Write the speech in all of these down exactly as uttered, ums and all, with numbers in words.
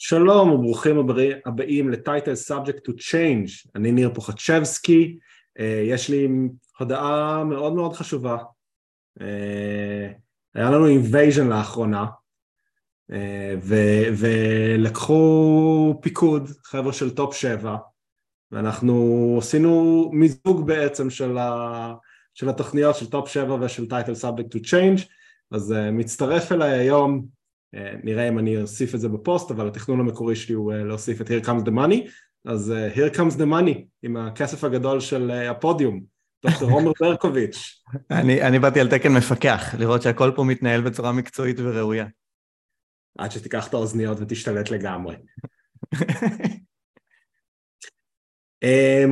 שלום וברוכים הבאים לטייטל Subject to Change. אני ניר פוחצ'בסקי, יש לי הודעה מאוד מאוד חשובה. היה לנו invasion לאחרונה, ו- ולקחו פיקוד, חבר'ה של טופ שבע, ואנחנו עשינו מיזוג בעצם של, ה- של התוכניות של טופ שבע ושל טייטל Subject to Change, אז מצטרף אליי היום, נראה אם אני אוסיף את זה בפוסט, אבל התכנון המקורי שלי הוא להוסיף את Here Comes the Money, אז Here Comes the Money, עם הכסף הגדול של הפודיום, דוקטור עומר ברקוביץ'. אני, אני באתי על תקן מפקח, לראות שהכל פה מתנהל בצורה מקצועית וראויה. עד שתיקח את האוזניות ותשתלט לגמרי.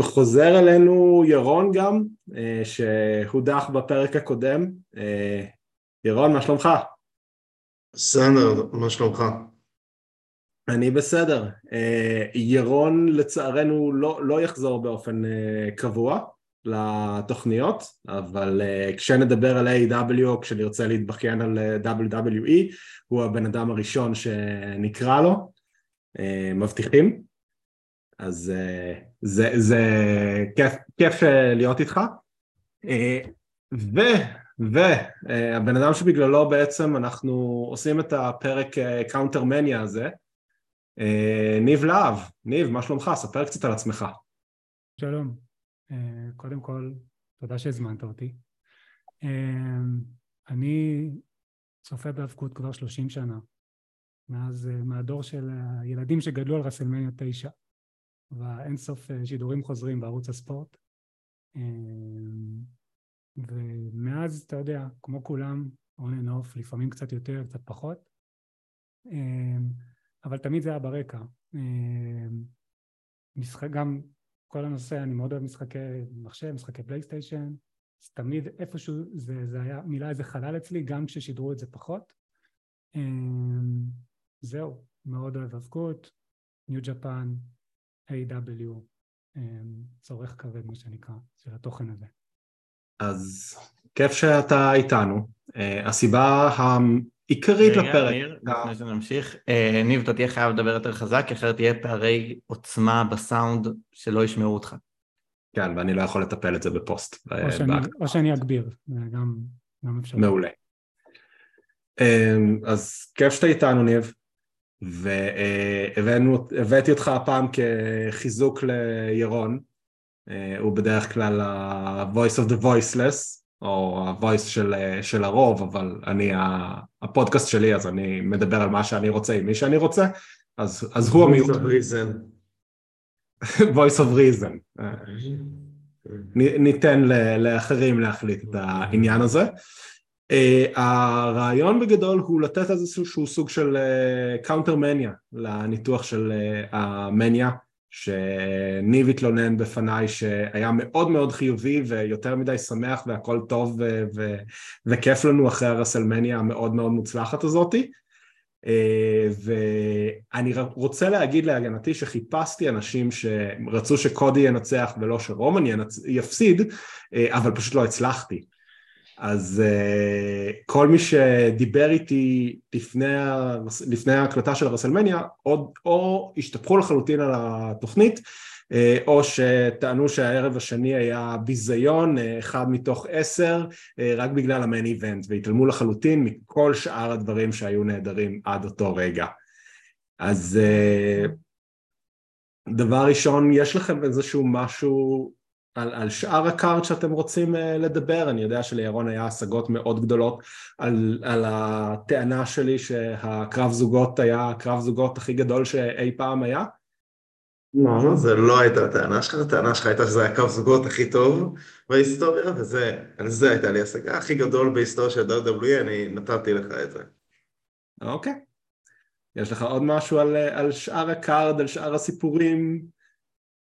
חוזר אלינו ירון גם, שהודח בפרק הקודם. ירון, מה שלומך? בסדר, מה שלומך? אני בסדר. ירון לצערנו לא, לא יחזור באופן קבוע לתוכניות, אבל כשנדבר על איי דאבליו או כשנרצה להתבחין על דאבליו דאבליו אי, הוא הבן אדם הראשון שנקרא לו, מבטיחים. אז זה, זה כיף, כיף להיות איתך. ו... והבן אדם שבגללו בעצם אנחנו עושים את הפרק קאונטרמניה הזה, ניב להב. ניב, מה שלומך? ספר קצת על עצמך. שלום. קודם כל, תודה שהזמנת אותי. אני צופה בהפקות כבר שלושים שנה, מאז מהדור של הילדים שגדלו על רסלמניה תשע, ואינסוף שידורים חוזרים בערוץ הספורט. ומאז, אתה יודע, כמו כולם, און אנד אוף, לפעמים קצת יותר, קצת פחות, אבל תמיד זה היה ברקע. משחק, גם כל הנושא, אני מאוד אוהב משחקי מחשב, משחקי פלייסטיישן, אז תמיד איפשהו זה, זה היה מילה, זה חלל אצלי, גם כששידרו את זה פחות. זהו, מאוד אוהב אבקות, ניו ג'פן, איי דאבליו, צורך כבד, מה שנקרא, של התוכן הזה. אז כיף שאתה איתנו. הסיבה העיקרית לפרק... ניר, לפני שנמשיך, ניב, אתה תהיה חייב לדבר יותר חזק, אחרת תהיה פערי עוצמה בסאונד שלא ישמעו אותך. כן, ואני לא יכול לטפל את זה בפוסט. או שאני אגביר, זה גם אפשר. מעולה. אז כיף שאתה איתנו, ניב, והבאתי אותך הפעם כחיזוק לירון, הוא בדרך כלל ה-voice of the voiceless, או ה-voice של, של הרוב, אבל אני, הפודקאסט שלי, אז אני מדבר על מה שאני רוצה עם מי שאני רוצה, אז, אז הוא המיוחד. voice of reason. voice of reason. ניתן לאחרים להחליט את העניין הזה. הרעיון בגדול הוא לתת איזשהו סוג של קאונטרמניה, לניתוח של המניה, שניב התלונן בפניי שהיה מאוד מאוד חיובי ויותר מדי שמח והכל טוב ו- ו- וכיף לנו אחרי הרסלמניה המאוד מאוד מוצלחת הזאת, ואני רוצה להגיד להגנתי שחיפשתי אנשים שרצו שקודי ינצח ולא שרומן ינצ... יפסיד, אבל פשוט לא הצלחתי. אז כל מי שדיבר איתי לפני, לפני ההקלטה של הרסלמניה, או, או השתפכו לחלוטין על התוכנית, או שטענו שהערב השני היה ביזיון, אחד מתוך עשר, רק בגלל המיין איבנט, והתעלמו לחלוטין מכל שאר הדברים שהיו נהדרים עד אותו רגע. אז דבר ראשון, יש לכם איזשהו משהו... על, על שאר הקארד שאתם רוצים uh, לדבר. אני יודע שלירון היה השגות מאוד גדולות על, על הטענה שלי שהקרב זוגות היה הקרב זוגות הכי גדול שאי פעם היה. לא, זה לא הייתה הטענה שלך, הטענה שלך הייתה שזה היה קרב זוגות הכי טוב בהיסטוריה, וזה, על זה הייתה לי השגה הכי גדול בהיסטוריה של דאבליו דאבליו אי, אני נתתי לך את זה. אוקיי. יש לך עוד משהו על, על שאר הקארד, על שאר הסיפורים?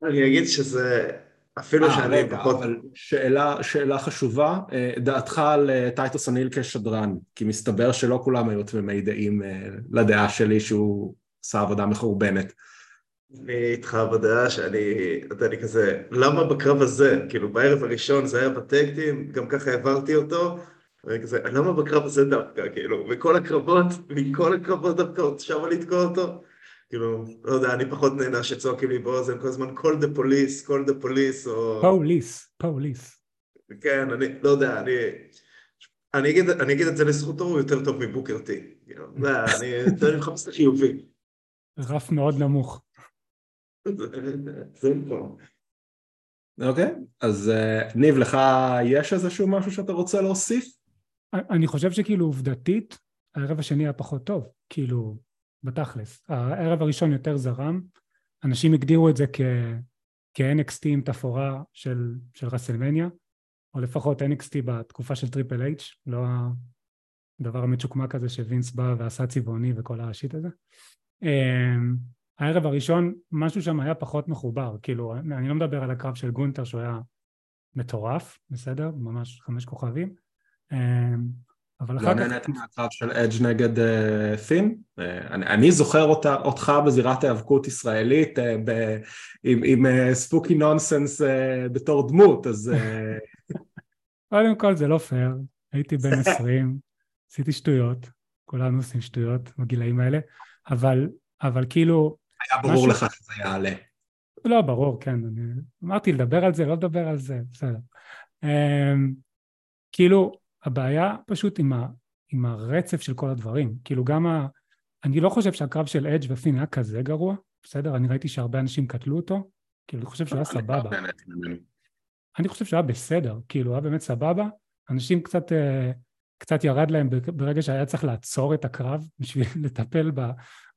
אני אגיד שזה... אפילו שאני פחות... שאלה, שאלה חשובה, דעתך על טייטוס אניל כשדרן, כי מסתבר שלא כולם היו תמימי דעים לדעה שלי שהוא עשה עבודה מחורבנת. אני איתך בדעה שאני, אתה לי כזה, למה בקרב הזה, כאילו בערב הראשון זה היה בטקטים, גם ככה העברתי אותו, וכזה, למה בקרב הזה דווקא, כאילו, מכל הקרבות, מכל הקרבות דווקא, שמה לתקוע אותו, כאילו, לא יודע, אני פחות נהנה שצועקים לי באוזן, כל הזמן, call the police, call the police, או... police, police. כן, אני, לא יודע, אני... אני אגיד, אני אגיד את זה לזכותו, הוא יותר טוב מבוקרתי. אני יותר מחפש לחיובי. רף מאוד נמוך. זה פה. אוקיי, אז ניב, לך יש איזשהו משהו שאתה רוצה להוסיף? אני חושב שכאילו עובדתית, הערב השני היה פחות טוב, כאילו, בתכלס. הערב הראשון יותר זרם, אנשים הגדירו את זה כ-אן אקס טי עם תפורה של רסלמניה, או לפחות אן אקס טי בתקופה של טריפל אייץ', לא הדבר המצ'וקמק הזה שווינס בא ועשה צבעוני וכל השיט הזה. הערב הראשון, משהו שם היה פחות מחובר, כאילו, אני לא מדבר על הקרב של גונטר שהוא היה מטורף, בסדר? ממש חמש כוכבים. אבל אחר כך... לא נהנית מהקרב של אדג' נגד פין? אני זוכר אותך בזירת האבקות ישראלית, עם ספוקי נונסנס בתור דמות, אז... קודם כל זה לא פייר, הייתי בן עשרים, עשיתי שטויות, כולנו עושים שטויות בגילאים האלה, אבל, אבל כאילו... היה ברור משהו... לך שזה יעלה. לא, ברור, כן, אני... אמרתי לדבר על זה, לא לדבר על זה, בסדר. אממ, כאילו, הבעיה פשוט עם, ה... עם הרצף של כל הדברים, כאילו גם ה... אני לא חושב שהקרב של אדג' ופין היה כזה גרוע, בסדר, אני ראיתי שהרבה אנשים קטלו אותו, כאילו אני חושב שהוא היה סבבה. אני חושב שהיה בסדר, כאילו, היה באמת סבבה, אנשים קצת, קצת ירד להם ברגע שהיה צריך לעצור את הקרב, בשביל לטפל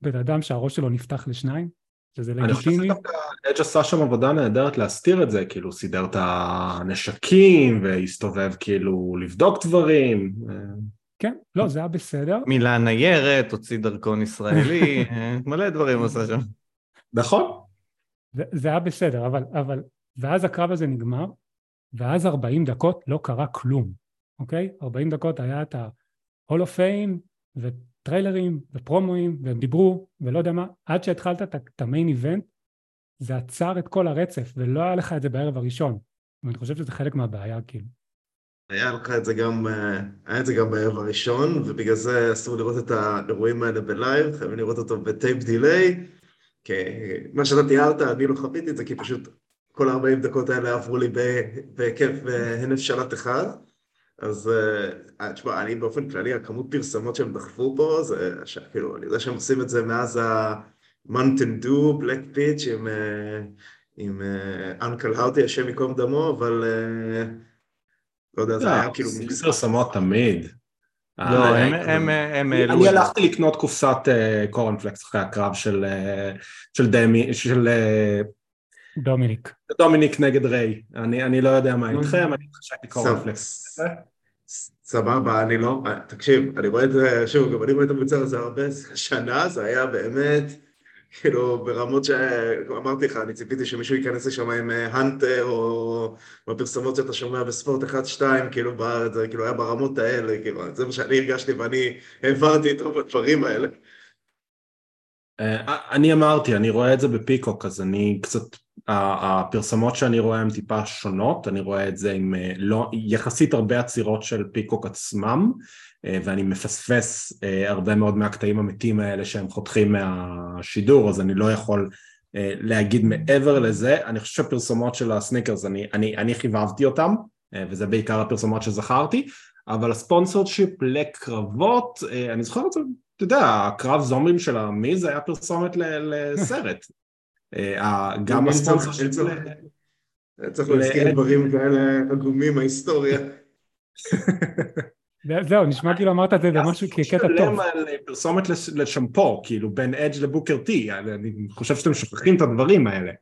בבן אדם שהראש שלו נפתח לשניים, שזה לגיטימי. אני חושב שדווקא אג' עשה שם עבודה נהדרת להסתיר את זה, כאילו, סידר את הנשקים, והסתובב כאילו לבדוק דברים. כן, לא, זה היה בסדר. מילה ניירת, הוציא דרכון ישראלי, מלא דברים עושה שם. נכון? זה היה בסדר, אבל, אבל, ואז הקרב הזה נגמר, ואז ארבעים דקות לא קרה כלום, אוקיי? ארבעים דקות היה את ה-Hall of Fame, וטריילרים, ופרומואים, והם דיברו, ולא יודע מה, עד שהתחלת את המיין איבנט, זה עצר את כל הרצף, ולא היה לך את זה בערב הראשון. ואני חושב שזה חלק מהבעיה, כאילו. היה לך את זה גם, היה את זה גם בערב הראשון, ובגלל זה אסור לראות את האירועים האלה בלייב, חייבים לראות אותו בטייפ דיליי, כי מה שאתה תיארת, אני לא חוויתי את זה, כי פשוט... כל ארבעים דקות האלה עברו לי בהיקף בהינף שלט אחד, אז תשמע, אני באופן כללי, הכמות פרסמות שהם דחפו פה, זה כאילו, אני יודע שהם עושים את זה מאז ה-Mountain Dew, Black Peach, עם Uncle Howdy, השם יקום דמו, אבל לא יודע, זה היה כאילו... זה פרסמות תמיד. לא, הם... אני הלכתי לקנות קופסת קורנפלקס אחרי הקרב של דמי, של... דומיניק. דומיניק נגד ריי. אני, אני לא יודע מה איתכם, אני חשבתי קורנפלקס. סבבה, אני לא... תקשיב, אני רואה את זה, שוב, גם אני רואה את המוצר הזה הרבה שנה, זה היה באמת, כאילו, ברמות שאמרתי לך, אני ציפיתי שמישהו ייכנס לשם עם הנטר, או בפרסמות שאתה שומע בספורט אחת שתיים, כאילו, זה היה ברמות האלה, כאילו, זה מה שאני הרגשתי, ואני העברתי את רוב הדברים האלה. אני אמרתי, אני רואה את זה בפיקוק, אז אני קצת... הפרסמות שאני רואה הן טיפה שונות, אני רואה את זה עם לא, יחסית הרבה עצירות של פיקוק עצמם, ואני מפספס הרבה מאוד מהקטעים המתים האלה שהם חותכים מהשידור, אז אני לא יכול להגיד מעבר לזה. אני חושב שהפרסומות של הסניקרס, אני, אני, אני חיבבתי אותם, וזה בעיקר הפרסומות שזכרתי, אבל הספונסורשיפ לקרבות, אני זוכר את זה, אתה יודע, הקרב זומבים של המי, זה היה פרסומת לסרט. גם הספונסר של... צריך להזכיר דברים כאלה עגומים, ההיסטוריה. זהו, נשמע כאילו אמרת את זה משהו כקטע טוב. שלם על פרסומת לשמפו, כאילו בין אדג' לבוקר טי, אני חושב שאתם שוכחים את הדברים האלה.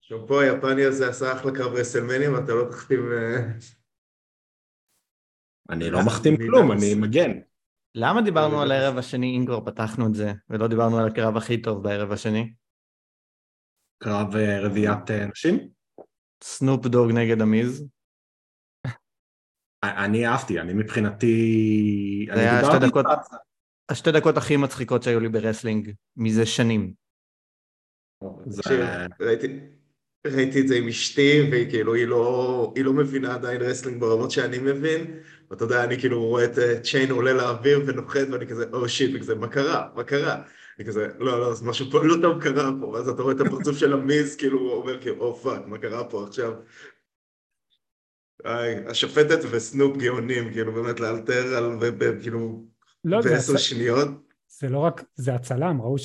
שמפו היפני הזה עשה אחלה קרב רסלמניה, ואתה לא תכתים... אני לא מכתים כלום, אני מגן. למה דיברנו על הערב השני, אם כבר פתחנו את זה, ולא דיברנו על הקרב הכי טוב בערב השני? קרב רביעת נשים? סנופ דוג נגד המיז? אני אהבתי, אני מבחינתי... זה היה השתי דקות, השתי דקות הכי מצחיקות שהיו לי ברסלינג, מזה שנים. ראיתי את זה עם אשתי, והיא כאילו, היא לא מבינה עדיין רסלינג ברמות שאני מבין, ואתה יודע, אני כאילו רואה את צ'יין עולה לאוויר ונוחד, ואני כזה, או שיט, וכזה, מה קרה? מה קרה? כזה, לא, לא, משהו פה, לא טוב קרה פה, ואז אתה רואה את הפרצוף של המיז, כאילו הוא אומר כאילו, או פאק, מה קרה פה עכשיו? השופטת וסנופ גאונים, כאילו באמת לאלתר על כאילו בעשר שניות. זה לא רק, זה הצלם, ראו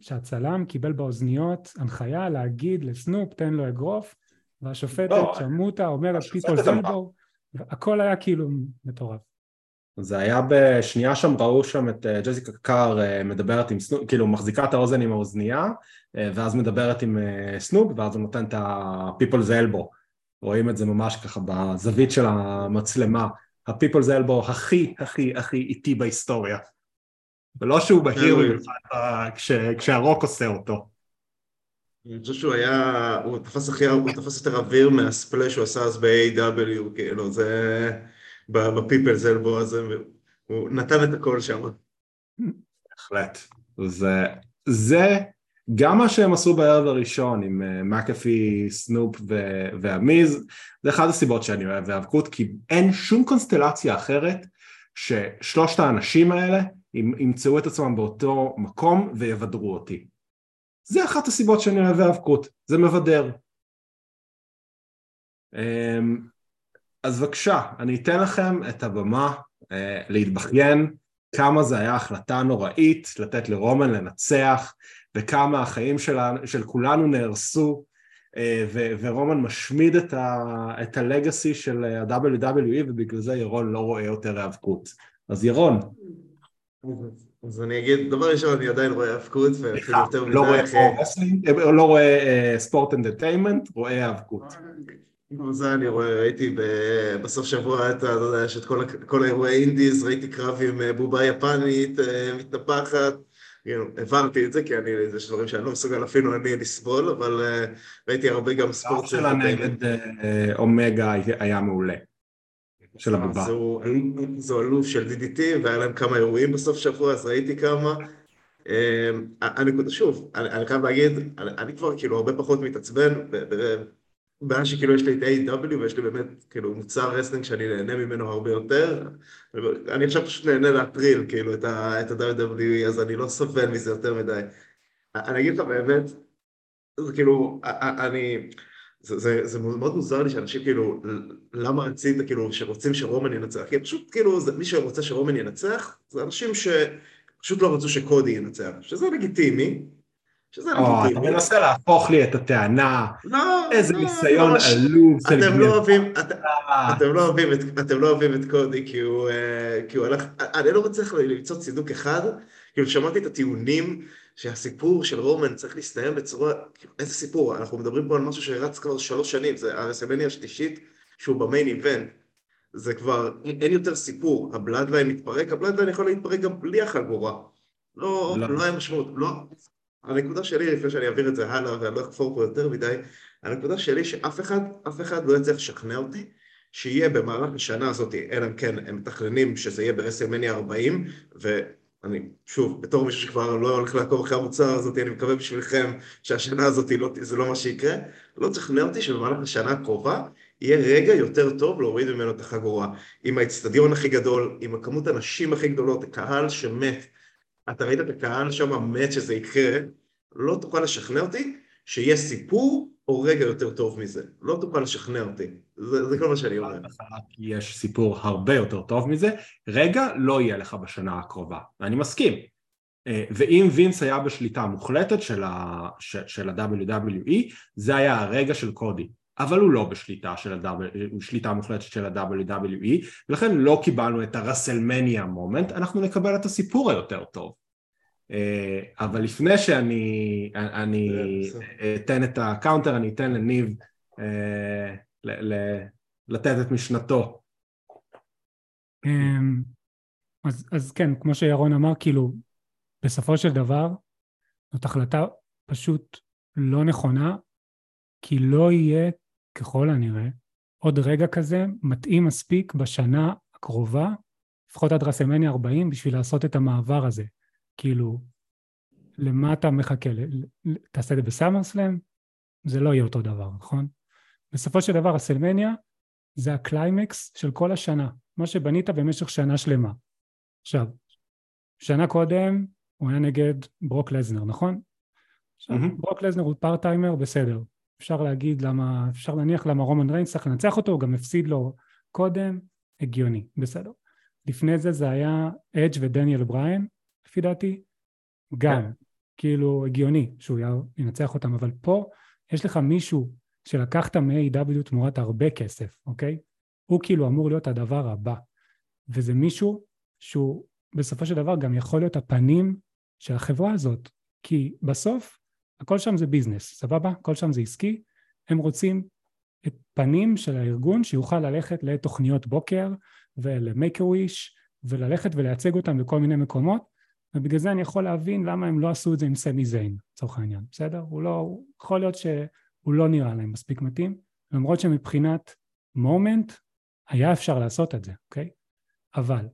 שהצלם קיבל באוזניות הנחיה להגיד לסנופ, תן לו אגרוף, והשופטת שמותה אומרת people elbow, הכל היה כאילו מטורף. זה היה בשנייה שם, ראו שם את ג'סיקה קאר מדברת עם סנופ, כאילו מחזיקה את האוזן עם האוזנייה, ואז מדברת עם סנופ, ואז הוא נותן את ה-people's elbow. רואים את זה ממש ככה בזווית של המצלמה. ה-people's elbow הכי, הכי, הכי איטי בהיסטוריה. ולא שהוא בהיר כשהרוק עושה אותו. אני חושב שהוא היה, הוא תפס יותר אוויר מהספלש שהוא עשה אז ב-איי דאבליו, כאילו זה... בפיפל זלבו הזה, הוא נתן את הכל שם. בהחלט. זה, זה, גם מה שהם עשו בערב הראשון עם מקאפי, סנופ והמיז, זה אחת הסיבות שאני אוהב והאבקות, כי אין שום קונסטלציה אחרת ששלושת האנשים האלה ימצאו את עצמם באותו מקום ויבדרו אותי. זה אחת הסיבות שאני אוהב והאבקות, זה מבדר. אממ... אז בבקשה, אני אתן לכם את הבמה אה, להתבכיין, כמה זה היה החלטה נוראית, לתת לרומן לנצח, וכמה החיים שלה, של כולנו נהרסו, אה, ו- ורומן משמיד את, ה- את הלגאסי של ה-דאבליו דאבליו אי, ובגלל זה ירון לא רואה יותר האבקות. אז ירון. אז אני אגיד, דבר ראשון, אני עדיין רואה האבקות, ואפילו יותר מדי... לא רואה ספורט, לא רואה ספורט אנטרטיינמנט, רואה האבקות. כמו זה אני רואה, ראיתי בסוף שבוע, אתה יודע, שאת כל האירועי אינדיז, ראיתי קרב עם בובה יפנית, מתנפחת, עברתי את זה, כי יש דברים שאני לא מסוגל אפילו אני לסבול, אבל ראיתי הרבה גם ספורט... קרב שלה נגד אומגה היה מעולה, של הבובה. זהו אלוף של די די טי, והיה להם כמה אירועים בסוף שבוע, אז ראיתי כמה. שוב, אני חייב להגיד, אני כבר כאילו הרבה פחות מתעצבן, בעיה שכאילו יש לי את איי דאבליו ויש לי באמת כאילו מוצר רסלינג שאני נהנה ממנו הרבה יותר, אני עכשיו פשוט נהנה להטריל כאילו את ה-דאבליו דאבליו אי, אז אני לא סובל מזה יותר מדי. אני אגיד לך באמת, זה כאילו, אני, זה, זה, זה מאוד מוזר לי שאנשים כאילו, למה רצית כאילו שרוצים שרומן ינצח? כי פשוט כאילו, מי שרוצה שרומן ינצח, זה אנשים שפשוט לא רצו שקודי ינצח, שזה לגיטימי, או, אתה מנסה להפוך לי את הטענה, איזה ניסיון עלוב. אתם לא אוהבים את קודי, כי הוא הלך, אני לא רוצה למצוא צידוק אחד, כאילו שמעתי את הטיעונים שהסיפור של רומן צריך להסתיים בצורה, איזה סיפור, אנחנו מדברים פה על משהו שרץ כבר שלוש שנים, זה הרסלמניה השלישית שהוא במיין איבנט, זה כבר, אין יותר סיפור, הבלאדליין מתפרק, הבלאדליין יכול להתפרק גם בלי החגורה, לא היה משמעות, לא... הנקודה שלי, לפני שאני אעביר את זה הלאה, ואני לא אכפור פה יותר מדי, הנקודה שלי שאף אחד, אף אחד לא יצליח לשכנע אותי, שיהיה במהלך השנה הזאת, אלא כן, הם מתכננים שזה יהיה ברסלמניה ארבעים, ואני, שוב, בתור מישהו שכבר לא הולך לעקוב אחרי המוצר הזאת, אני מקווה בשבילכם שהשנה הזאת לא, זה לא מה שיקרה, לא תשכנע אותי שבמהלך השנה הקרובה, יהיה רגע יותר טוב להוריד ממנו את החגורה, עם האצטדיון הכי גדול, עם הכמות הנשים הכי גדולות, הקהל שמת, אתה ראית את הקהל שם מת שזה יקרה, לא תוכל לשכנע אותי שיהיה סיפור או רגע יותר טוב מזה. לא תוכל לשכנע אותי. זה, זה כל מה שאני אומר. יש סיפור הרבה יותר טוב מזה, רגע לא יהיה לך בשנה הקרובה. אני מסכים. ואם וינס היה בשליטה מוחלטת של, ה, של ה-דאבליו דאבליו אי, זה היה הרגע של קודי. אבל הוא לא בשליטה של השליטה המוחלטת של ה-דאבליו דאבליו אי, ולכן לא קיבלנו את הרסלמניה מומנט, אנחנו נקבל את הסיפור היותר טוב. אבל לפני שאני אני אתן את הקאונטר, אני אתן לניב לתת את משנתו. אז כן, כמו שירון אמר, כאילו, בסופו של דבר, זאת החלטה פשוט לא נכונה, כי לא יהיה, ככל הנראה, עוד רגע כזה מתאים מספיק בשנה הקרובה, לפחות עד רסלמניה ארבעים, בשביל לעשות את המעבר הזה. כאילו, למה אתה מחכה? תעשה את זה בסמרסלאם? זה לא יהיה אותו דבר, נכון? בסופו של דבר, רסלמניה זה הקליימקס של כל השנה, מה שבנית במשך שנה שלמה. עכשיו, שנה קודם הוא היה נגד ברוק לזנר, נכון? עכשיו, mm-hmm. ברוק לזנר הוא פארט-טיימר, בסדר. אפשר להגיד למה, אפשר להניח למה רומן ריינס צריך לנצח אותו, הוא גם הפסיד לו קודם, הגיוני, בסדר. לפני זה זה היה אג' ודניאל בריין, לפי דעתי, גם, yeah. כאילו הגיוני שהוא ינצח אותם, אבל פה יש לך מישהו שלקחת מ-איי דאבליו תמורת הרבה כסף, אוקיי? הוא כאילו אמור להיות הדבר הבא, וזה מישהו שהוא בסופו של דבר גם יכול להיות הפנים של החברה הזאת, כי בסוף הכל שם זה ביזנס, סבבה? הכל שם זה עסקי, הם רוצים את פנים של הארגון שיוכל ללכת לתוכניות בוקר ול-Make a Wish, וללכת ולייצג אותם לכל מיני מקומות, ובגלל זה אני יכול להבין למה הם לא עשו את זה עם סמי זיין, צורך העניין, בסדר? הוא לא, הוא יכול להיות שהוא לא נראה להם מספיק מתאים, למרות שמבחינת מומנט היה אפשר לעשות את זה, אוקיי? אבל,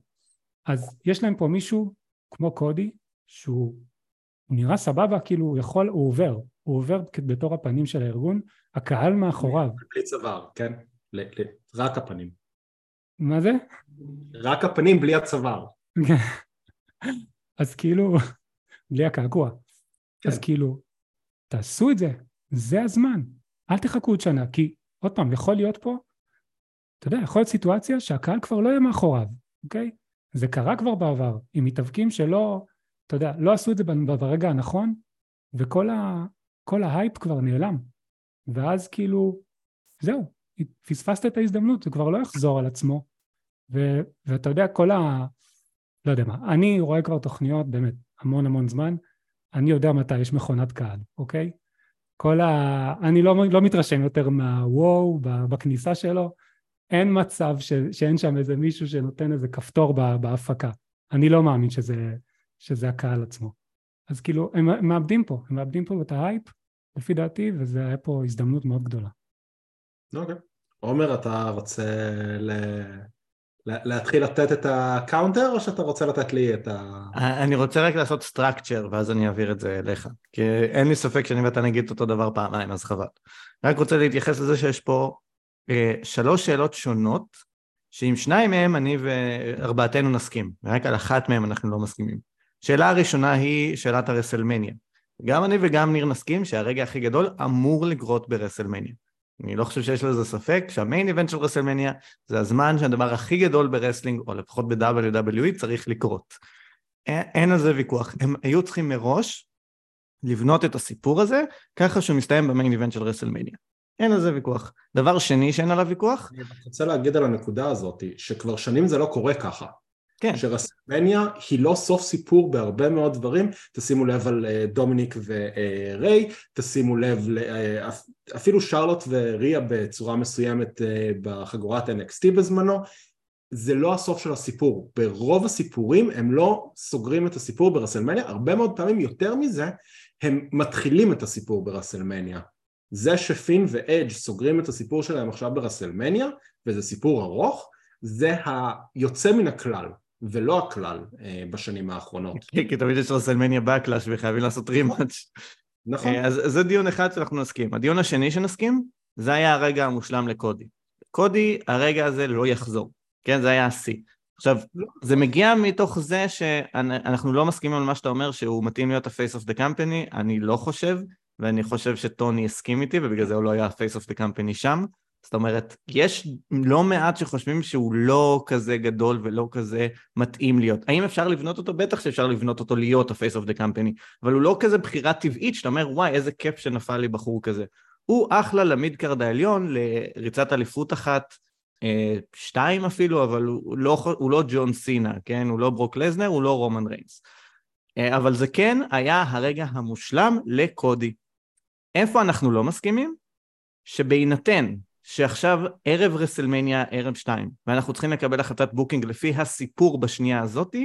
אז יש להם פה מישהו כמו קודי, שהוא נראה סבבה, כאילו הוא יכול, הוא עובר, הוא עובר בתור הפנים של הארגון, הקהל מאחוריו. בלי צוואר, כן? ל, ל, רק הפנים. מה זה? רק הפנים בלי הצוואר. אז כאילו, בלי הקעקוע. כן. אז כאילו, תעשו את זה, זה הזמן. אל תחכו עוד שנה, כי עוד פעם, יכול להיות פה, אתה יודע, יכול להיות סיטואציה שהקהל כבר לא יהיה מאחוריו, אוקיי? זה קרה כבר בעבר, עם מתאבקים שלא, אתה יודע, לא עשו את זה ברגע הנכון, וכל ה, כל ההייפ כבר נעלם. ואז כאילו, זהו, פספסת את ההזדמנות, זה כבר לא יחזור על עצמו. ו, ואתה יודע, כל ה... לא יודע מה, אני רואה כבר תוכניות, באמת, המון המון זמן, אני יודע מתי יש מכונת קהל, אוקיי? כל ה... אני לא, לא מתרשם יותר מהוואו, בכניסה שלו, אין מצב ש, שאין שם איזה מישהו שנותן איזה כפתור בהפקה. אני לא מאמין שזה, שזה הקהל עצמו. אז כאילו, הם מאבדים פה, הם מאבדים פה את ההייפ, לפי דעתי, וזה היה פה הזדמנות מאוד גדולה. אוקיי. עומר, אתה רוצה ל... להתחיל לתת את הקאונטר, או שאתה רוצה לתת לי את ה... אני רוצה רק לעשות סטרקצ'ר, ואז אני אעביר את זה אליך, כי אין לי ספק שאני ואתה נגיד אותו דבר פעמיים, אז חבל. אני רק רוצה להתייחס לזה שיש פה אה, שלוש שאלות שונות, שעם שניים מהם אני וארבעתנו נסכים, ורק על אחת מהם אנחנו לא מסכימים. שאלה הראשונה היא שאלת הרסלמניה. גם אני וגם ניר נסכים שהרגע הכי גדול אמור לגרות ברסלמניה. אני לא חושב שיש לזה ספק, שהמיין איבנט של רסלמניה זה הזמן שהדבר הכי גדול ברסלינג, או לפחות ב-דאבליו דאבליו אי, צריך לקרות. אין על זה ויכוח. הם היו צריכים מראש לבנות את הסיפור הזה, ככה שהוא מסתיים במיין איבנט של רסלמניה. אין על זה ויכוח. דבר שני שאין עליו ויכוח... אני רוצה להגיד על הנקודה הזאת, שכבר שנים זה לא קורה ככה. כן. שרסלמניה היא לא סוף סיפור בהרבה מאוד דברים, תשימו לב על דומיניק וריי, תשימו לב אפילו שרלוט וריה בצורה מסוימת בחגורת אן אקס טי בזמנו, זה לא הסוף של הסיפור, ברוב הסיפורים הם לא סוגרים את הסיפור ברסלמניה, הרבה מאוד פעמים יותר מזה, הם מתחילים את הסיפור ברסלמניה, זה שפין ואג' סוגרים את הסיפור שלהם עכשיו ברסלמניה, וזה סיפור ארוך, זה היוצא מן הכלל, ולא הכלל בשנים האחרונות. כי תמיד יש רסלמניה בקלאש וחייבים לעשות רימאץ'. נכון. אז זה דיון אחד שאנחנו נסכים. הדיון השני שנסכים, זה היה הרגע המושלם לקודי. קודי, הרגע הזה לא יחזור. כן, זה היה ה-C. עכשיו, זה מגיע מתוך זה שאנחנו לא מסכימים על מה שאתה אומר, שהוא מתאים להיות ה-Face of the Company, אני לא חושב, ואני חושב שטוני הסכים איתי, ובגלל זה הוא לא היה ה-Face of the Company שם. זאת אומרת, יש לא מעט שחושבים שהוא לא כזה גדול ולא כזה מתאים להיות. האם אפשר לבנות אותו? בטח שאפשר לבנות אותו להיות ה-Face of the Company, אבל הוא לא כזה בחירה טבעית, שאתה אומר, וואי, איזה כיף שנפל לי בחור כזה. הוא אחלה למיד קרד העליון לריצת אליפות אחת, שתיים אפילו, אבל הוא לא, הוא לא ג'ון סינה, כן? הוא לא ברוק לזנר, הוא לא רומן ריינס. אבל זה כן היה הרגע המושלם לקודי. איפה אנחנו לא מסכימים? שבהינתן שעכשיו ערב רסלמניה, ערב שתיים, ואנחנו צריכים לקבל החלטת בוקינג לפי הסיפור בשנייה הזאת,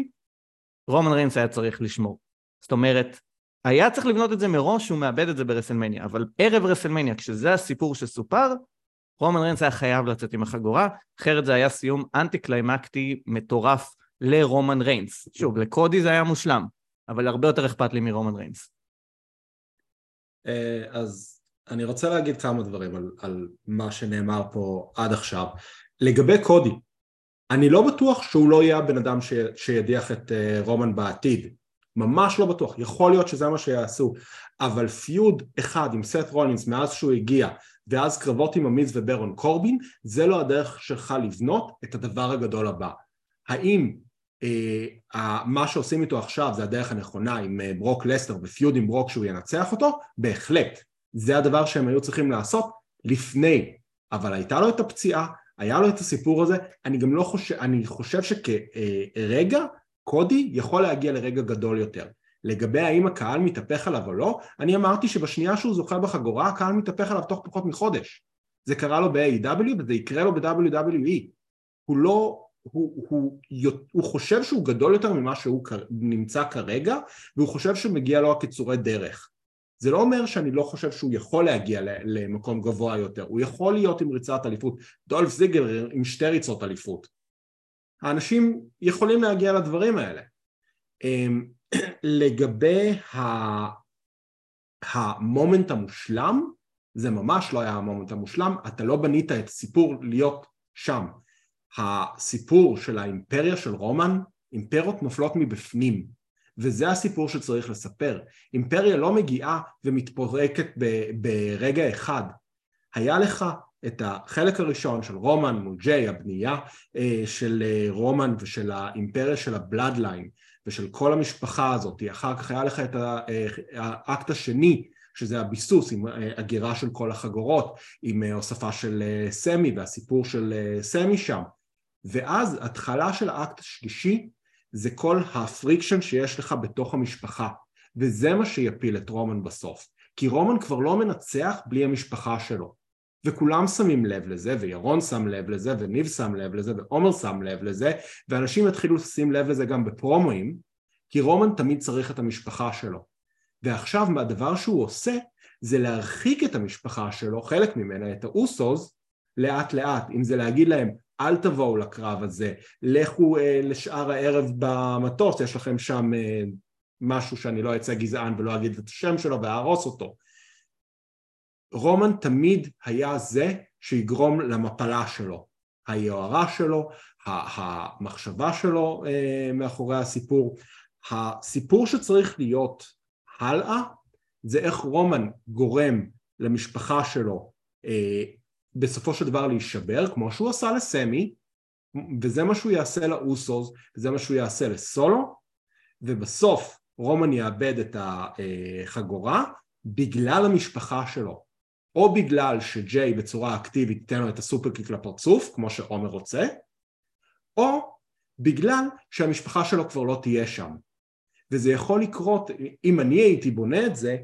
רומן ריינס היה צריך לשמור. זאת אומרת, היה צריך לבנות את זה מראש, הוא מאבד את זה ברסלמניה, אבל ערב רסלמניה, כשזה הסיפור שסופר, רומן ריינס היה חייב לצאת עם החגורה, אחרת זה היה סיום אנטי-קליימקטי מטורף לרומן ריינס. שוב, לקודי זה היה מושלם, אבל הרבה יותר אכפת לי מרומן ריינס. אז... אני רוצה להגיד כמה דברים על, על מה שנאמר פה עד עכשיו. לגבי קודי, אני לא בטוח שהוא לא יהיה הבן אדם ש, שידיח את uh, רומן בעתיד. ממש לא בטוח, יכול להיות שזה מה שיעשו, אבל פיוד אחד עם סט רולינס מאז שהוא הגיע, ואז קרבות עם המיז וברון קורבין, זה לא הדרך שלך לבנות את הדבר הגדול הבא. האם אה, מה שעושים איתו עכשיו זה הדרך הנכונה עם ברוק לסנר ופיוד עם ברוק שהוא ינצח אותו? בהחלט, זה הדבר שהם היו צריכים לעשות לפני, אבל הייתה לו את הפציעה, היה לו את הסיפור הזה, אני גם לא חושב, אני חושב שכרגע, קודי יכול להגיע לרגע גדול יותר. לגבי האם הקהל מתהפך עליו או לא, אני אמרתי שבשנייה שהוא זוכה בחגורה, הקהל מתהפך עליו תוך פחות מחודש. זה קרה לו ב-איי דאבליו, וזה יקרה לו ב-דאבליו דאבליו אי. הוא לא, הוא, הוא, הוא, הוא חושב שהוא גדול יותר ממה שהוא נמצא כרגע, והוא חושב שמגיע לו הקיצורי דרך. זה לא אומר שאני לא חושב שהוא יכול להגיע למקום גבוה יותר. הוא יכול להיות עם ריצת אליפות. דולף זיגלר עם שתי ריצות אליפות. האנשים יכולים להגיע לדברים האלה. לגבי המומנט המושלם, זה ממש לא היה המומנט המושלם, אתה לא בנית את הסיפור להיות שם. הסיפור של האימפריה של רומן, אימפריות נופלות מבפנים, וזה הסיפור שצריך לספר. אימפריה לא מגיעה ומתפורקת ברגע אחד. היה לך את החלק הראשון של רומן מוג'י, הבנייה של רומן ושל האימפריה של הבלאדליין ושל כל המשפחה הזאת, אחר כך היה לך את האקט השני, שזה הביסוס עם הגירה של כל החגורות, עם הוספה של סמי והסיפור של סמי שם, ואז התחלה של האקט השלישי, זה כל הפריקשן שיש לך בתוך המשפחה, וזה מה שיפיל את רומן בסוף, כי רומן כבר לא מנצח בלי המשפחה שלו, וכולם שמים לב לזה, וירון שם לב לזה, וניב שם לב לזה, ועומר שם לב לזה, ואנשים התחילו לשים לב לזה גם בפרומואים, כי רומן תמיד צריך את המשפחה שלו. ועכשיו הדבר שהוא עושה, זה להרחיק את המשפחה שלו, חלק ממנה, את האוסוז, לאט לאט, אם זה להגיד להם, אל תבואו לקרב הזה, לכו אה, לשאר הערב במטוס, יש לכם שם אה, משהו שאני לא אצא גזען, ולא אגיד את השם שלו, והרוס אותו. רומן תמיד היה זה שיגרום למפלה שלו, היוערה שלו, המחשבה שלו מאחורי הסיפור. הסיפור שצריך להיות הלאה, זה איך רומן גורם למשפחה שלו בסופו של דבר להישבר, כמו שהוא עשה לסמי, וזה מה שהוא יעשה לאוסוז, וזה מה שהוא יעשה לסולו, ובסוף רומן יאבד את החגורה, בגלל המשפחה שלו. או בגלל שג'יי בצורה אקטיבית ייתן לו את הסופרקיק לפרצוף, כמו שעומר רוצה, או בגלל שהמשפחה שלו כבר לא תהיה שם. וזה יכול לקרות, אם אני הייתי בונה את זה,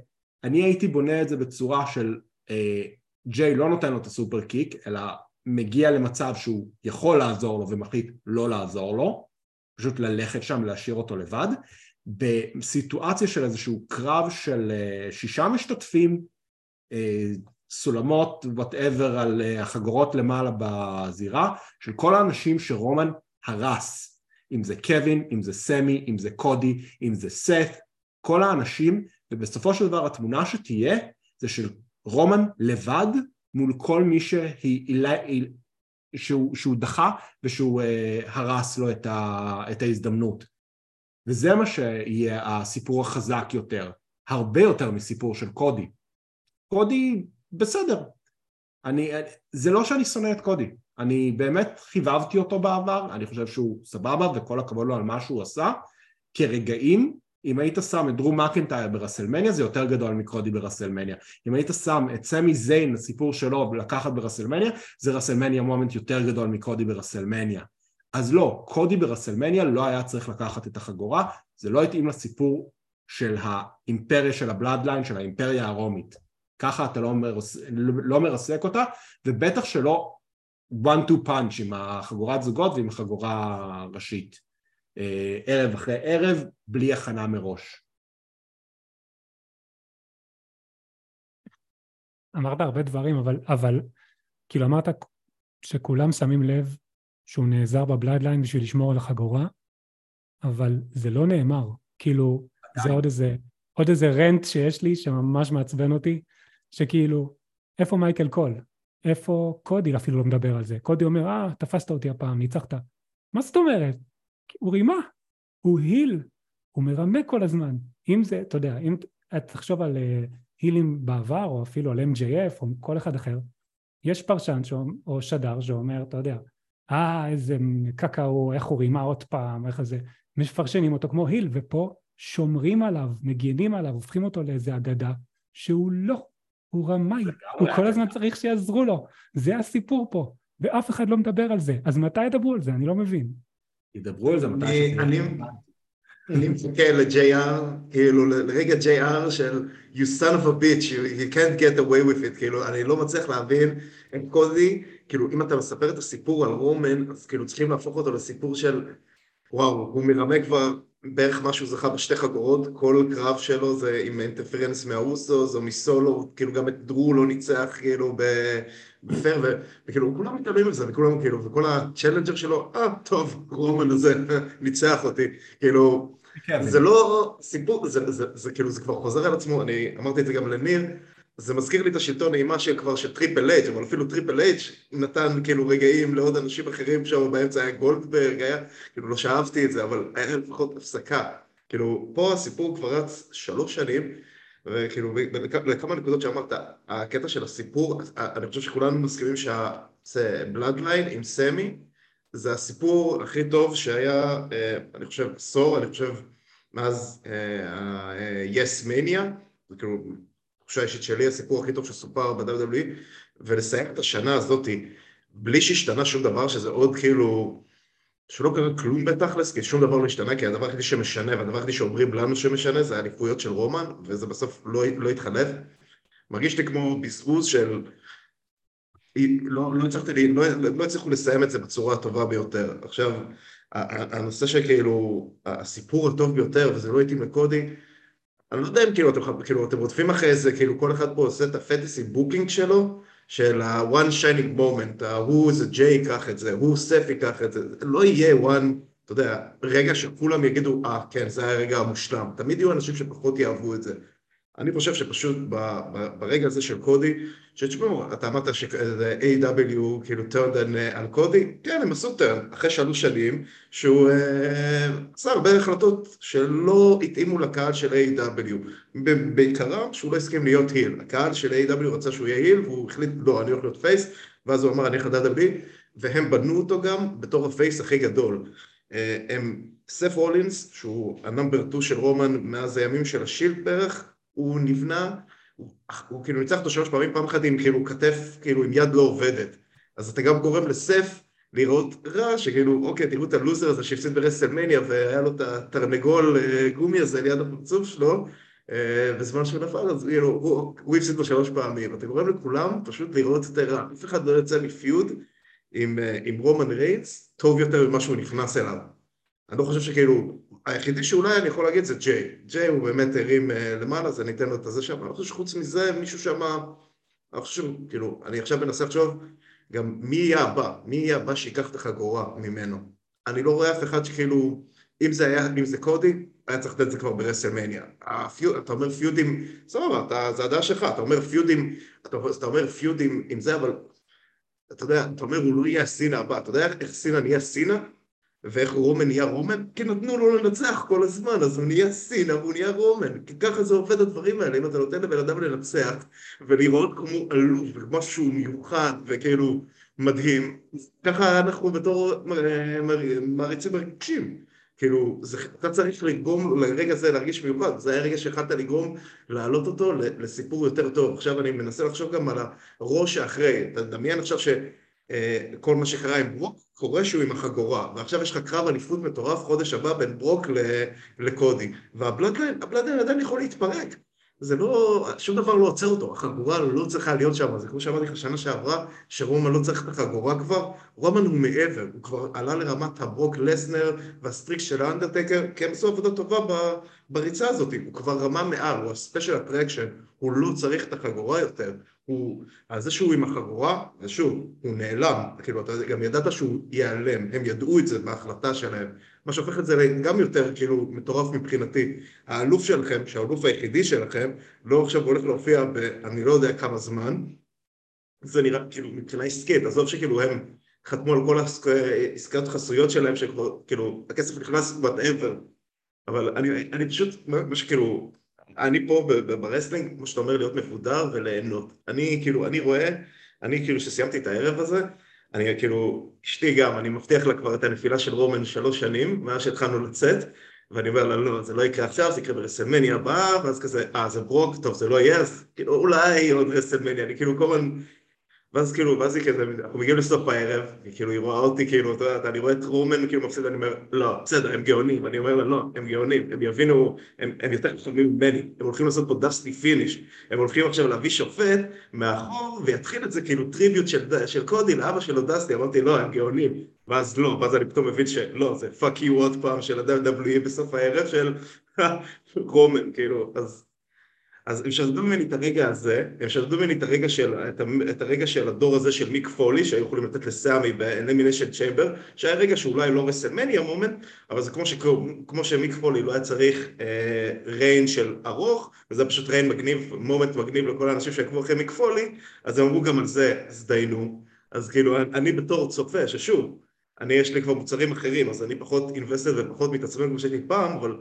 אני הייתי בונה את זה בצורה של אה, ג'יי לא נותן לו את הסופרקיק, אלא מגיע למצב שהוא יכול לעזור לו ומחליט לא לעזור לו, פשוט ללכת שם, להשאיר אותו לבד, בסיטואציה של איזשהו קרב של שישה משתתפים, סולמות whatever על החגורות למעלה בזירה, של כל האנשים שרומן הרס, אם זה קווין, אם זה סמי, אם זה קודי, אם זה סף, כל האנשים, ובסופו של דבר התמונה שתהיה, זה של רומן לבד, מול כל מי שהוא, שהוא דחה, ושהוא הרס לו את, ה, את ההזדמנות. וזה מה שיהיה הסיפור החזק יותר, הרבה יותר מסיפור של קודי. קודי, בסדר. אני, זה לא שאני שונא את קודי. אני באמת חיבבתי אותו בעבר, אני חושב שהוא סבבה, וכל הכבוד לו על מה שהוא עשה. כרגעים, אם היית שם את דרו מקנטייר ברסלמניה, זה יותר גדול מקודי ברסלמניה. אם היית שם את סמי זיין, הסיפור שלו, לקחת ברסלמניה, זה רסלמניה מומנט יותר גדול מקודי ברסלמניה. אז לא, קודי ברסלמניה לא היה צריך לקחת את החגורה, זה לא התאים לסיפור של האימפריה, של הבלאדליין, של האימפריה הרומית. ככה אתה לא, מרס... לא מרסק אותה, ובטח שלא one two punch עם החגורת זוגות ועם החגורה ראשית. ערב אחרי ערב, בלי הכנה מראש. אמרת הרבה דברים, אבל, אבל כאילו אמרת שכולם שמים לב, שהוא נעזר בבלאדליין בשביל לשמור על החגורה, אבל זה לא נאמר, כאילו זה עוד איזה, עוד איזה רנט שיש לי, שממש מעצבן אותי, שכאילו, איפה מייקל קול? איפה קודי אפילו לא מדבר על זה? קודי אומר, אה, תפסת אותי הפעם, ניצחת. מה זאת אומרת? הוא רימה, הוא היל, הוא מרמה כל הזמן. אם זה, אתה יודע, אם את תחשוב על הילים בעבר, או אפילו על אם ג'יי אף, או כל אחד אחר, יש פרשן או שדר שאומר, אתה יודע, אה, איזה קקאו, איך הוא רימה עוד פעם, איך זה, מפרשנים אותו כמו היל, ופה שומרים עליו, מגיינים עליו, הופכים אותו לאיזה אגדה, שהוא לא, הוא רמאי, הוא כל הזמן צריך שיעזרו לו, זה הסיפור פה, ואף אחד לא מדבר על זה, אז מתי ידברו על זה? אני לא מבין. ידברו על זה מתי שתדברו. אני מסתכל ל-ג'יי אר, כאילו לרגע ג'יי אר של you son of a bitch, you can't get away with it, כאילו אני לא מצליח להבין את קודי, כאילו אם אתה מספר את הסיפור על רומן, אז כאילו צריכים להפוך אותו לסיפור של וואו, הוא מרמה כבר בערך מה שהוא זכה בשתי חגורות, כל קרב שלו זה עם אינטרפרנס מהאוסוס או מסולו, כאילו גם את דרו לא ניצח כאילו בפר, וכאילו כולם מתעלמים את זה, וכולם כאילו, וכל הצ'לנג'ר שלו, אה טוב, רומן הזה ניצח אותי, כאילו זה לא סיפור, זה כאילו זה כבר חוזר על עצמו, אני אמרתי את זה גם לניר, זה מזכיר לי את השלטון אימה שכבר שטריפל אייץ', אבל אפילו טריפל אייץ' נתן כאילו רגעים לעוד אנשים אחרים שם באמצע היה גולדברג, היה, כאילו לא שאהבתי את זה, אבל היה לפחות הפסקה. כאילו פה הסיפור כבר רץ שלוש שנים, וכאילו לכמה נקודות שאמרת, הקטע של הסיפור, אני חושב שכולנו מסכימים שהבלאדליין עם סמי, זה הסיפור הכי טוב שהיה, אני חושב, עשור, אני חושב, מאז ה-יס מניה, זה כאילו, תחושה אישית שלי, הסיפור הכי טוב שסופר ב-דאבליו דאבליו אי, ולסיים את השנה הזאת בלי שהשתנה שום דבר, שזה עוד כאילו, שלא קרה כלום בתכלס, כי שום דבר לא השתנה, כי הדבר הכי שמשנה, והדבר הכי שאומרים לנו שמשנה, זה הליקויות של רומן, וזה בסוף לא, לא התחלף. מרגיש לי כמו בזבוז של, לא, לא הצלחתי לי, לא, לא הצליחו לסיים את זה בצורה הטובה ביותר. עכשיו, הנושא שכאילו, הסיפור הטוב ביותר, וזה לא התאים לקודי, אני לא יודע אם כאילו אתם, כאילו, אתם רודפים אחרי זה, כאילו כל אחד פה עושה את הפטסי בוקינג שלו, של ה-one shining moment, הוא זה ג'יי ייקח את זה, הוא סף ייקח את זה, לא יהיה one, אתה יודע, רגע שכולם יגידו, אה, ah, כן, זה היה הרגע המושלם, תמיד יהיו אנשים שפחות יאהבו את זה. אני חושב שפשוט ב- ב- ברגע הזה של קודי, שתשמעו, אתה אמרת ש-איי דאבליו כאילו טרן על קודי, כן, הם עשו טרן, אחרי שלוש שנים, שהוא עשה הרבה החלטות שלא התאימו לקהל של איי דאבליו, בעיקרם שהוא לא הסכים להיות היל, הקהל של איי דאבליו רצה שהוא יהיה היל, והוא החליט, לא, אני הולך להיות פייס, ואז הוא אמר, אני חדד אבלי, והם בנו אותו גם בתור הפייס הכי גדול. הם, סף רולינס, שהוא הנאמבר טו של רומן מאז הימים של השילד בערך, הוא נבנה, הוא, הוא כאילו ניצח אותו שלוש פעמים, פעם אחת עם כאילו כתף, כאילו עם יד לא עובדת. אז אתה גם גורם לסף לראות רע, שכאילו, אוקיי, תראו את הלוזר הזה שהפסיד ברסלמניה, והיה לו את התרנגול גומי הזה ליד הפרצוף שלו, בזמן שהוא נפל, אז כאילו, הוא, הוא הפסיד לו שלוש פעמים. אתה גורם לכולם פשוט לראות את הרע. אף אחד לא יצא מפיוד עם, עם רומן ריינס, טוב יותר ממה שהוא נכנס אליו. אני לא חושב שכאילו, היחידי שאולי אני יכול להגיד זה ג'יי. ג'יי הוא באמת הרים למעלה, אז אני אתן לו את זה שם. אני חושב שחוץ מזה, מישהו שם, אני חושב, כאילו, אני עכשיו מנסה לחשוב, גם מי יהיה הבא, מי יהיה הבא שיקח את החגורה ממנו. אני לא רואה אף אחד שכאילו, אם זה היה, אם זה קודי, היה צריך לתת את זה כבר ברסלמניה. אתה אומר פיודים, סבבה, זה הדעה שלך, אתה אומר פיודים, אתה אומר פיודים עם זה, אבל אתה יודע, אתה אומר, הוא לא יהיה הסינה הבא, אתה יודע איך סינה נהיה סינה? ואיך רומן נהיה רומן? כי נתנו לו לנצח כל הזמן, אז הוא נהיה סינה והוא נהיה רומן. כי ככה זה עובד הדברים האלה, אם אתה נותן לבן אדם לנצח, ולראות כמו עלוב, משהו מיוחד וכאילו מדהים, ככה אנחנו בתור מעריצים מרגישים. כאילו, זה, אתה צריך לגרום לרגע הזה להרגיש מיוחד, זה היה רגע שהחלטת לגרום להעלות אותו לסיפור יותר טוב. עכשיו אני מנסה לחשוב גם על הראש האחרי, אתה דמיין עכשיו ש... כל מה שקרה עם ברוק קורה שהוא עם החגורה, ועכשיו יש לך קרב אליפות מטורף חודש הבא בין ברוק לקודי, והבלאדליין עדיין יכול להתפרק, זה לא, שום דבר לא עוצר אותו, החגורה לא צריכה להיות שם, זה כמו שאמרתי לך שנה שעברה, שרומן לא צריך את החגורה כבר, רומן הוא מעבר, הוא כבר עלה לרמת הברוק לסנר והסטריק של האנדרטקר, כי הם עשו עבודה טובה בריצה הזאת, הוא כבר רמה מעל, הוא הספשייל אטרקשן, הוא לא צריך את החגורה יותר, הוא, אז זה שהוא עם החגורה, ושוב, הוא נעלם, כאילו אתה גם ידעת שהוא ייעלם, הם ידעו את זה בהחלטה שלהם, מה שהופך את זה גם יותר כאילו מטורף מבחינתי, האלוף שלכם, שהאלוף היחידי שלכם, לא עכשיו הולך להופיע ואני לא יודע כמה זמן, זה נראה כאילו מבחינה עסקית, עזוב שכאילו הם חתמו על כל העסקאות חסויות שלהם, שכבר כאילו הכסף נכנס whatever, אבל אני, אני פשוט, מה שכאילו, אני פה ברסלינג, כמו שאתה אומר, להיות מפודר וליהנות. אני כאילו, אני רואה, אני כאילו שסיימתי את הערב הזה, אני כאילו, אשתי גם, אני מבטיח לה כבר את הנפילה של רומן שלוש שנים, מאז שהתחלנו לצאת, ואני אומר לה, לא, זה לא יקרה עכשיו, זה יקרה ברסלמניה הבאה, ואז כזה, אה, זה ברוק, טוב, זה לא יהיה, אז כאילו, אולי עוד רסלמניה, אני כאילו כל הזמן, ואז כאילו, ואז היא כזה, אנחנו מגיעים לסוף הערב, היא כאילו, היא רואה אותי, כאילו, אתה יודע, אני רואה את רומן, כאילו, מפסיד, אני אומר, לא, בסדר, הם גאונים, אני אומר לה, לא, הם גאונים, הם יבינו, הם, הם יותר חכמים ממני, הם הולכים לעשות פה דסטי פיניש, הם הולכים עכשיו להביא שופט מאחור, ויתחיל את זה, כאילו, טריביות של, של קודי, לאבא שלו דסטי, אמרתי, לא, הם גאונים, ואז לא, ואז אני פתאום מבין שלא, זה fuck you עוד פעם של ה-דאבליו דאבליו אי בסוף הערב של רומן, כאילו, אז... אז הם שדדו ממני את הרגע הזה, הם שדדו ממני את הרגע של, את הרגע של הדור הזה של מיק פולי, שהיו יכולים לתת לסאמי באלימיניישן צ'יימבר, שהיה רגע שאולי לא רסלמניה מומנט, אבל זה כמו, שכו, כמו שמיק פולי לא היה צריך אה, ריין של ארוך, וזה היה פשוט ריין מגניב, מומנט מגניב לכל האנשים שעקבו אחרי מיק פולי, אז הם אמרו גם על זה, אז דיינו. אז כאילו, אני בתור צופה, ששוב, אני יש לי כבר מוצרים אחרים, אז אני פחות אינבסטד ופחות מתעצבן כמו שהייתי פעם, אבל...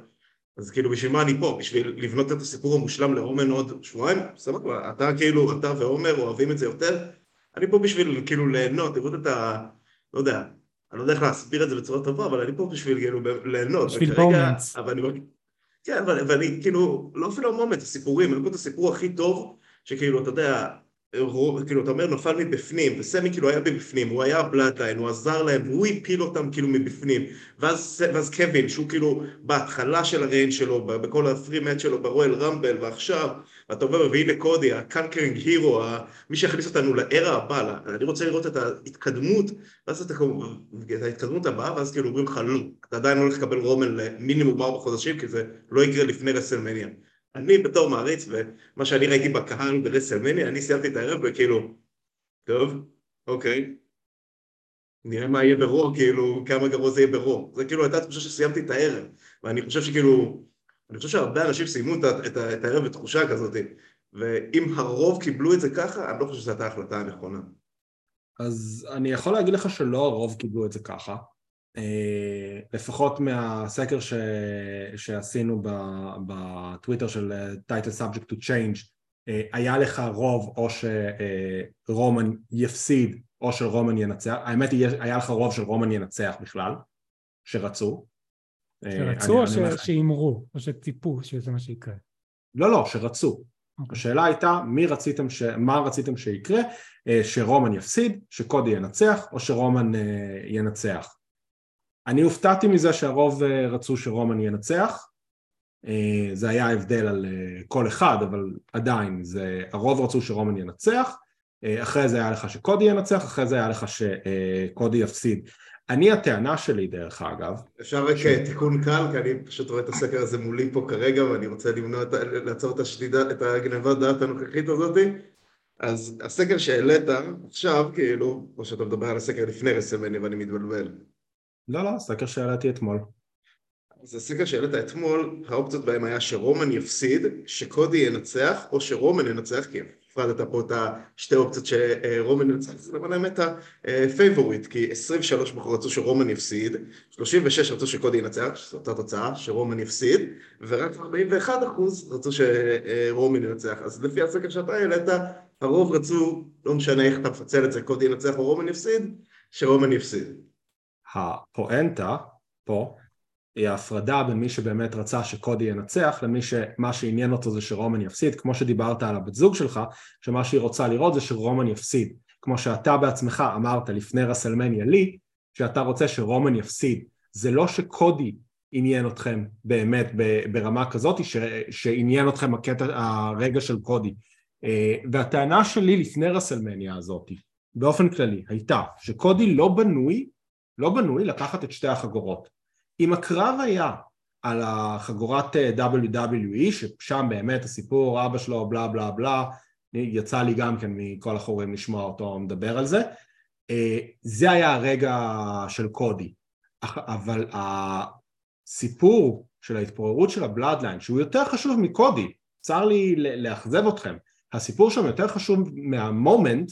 אז כאילו, בשביל מה אני פה? בשביל לבנות את הסיפור המושלם לרומן עוד שבועיים? סבבה, אתה כאילו, אתה ועומר אוהבים את זה יותר? אני פה בשביל כאילו ליהנות, תראו את ה... לא יודע, אני לא יודע איך להסביר את זה בצורה טובה, אבל אני פה בשביל כאילו ליהנות. בשביל פורמנס. אבל אני... כן, ואני כאילו, לא אפילו מומנט, הסיפורים, אני פה את הסיפור הכי טוב, שכאילו, אתה יודע, כאילו, אתה אומר, נופל מבפנים, וסמי כאילו היה מבפנים, הוא היה בלאטליין, הוא עזר להם, הוא הפיל אותם כאילו מבפנים, ואז, ואז קווין, שהוא כאילו בהתחלה של הריין שלו, בכל הפרימט שלו, ברואל רמבל, ועכשיו, אתה אומר, והנה קודי, הקנקרינג הירו, מי שהכניס אותנו לערה הבאה, אני רוצה לראות את ההתקדמות, ואז אתה, את ההתקדמות הבאה, ואז כאילו אומרים לך, לא, אתה עדיין לא הולך לקבל רומן למינימום ארבע חודשים, כי זה לא יקרה לפני רסלמניה. אני בתור מעריץ, ומה שאני ראיתי בקהל ברסלמניה, אני סיימתי את הערב, וכאילו, טוב, אוקיי, נראה מה יהיה ברור, כאילו, כמה גרוע זה יהיה ברור. זה כאילו הייתה תחושה שסיימתי את הערב, ואני חושב שכאילו, אני חושב שהרבה אנשים סיימו את, את, את הערב בתחושה כזאת, ואם הרוב קיבלו את זה ככה, אני לא חושב שזו הייתה ההחלטה הנכונה. אז אני יכול להגיד לך שלא הרוב קיבלו את זה ככה. לפחות מהסקר ש... שעשינו ב... בטוויטר של Title Subject to Change, היה לך רוב או שרומן יפסיד או שרומן ינצח. האמת היא, היה לך רוב שרומן ינצח בכלל, שרצו. שרצו אני, או אני ש... שאימרו, או שציפו שזה מה שיקרה? לא, לא, שרצו. Okay. השאלה הייתה, מי רציתם ש... מה רציתם שיקרה? שרומן יפסיד, שקודי ינצח, או שרומן ינצח. אני הופתעתי מזה שהרוב רצו שרומן ינצח, זה היה הבדל על כל אחד, אבל עדיין, זה, הרוב רצו שרומן ינצח, אחרי זה היה לך שקודי ינצח, אחרי זה היה לך שקודי יפסיד. אני, הטענה שלי דרך אגב... אפשר רק ש... תיקון קל, כי אני פשוט רואה את הסקר הזה מולי פה כרגע, ואני רוצה למנוע, את, לעצור את השדידה, את הגנבת דעת הנוכחית הזאת, אז הסקר שהעלית עכשיו, כאילו, או שאתה מדבר על הסקר לפני רסלמניה, ואני מתבלבל. לא, לא, סקר שאלתי אתמול. אז הסקר שאלת אתמול, האופציות בהם היה שרומן יפסיד, שקודי ינצח, או שרומן ינצח, כי הפרדת פה את השתי אופציות שרומן ינצח, זה למעלה האמת הפייבורית, כי עשרים ושלוש בחור רצו שרומן יפסיד, שלושים ושש רצו שקודי ינצח, שזו אותה תוצאה, שרומן יפסיד, ורק ארבעים ואחד אחוז רצו שרומן ינצח. אז לפי הסקר שאתה העלית, הרוב רצו, לא משנה איך אתה מפצל את זה, קודי ינצח או רומן יפסיד, שרומן יפסיד. הפואנטה פה היא ההפרדה בין מי שבאמת רצה שקודי ינצח למי שמה שעניין אותו זה שרומן יפסיד, כמו שדיברת על הבת זוג שלך, שמה שהיא רוצה לראות זה שרומן יפסיד, כמו שאתה בעצמך אמרת לפני רסלמניה לי, שאתה רוצה שרומן יפסיד. זה לא שקודי עניין אתכם באמת ברמה כזאת, ש... שעניין אתכם הקטע, הרגע של קודי. והטענה שלי לפני רסלמניה הזאת, באופן כללי, הייתה שקודי לא בנוי, לא בנוי לקחת את שתי החגורות. אם הקרב היה על החגורת דאבליו דאבליו אי, ששם באמת הסיפור, אבא שלו, בלה בלה בלה, יצא לי גם כן מכל החורים לשמוע אותו מדבר על זה, זה היה הרגע של קודי. אבל הסיפור של ההתפוררות של הבלאדליין, שהוא יותר חשוב מקודי, צר לי לאכזב אתכם, הסיפור שם יותר חשוב מהמומנט,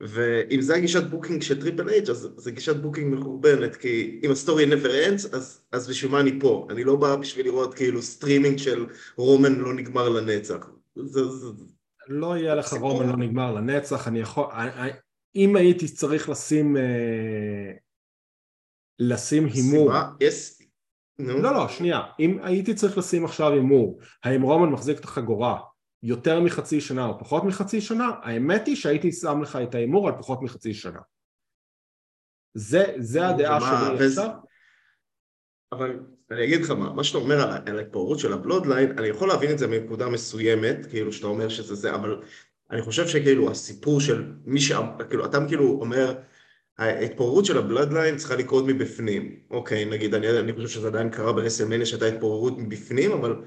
ואם זה הגישת בוקינג של טריפל אייץ', אז זה גישת בוקינג מחורבנת, כי אם הסטורי never ends, אז, אז בשביל מה אני פה? אני לא בא בשביל לראות כאילו סטרימינג של רומן לא נגמר לנצח. זה, זה... לא יהיה לך סיפור. רומן לא נגמר לנצח, אני יכול... אם הייתי צריך לשים... לשים הימור... סיבה? Yes. No. לא, לא, שנייה. אם הייתי צריך לשים עכשיו הימור, האם רומן מחזיק את החגורה, יותר מחצי שנה או פחות מחצי שנה, האמת היא שהייתי שם לך את האימור על פחות מחצי שנה. זה, זה הדעה שלי עכשיו. אבל אני אגיד לך מה, מה שאתה אומר על, על הפעורות של הבלודליין, אני יכול להבין את זה מנקודה מסוימת, כאילו שאתה אומר שזה זה, אבל אני חושב שכאילו הסיפור של מי ש... כאילו, אתה כאילו אומר, ההתפוררות של הבלאדליין צריכה לקרות מבפנים. אוקיי, נגיד, אני, אני חושב שזה עדיין קרה ברסלמניה שהייתה התפוררות מבפנים, אבל...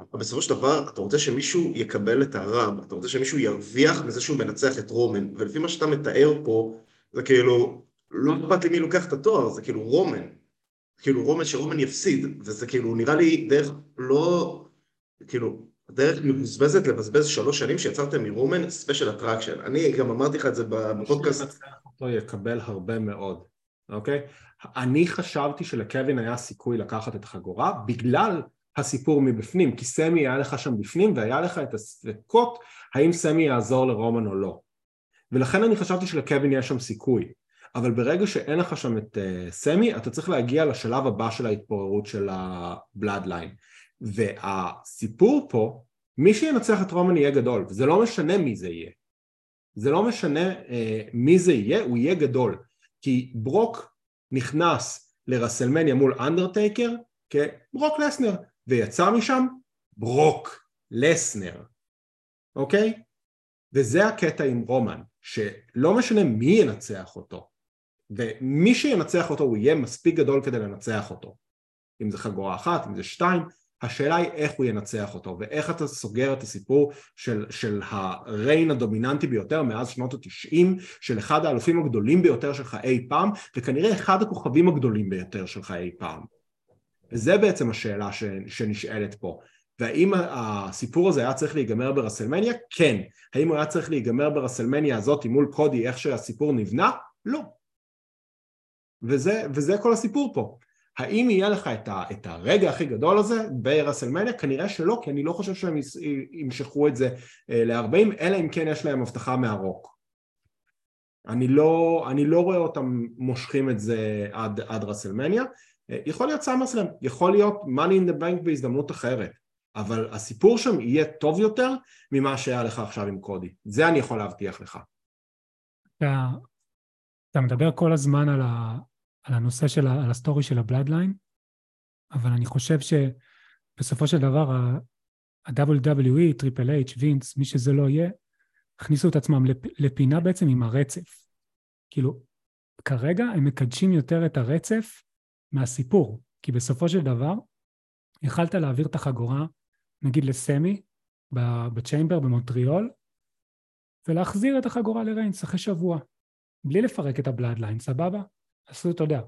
אבל בסופו של דבר, אתה רוצה שמישהו יקבל את הרב, אתה רוצה שמישהו ירוויח מזה שהוא מנצח את רומן, ולפי מה שאתה מתאר פה, זה כאילו, לא אכפת לי מי לוקח את התואר, זה כאילו רומן, כאילו רומן שרומן יפסיד, וזה כאילו נראה לי דרך לא, כאילו, דרך מבוזבזת לבזבז שלוש שנים שיצרתם מרומן ספיישל אטרקשן. אני גם אמרתי לך את זה בפודקאסט. מי שמנצח אותו יקבל הרבה מאוד, אוקיי? אני חשבתי שלקווין היה סיכוי לקחת את החגורה, בגלל הסיפור מבפנים, כי סמי היה לך שם בפנים, והיה לך את הספקות, האם סמי יעזור לרומן או לא. ולכן אני חשבתי שלקווין יש שם סיכוי, אבל ברגע שאין לך שם את uh, סמי, אתה צריך להגיע לשלב הבא של ההתפוררות של הבלאדליין. והסיפור פה, מי שינצח את רומן יהיה גדול, וזה לא משנה מי זה יהיה. זה לא משנה uh, מי זה יהיה, הוא יהיה גדול. כי ברוק נכנס לרסלמניה מול אנדרטייקר, כברוק לסנר, ויצא משם ברוק לסנר, אוקיי? וזה הקטע עם רומן, שלא משנה מי ינצח אותו, ומי שינצח אותו הוא יהיה מספיק גדול כדי לנצח אותו, אם זה חגורה אחת, אם זה שתיים, השאלה היא איך הוא ינצח אותו, ואיך אתה סוגר את הסיפור של, של הריין הדומיננטי ביותר מאז שנות ה-תשעים, של אחד האלופים הגדולים ביותר שלך אי פעם, וכנראה אחד הכוכבים הגדולים ביותר שלך אי פעם. וזה בעצם השאלה ש... שנשאלת פה. והאם הסיפור הזה היה צריך להיגמר ברסלמניה? כן. האם הוא היה צריך להיגמר ברסלמניה הזאת מול קודי, איך שהסיפור נבנה? לא. וזה, וזה כל הסיפור פה. האם יהיה לך את, ה... את הרגע הכי גדול הזה ברסלמניה? כנראה שלא, כי אני לא חושב שהם ימשכו את זה ל-ארבעים, אלא אם כן יש להם הבטחה מהרוק. אני לא, אני לא רואה אותם מושכים את זה עד, עד רסלמניה, יכול להיות סמרסלם, יכול להיות money in the bank בהזדמנות אחרת, אבל הסיפור שם יהיה טוב יותר ממה שהיה לך עכשיו עם קודי. זה אני יכול להבטיח לך. אתה, אתה מדבר כל הזמן על, ה, על הנושא של, על הסטורי של הבלאדליין, אבל אני חושב שבסופו של דבר, ה-דאבליו דאבליו אי, טריפל אייץ', וינס, מי שזה לא יהיה, הכניסו את עצמם לפינה בעצם עם הרצף. כאילו, כרגע הם מקדשים יותר את הרצף, מהסיפור, כי בסופו של דבר יכלת להעביר את החגורה נגיד לסמי בצ'יימבר במונטריאול ולהחזיר את החגורה לריינס אחרי שבוע בלי לפרק את הבלאדליין, סבבה? עשו, אתה יודע,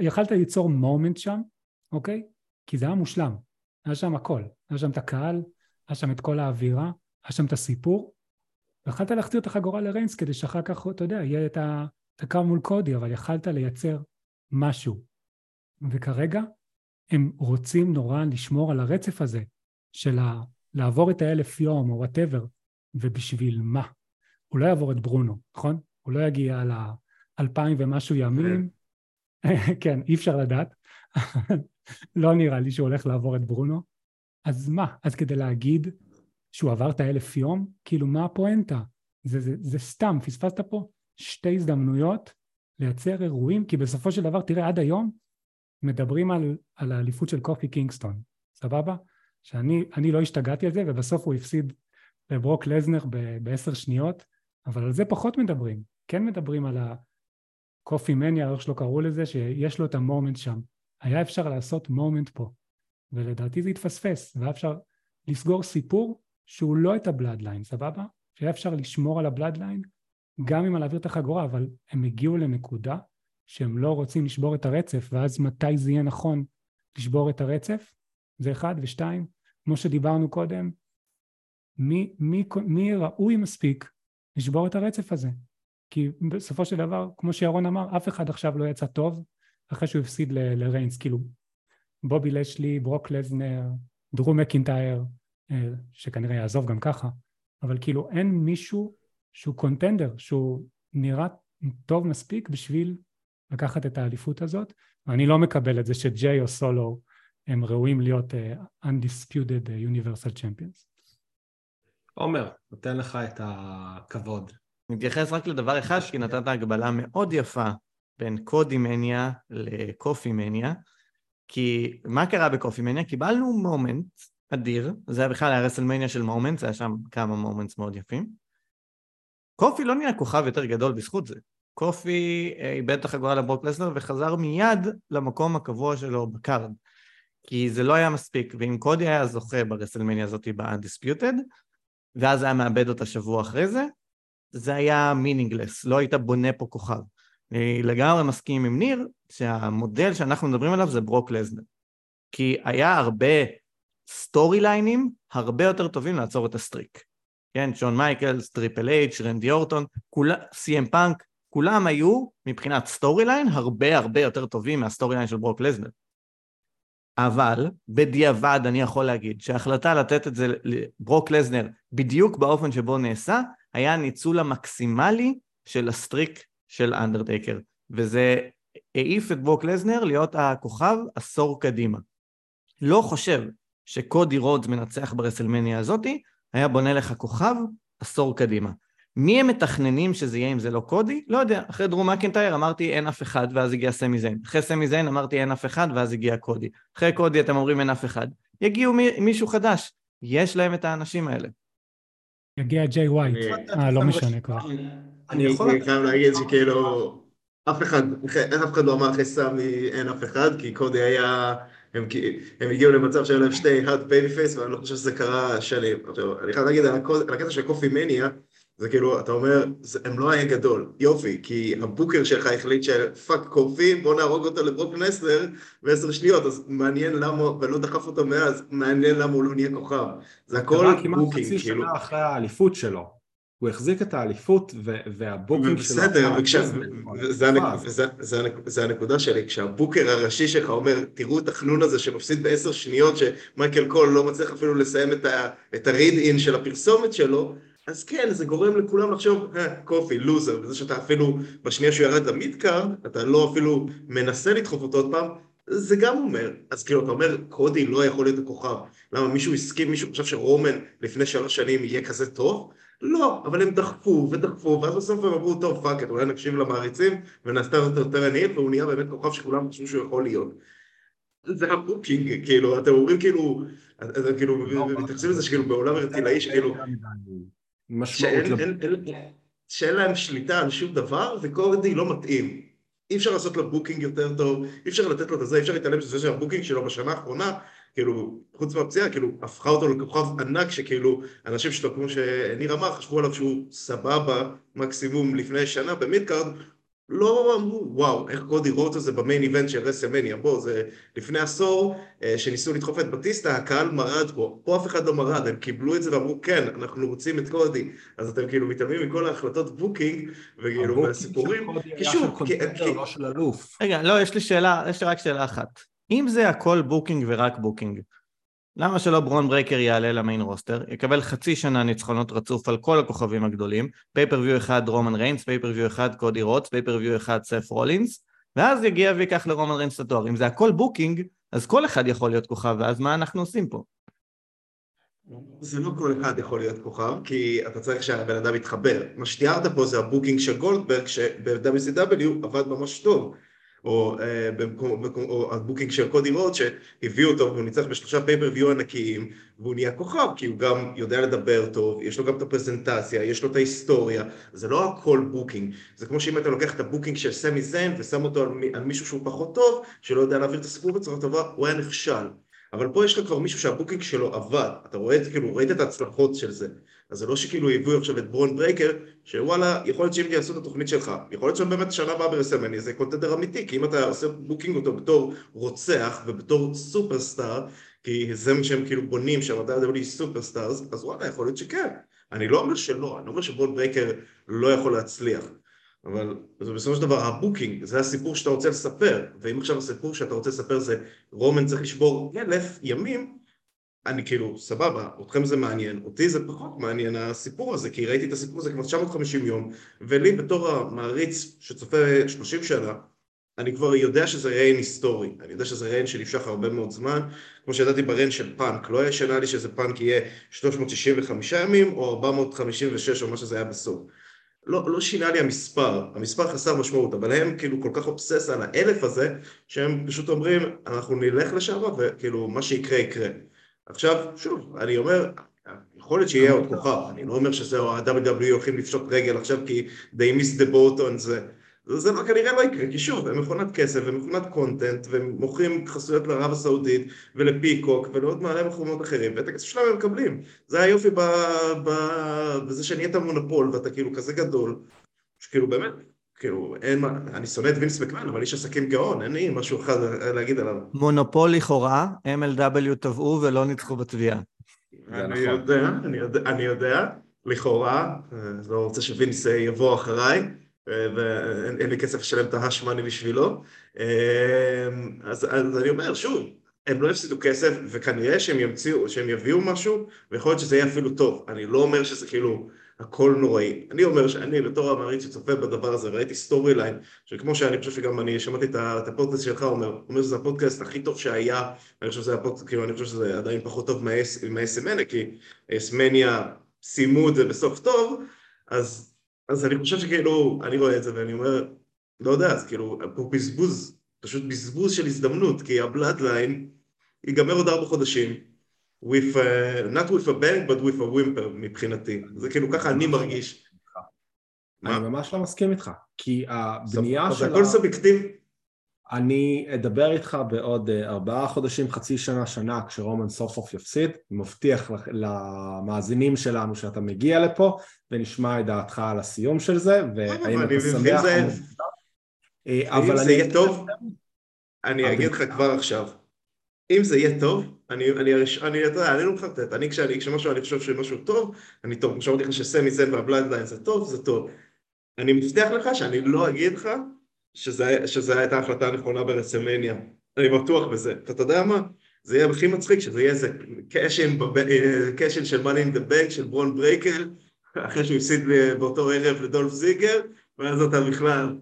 יכלת ליצור מומנט שם, אוקיי? כי זה היה מושלם, היה שם הכל, היה שם את הקהל, היה שם את כל האווירה, היה שם את הסיפור, ויכלת להחזיר את החגורה לריינס כדי שאחר כך, אתה יודע, יהיה את הקו מול קודי, אבל יכלת לייצר משהו. וכרגע הם רוצים נורא לשמור על הרצף הזה של ה... לעבור את האלף יום או whatever, ובשביל מה? הוא לא יעבור את ברונו, נכון? הוא לא יגיע על האלפיים ומשהו ימים, כן, אי אפשר לדעת, לא נראה לי שהוא הולך לעבור את ברונו, אז מה? אז כדי להגיד שהוא עבר את האלף יום, כאילו מה הפואנטה? זה, זה, זה סתם, פספסת פה שתי הזדמנויות לייצר אירועים, כי בסופו של דבר, תראה, עד היום, מדברים על, על האליפות של קופי קינגסטון, סבבה? שאני, אני לא השתגעתי על זה, ובסוף הוא הפסיד לברוק לזנר ב- בעשר שניות, אבל על זה פחות מדברים. כן מדברים על, ה, קופי מניה, איך שלא קראו לזה, שיש לו את המומנט שם. היה אפשר לעשות מומנט פה, ולדעתי זה התפספס, והיה אפשר לסגור סיפור שהוא לא את הבלאדליין, סבבה? שהיה אפשר לשמור על הבלאדליין, גם אם על אוויר תחגורה, אבל הם הגיעו לנקודה שהם לא רוצים לשבור את הרצף, ואז מתי זה יהיה נכון לשבור את הרצף? זה אחד ושתיים, כמו שדיברנו קודם, מי, מי, מי ראוי מספיק לשבור את הרצף הזה? כי בסופו של דבר, כמו שירון אמר, אף אחד עכשיו לא יצא טוב, אחרי שהוא הפסיד ל- לריינס, כאילו בובי לשלי, ברוק לזנר, דרו מקינטייר, שכנראה יעזוב גם ככה, אבל כאילו אין מישהו שהוא קונטנדר, שהוא נראה טוב מספיק בשביל לקחת את האליפות הזאת, ואני לא מקבל את זה שג'יי או סולו הם ראויים להיות uh, undisputed universal champions. עומר, נותן לך את הכבוד. נתייחס רק לדבר אחד, כי נתת הגבלה מאוד יפה בין קודי מניה לקופי מניה, כי מה קרה בקופי מניה? קיבלנו מומנט אדיר, זה היה בכלל הרסלמניה של מומנט, זה היה שם כמה מומנטס מאוד יפים. קופי לא נהיה כוכב יותר גדול בזכות זה. קופי איבד את החגורה לברוק לסנר וחזר מיד למקום הקבוע שלו בקארד, כי זה לא היה מספיק, ואם קודי היה זוכה ברסלמניה הזאת ב-Undisputed, ואז היה מאבד אותה שבוע אחרי זה, זה היה מינינגלס, לא היית בונה פה כוכב. אני לגמרי מסכים עם ניר, שהמודל שאנחנו מדברים עליו זה ברוק לזנר, כי היה הרבה סטורי ליינים, הרבה יותר טובים לעצור את הסטריק. כן, שון מייקלס, טריפל אייץ', רנדי אורטון, כולה, סי-אם פאנק, כולם היו מבחינת סטורי ליין הרבה הרבה יותר טובים מהסטורי ליין של ברוק לזנר. אבל בדיעבד אני יכול להגיד שההחלטה לתת את זה לברוק לזנר בדיוק באופן שבו נעשה, היה הניצול המקסימלי של הסטריק של אנדרטייקר, וזה העיף את ברוק לזנר להיות הכוכב עשור קדימה. לא חושב שקודי רודס מנצח ברסלמניה הזאת, היה בונה לך כוכב עשור קדימה. מי הם מתכננים שזה יהיה אם זה לא קודי? לא יודע, אחרי דרום מקינטייר אמרתי אין אף אחד ואז הגיע סמי זיין, אחרי סמי זיין אמרתי אין אף אחד ואז הגיע קודי, אחרי קודי אתם אומרים אין אף אחד, יגיעו מישהו חדש, יש להם את האנשים האלה. יגיע ג'יי ווייט, אה לא משנה כבר. אני חייב להגיד שכאילו אף אחד, אף אחד לא אמר אחרי סמי אין אף אחד, כי קודי היה, הם הגיעו למצב שהיה להם שתי אחד בייבי פייס ואני לא חושב שזה קרה שנים. אני חייב להגיד על הקטע של קופי מניה, זה כאילו, אתה אומר, הם לא היה גדול, יופי, כי הבוקר שלך החליט של פאק קופי, בוא נהרוג אותו לברוק לסנר בעשר שניות, אז מעניין למה, ולא דחף אותו מאז, מעניין למה הוא לא נהיה כוכב. זה הכל בוקינג, חצי כאילו. שנה אחרי האליפות שלו, הוא החזיק את האליפות, והבוקינג שלו... בסדר, וזה הנקודה שלי, כשהבוקר הראשי שלך אומר, תראו את החנון הזה שמפסיד בעשר שניות, שמייקל קול לא מצליח אפילו לסיים את הריד-אין של הפרסומת שלו, אז כן, זה גורם לכולם לחשוב, קופי, לוזר, וזה שאתה אפילו בשנייה שהוא ירד למידקארד, אתה לא אפילו מנסה לדחוף אותו עוד פעם, זה גם אומר, אז כאילו אתה אומר, קודי לא יכול להיות הכוכב, למה מישהו הסכים, מישהו חושב שרומן לפני שלוש שנים יהיה כזה טוב? לא, אבל הם דחפו ודחפו, ואז בסוף הם אמרו, טוב, פאקט, אולי נקשיב למעריצים, ונעשתה יותר עניים, והוא נהיה באמת כוכב שכולם חשבו שהוא יכול להיות. זה הבוקינג, כאילו, אתם אומרים כאילו, אתם כאילו, מתייחסים לזה שכאילו בעולם הרטילאי שכאילו שאין להם שליטה על שום דבר, וקורדי לא מתאים. אי אפשר לעשות לו בוקינג יותר טוב, אי אפשר לתת לו את זה, אי אפשר להתעלם שזה שהבוקינג שלו בשנה האחרונה, כאילו, חוץ מהפציעה, כאילו, הפכה אותו לכוכב ענק, שכאילו, אנשים שלו, כמו שניר אמר, חשבו עליו שהוא סבבה, מקסימום לפני שנה, במידקארד, לא אמרו, וואו, איך קודי רודס הזה במיין איבנט של רסלמניה, בוא, זה לפני עשור שניסו לדחוף את בטיסטה, הקהל מרד פה, פה אף אחד לא מרד, הם קיבלו את זה ואמרו, כן, אנחנו רוצים את קודי, אז אתם כאילו מתעלמים מכל ההחלטות בוקינג, וכאילו מהסיפורים, קישור, לא של אלוף. רגע, לא, יש לי שאלה, יש לי רק שאלה אחת, אם זה הכל בוקינג ורק בוקינג, למה שלא ברון ברייקר יעלה למיין רוסטר, יקבל חצי שנה ניצחונות רצוף על כל הכוכבים הגדולים, פייפרוויו אחד רומן ריינס, פייפרוויו אחד קודי רוץ, פייפרוויו אחד סף רולינס, ואז יגיע ויקח לרומן ריינס את התואר. אם זה הכל בוקינג, אז כל אחד יכול להיות כוכב, ואז מה אנחנו עושים פה? זה לא כל אחד יכול להיות כוכב, כי אתה צריך שהבן אדם יתחבר. מה שתיארת פה זה הבוקינג של גולדברג, שב-דאבליו סי דאבליו עבד ממש טוב. או הבוקינג של קודי רוד שהביאו אותו והוא ניצח בשלושה פייפריוויו ענקיים, והוא נהיה כוכב כי הוא גם יודע לדבר טוב, יש לו גם את הפרזנטציה, יש לו את ההיסטוריה, זה לא הכל בוקינג. זה כמו שאם אתה לוקח את הבוקינג של סמי זיין ושם אותו על מישהו שהוא פחות טוב, שלא יודע להעביר את הסיפור בצורה טובה, הוא היה נכשל. אבל פה יש לך כבר מישהו שהבוקינג שלו עבד, אתה רואה את, כאילו, ראית את ההצלחות של זה, אז זה לא שכאילו הביאו עכשיו את ברון ברייקר, שוואלה, יכול להיות שהם יעשו את התוכנית שלך, יכול להיות שהם באמת שנה הבאה ברסלמניה, זה קונטנדר אמיתי, כי אם אתה עושה בוקינג אותו בתור רוצח ובתור סופרסטאר, כי זה מה שהם כאילו בונים, שהמדע הזה בלי סופרסטארס, אז וואלה, יכול להיות שכן. אני לא אומר שלא, אני אומר שברון ברייקר לא יכול להצליח. אבל בסופו של דבר הבוקינג זה הסיפור שאתה רוצה לספר, ואם עכשיו הסיפור שאתה רוצה לספר זה רומן צריך לשבור אלף ימים, אני כאילו סבבה, אתכם זה מעניין, אותי זה פחות מעניין הסיפור הזה, כי ראיתי את הסיפור הזה כבר תשע מאות וחמישים יום, ולי בתור המעריץ שצופה שלושים שנה, אני כבר יודע שזה ריין היסטורי, אני יודע שזה ריין שנפשך הרבה מאוד זמן, כמו שידעתי בריין של פאנק, לא ישנה לי שזה פאנק יהיה שלוש מאות שישים וחמישה ימים או ארבע מאות חמישים ושש או מה שזה היה בסוף. לא, לא שינה לי המספר, המספר חסר משמעות, אבל הם כאילו כל כך אובסס על האלף הזה, שהם פשוט אומרים, אנחנו נלך לשם, וכאילו מה שיקרה יקרה. עכשיו, שוב, אני אומר, יכול להיות שיהיה עוד כוכב, אני לא אומר שזה ה-דאבליו דאבליו אי הולכים לפשוט רגל עכשיו, כי they missed the boat on זה, זה כנראה לא יקרה, כי שוב, הם מכונת כסף, הם מכונת קונטנט, והם מוכרים חסויות לערב הסעודית, ולפיקוק, ולעוד מעלה מחרומות אחרים, ואת הכסף שלהם הם מקבלים. זה היופי ב... ב... בזה שנהיית מונופול, ואתה כאילו כזה גדול, שכאילו באמת, כאילו, אין מה, אני שונא את וינס מקמן, אבל איש עסקים גאון, אין לי משהו אחד להגיד עליו. מונופול לכאורה, אם אל דאבליו טבעו ולא ניצחו בתביעה. אני יודע, אני יודע, לכאורה, לא רוצה שווינס יבוא אחריי, ואין לי כסף לשלם את ההשמני בשבילו, אז, אז אני אומר שוב, הם לא יפסידו כסף, וכנראה שהם ימציאו, שהם יביאו משהו, ויכול להיות שזה יהיה אפילו טוב, אני לא אומר שזה כאילו הכל נוראי, אני אומר שאני בתור המעריץ שצופה בדבר הזה, ראיתי סטורי ליין, שכמו שאני חושב שגם אני שמעתי את הפודקאסט שלך, אומר, אומר שזה הפודקאסט הכי טוב שהיה, אני חושב שזה הפודקאסט, כאילו אני חושב שזה עדיין פחות טוב מהאסמניה, כי האסמניה סיימו את זה בסוף טוב, אז אז אני חושב שכאילו, אני רואה את זה ואני אומר, לא יודע, אז כאילו, פה בזבוז, פשוט בזבוז של הזדמנות, כי הבלאדליין ייגמר עוד ארבע חודשים, with a, not with a bang, but with a whimper מבחינתי. זה כאילו ככה אני מרגיש. אני ממש לא מסכים איתך, כי הבנייה של... זה הכל סובייקטיבי. אני אדבר איתך בעוד ארבעה חודשים, חצי שנה, שנה, כשרומן סוף סוף יפסיד, מבטיח למאזינים שלנו שאתה מגיע לפה, ונשמע את דעתך על הסיום של זה, והאם אתה שמח... אם זה יהיה טוב, אני אגיד לך כבר עכשיו, אם זה יהיה טוב, אני לא מחרטט, אני כשמשהו, אני חושב שמשהו טוב, אני טוב, כשאמרתי לך שסמי זיין והבלאדליין זה טוב, זה טוב. אני מבטיח לך שאני לא אגיד לך, שזה, שזה הייתה ההחלטה הנכונה ברסלמניה. אני בטוח בזה. אתה יודע מה? זה יהיה הכי מצחיק, שזה יהיה איזה קשן, קשן של Money in the Bank, של ברון ברייקר, אחרי שהוא הפסיד באותו ערב לדולף זיגר, ואז אתה בכלל,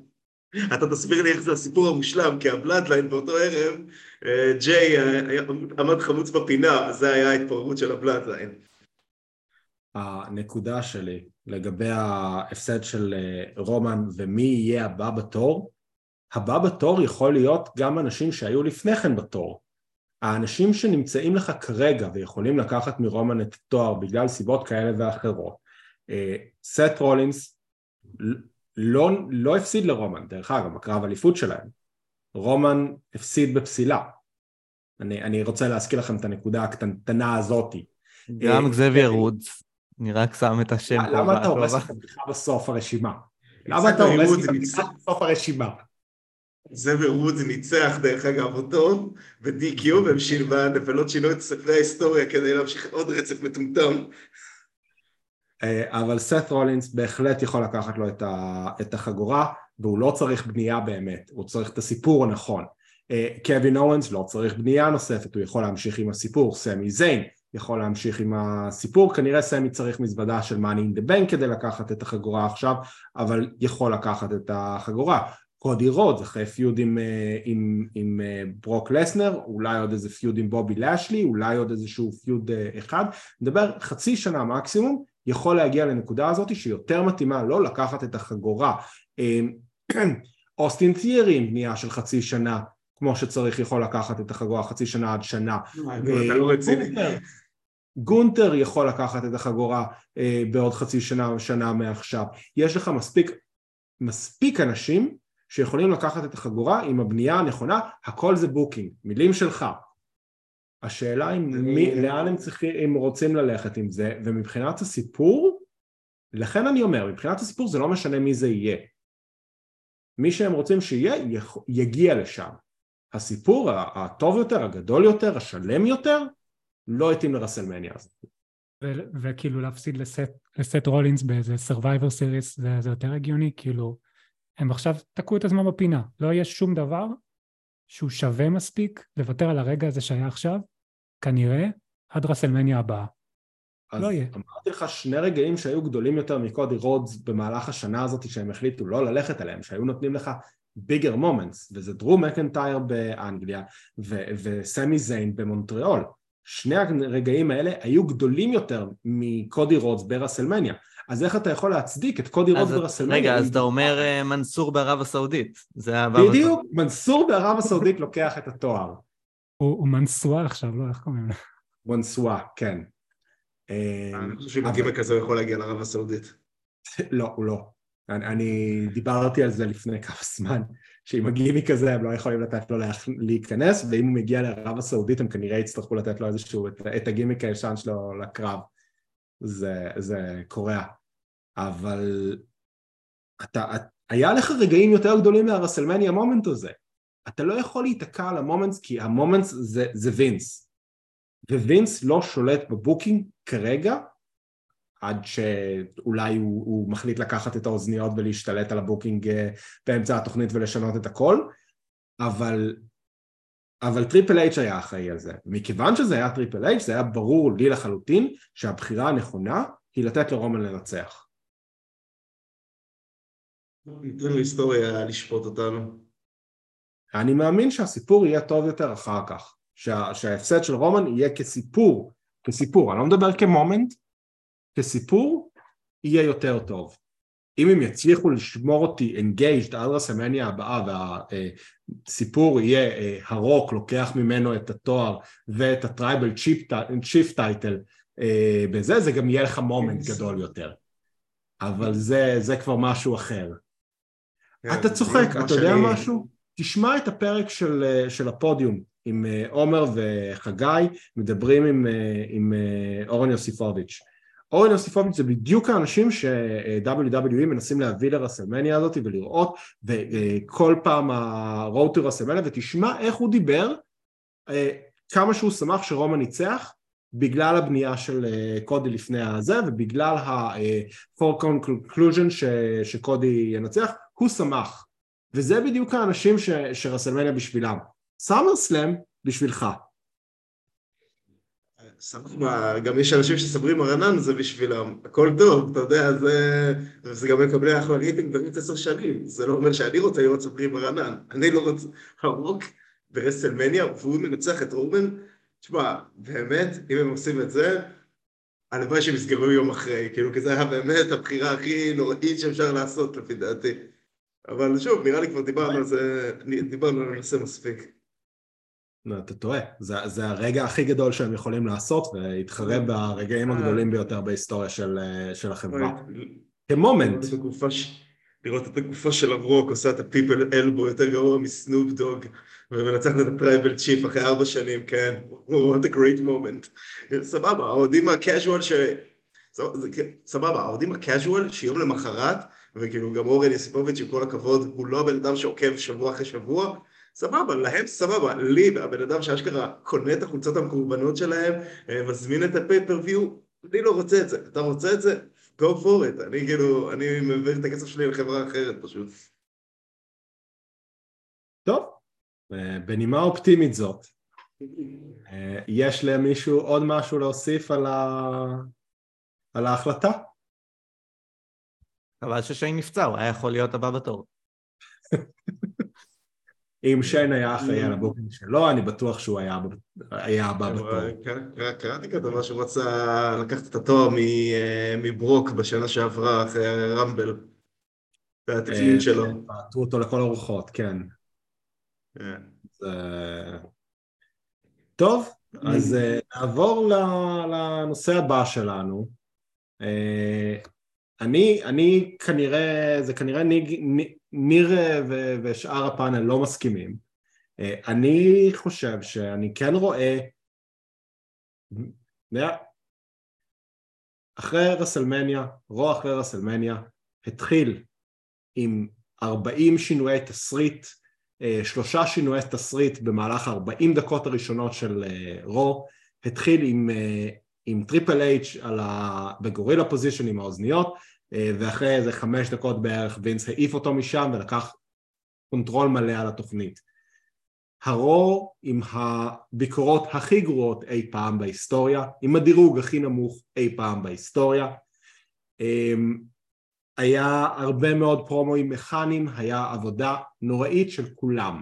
אתה תסביר לי איך זה הסיפור המושלם, כי הבלאדליין באותו ערב, ג'יי עמד חמוץ בפינה, וזה היה ההתפוררות של הבלאדליין. הנקודה שלי לגבי ההפסד של רומן ומי יהיה הבא בתור, הבא בתור יכול להיות גם אנשים שהיו לפני כן בתור. האנשים שנמצאים לך כרגע ויכולים לקחת מרומן את התואר בגלל סיבות כאלה ואחרות. סט רולינס לא, לא הפסיד לרומן, דרך אגב, הקרב אליפות שלהם. רומן הפסיד בפסילה. אני, אני רוצה להזכיר לכם את הנקודה הקטנטנה הזאת. גם גזבייר וודס. אני רק שם את השם. למה אתה הורס את הבדיחה בסוף הרשימה? למה אתה הורס את הבדיחה בסוף הרשימה? גזבייר וודס ניצח דרך אגב אותו, ו-די קיו הם שילבן, ולא שינו את ספרי ההיסטוריה כדי להמשיך עוד רצף מטומטם. אבל סת רולינס בהחלט יכול לקחת לו את החגורה, והוא לא צריך בנייה באמת, הוא צריך את הסיפור הנכון. קווין אורנס לא צריך בנייה נוספת, הוא יכול להמשיך עם הסיפור, סמי זיין. יכול להמשיך עם הסיפור, כנראה סמי צריך מזוודה של Money in the Bank כדי לקחת את החגורה עכשיו, אבל יכול לקחת את החגורה. קודי רוד, אחרי פיוד עם, עם, עם ברוק לסנר, אולי עוד איזה פיוד עם בובי לאשלי, אולי עוד איזשהו פיוד אחד, נדבר חצי שנה מקסימום, יכול להגיע לנקודה הזאת שיותר מתאימה, לא לקחת את החגורה. אוסטין תיארים, בנייה של חצי שנה, כמו שצריך יכול לקחת את החגורה חצי שנה עד שנה. אתה לא רציני. גונטר יכול לקחת את החגורה בעוד חצי שנה, שנה מעכשיו. יש לך מספיק, מספיק אנשים שיכולים לקחת את החגורה עם הבנייה הנכונה, הכל זה בוקינג, מילים שלך. השאלה אם מי, לאן הם צריכים, אם רוצים ללכת עם זה, ומבחינת הסיפור, לכן אני אומר, מבחינת הסיפור זה לא משנה מי זה יהיה. מי שהם רוצים שיהיה, יגיע לשם. הסיפור הטוב יותר, הגדול יותר, השלם יותר, לא התאים לרסלמניה הזאת. וכאילו להפסיד לסט רולינס באיזה Survivor Series, זה יותר הגיוני, כאילו, הם עכשיו תקעו את הזמן בפינה, לא יש שום דבר שהוא שווה מספיק, לוותר על הרגע הזה שהיה עכשיו, כנראה, עד רסלמניה הבאה. אז לא יהיה. אמרתי לך שני רגעים שהיו גדולים יותר מקודי רודס במהלך השנה הזאת, שהם החליטו לא ללכת עליהם, שהיו נותנים לך bigger moments, וזה דרו מקנטייר באנגליה, ו- וסמי זיין במונטריאול. שני הרגעים האלה היו גדולים יותר מקודי רודס ברסלמניה. אז איך אתה יכול להצדיק את קודי רודס ברסלמניה? רגע, אז אתה אומר מנסור בערב הסעודית. בדיוק, מנסור בערב הסעודית לוקח את התואר. הוא מנסואל עכשיו, לא, איך קוראים לו? מנסואה, כן. אני חושב שבגימה כזה הוא יכול להגיע לערב הסעודית. לא, הוא לא. אני דיברתי על זה לפני כמה זמן, שאם מגיעים מכזה הם לא יכולים לתת לו להיכנס, ואם הוא מגיע לערב הסעודית הם כנראה יצטרכו לתת לו איזשהו, את הגימיק הישן שלו לקרב. זה, זה קורה. אבל אתה, היה לך רגעים יותר גדולים מהרסלמניה המומנט הזה. אתה לא יכול להתעקע על המומנט, כי המומנט זה, זה וינס. ווינס לא שולט בבוקינג כרגע, עד שאולי הוא, הוא מחליט לקחת את האוזניות ולהשתלט על הבוקינג באמצע התוכנית ולשנות את הכל, אבל, אבל טריפל אייץ' היה אחראי על זה. מכיוון שזה היה טריפל אייץ', זה היה ברור לי לחלוטין שהבחירה הנכונה היא לתת לרומן לנצח. ניתן להיסטוריה לשפוט אותנו. אני מאמין שהסיפור יהיה טוב יותר אחר כך, שה, שההפסד של רומן יהיה כסיפור, כסיפור, אני לא מדבר כמומנט, כסיפור יהיה יותר טוב. אם הם יצליחו לשמור אותי engaged על רסלמניה הבאה, והסיפור יהיה הרוק, לוקח ממנו את התואר ואת הטרייבל צ'יפ טייטל, בזה זה גם יהיה לך מומנט גדול יותר. אבל זה, זה כבר משהו אחר. אתה צוחק, אתה יודע משהו? תשמע את הפרק של, של הפודיום, עם עומר וחגי, מדברים עם, עם אורן יוסיפוביץ'. אורן יוסיפוביץ' זה בדיוק האנשים ש-דאבליו דאבליו אי מנסים להביא לרסלמניה הזאת ולראות, וכל פעם ה-Road to רסלמניה, ותשמע איך הוא דיבר, כמה שהוא שמח שרומן ניצח, בגלל הבנייה של קודי לפני הזה, ובגלל ה-Foregone Conclusion ש- שקודי ינצח, הוא שמח. וזה בדיוק האנשים ש- שרסלמניה בשבילם. סאמר סלאם בשבילך. גם יש אנשים שסברים הרנן זה בשבילם, הכל טוב, אתה יודע, זה, זה גם מקבלי אחלה רייטינג בריץ עשר שנים, זה לא אומר שאני רוצה לראות סברים הרנן, אני לא רוצה, הרוק ברסלמניה, והוא מנצח את רומן, תשמע, באמת, אם הם עושים את זה, הלוואי שהם יסגרו יום אחרי, כאילו, כי זה היה באמת הבחירה הכי נוראית שאפשר לעשות לפי דעתי, אבל שוב, נראה לי כבר דיברנו על זה, דיברנו על הנושא מספיק. לא, אתה טועה. זה, זה הרגע הכי גדול שהם יכולים לעשות, והתחרה ברגעים הגדולים ביותר בהיסטוריה של, של החברה. כמומנט. לראות את הגופה של הרוק, עושה את הפיפל אלבו, יותר גרוע מסנופ דוג, ומנצחת את הטרייבל צ'יפ אחרי ארבע שנים, כן. What a great moment. סבבה, העודים הקאז'ואל ש... סבבה, העודים הקאז'ואל שיום למחרת, וכאילו גם אורן יוסיפוביץ' עם כל הכבוד, הוא לא הבן אדם שעוקב שבוע אחרי שבוע, סבבה, להם סבבה, לי, הבן אדם שאשכרה קונה את החולצות המקורבנות שלהם, מזמין את הפייפרוויו, אני לא רוצה את זה, אתה רוצה את זה? Go for it, אני כאילו, אני מביא את הכסף שלי לחברה אחרת פשוט. טוב, בנימה אופטימית זאת, יש למישהו עוד משהו להוסיף על, ה... על ההחלטה? אבל ששיין נפצע, הוא היה יכול להיות הבא בתור. אם שיין היה אחראי על הבוקינג שלו, אני בטוח שהוא היה הבא בתור. קראתי כתבה שהוא רצה לקחת את התואר מברוק בשנה שעברה אחרי רמבל. והתקליט שלו. פרטו אותו לכל ארוחות, כן. טוב, אז נעבור לנושא הבא שלנו. אני, אני כנראה, זה כנראה ניר ושאר הפאנל לא מסכימים. אני חושב שאני כן רואה, אחרי רסלמניה, רוע אחרי רסלמניה, התחיל עם ארבעים שינויי תסריט, שלושה שינויי תסריט במהלך ארבעים דקות הראשונות של רו, התחיל עם, עם טריפל אייץ' בגורילה פוזישן עם האוזניות, ואחרי איזה חמש דקות בערך וינס העיף אותו משם ולקח קונטרול מלא על התוכנית. הרו עם הביקורות הכי גרועות אי פעם בהיסטוריה, עם הדירוג הכי נמוך אי פעם בהיסטוריה, היה הרבה מאוד פרומואים מכניים, היה עבודה נוראית של כולם.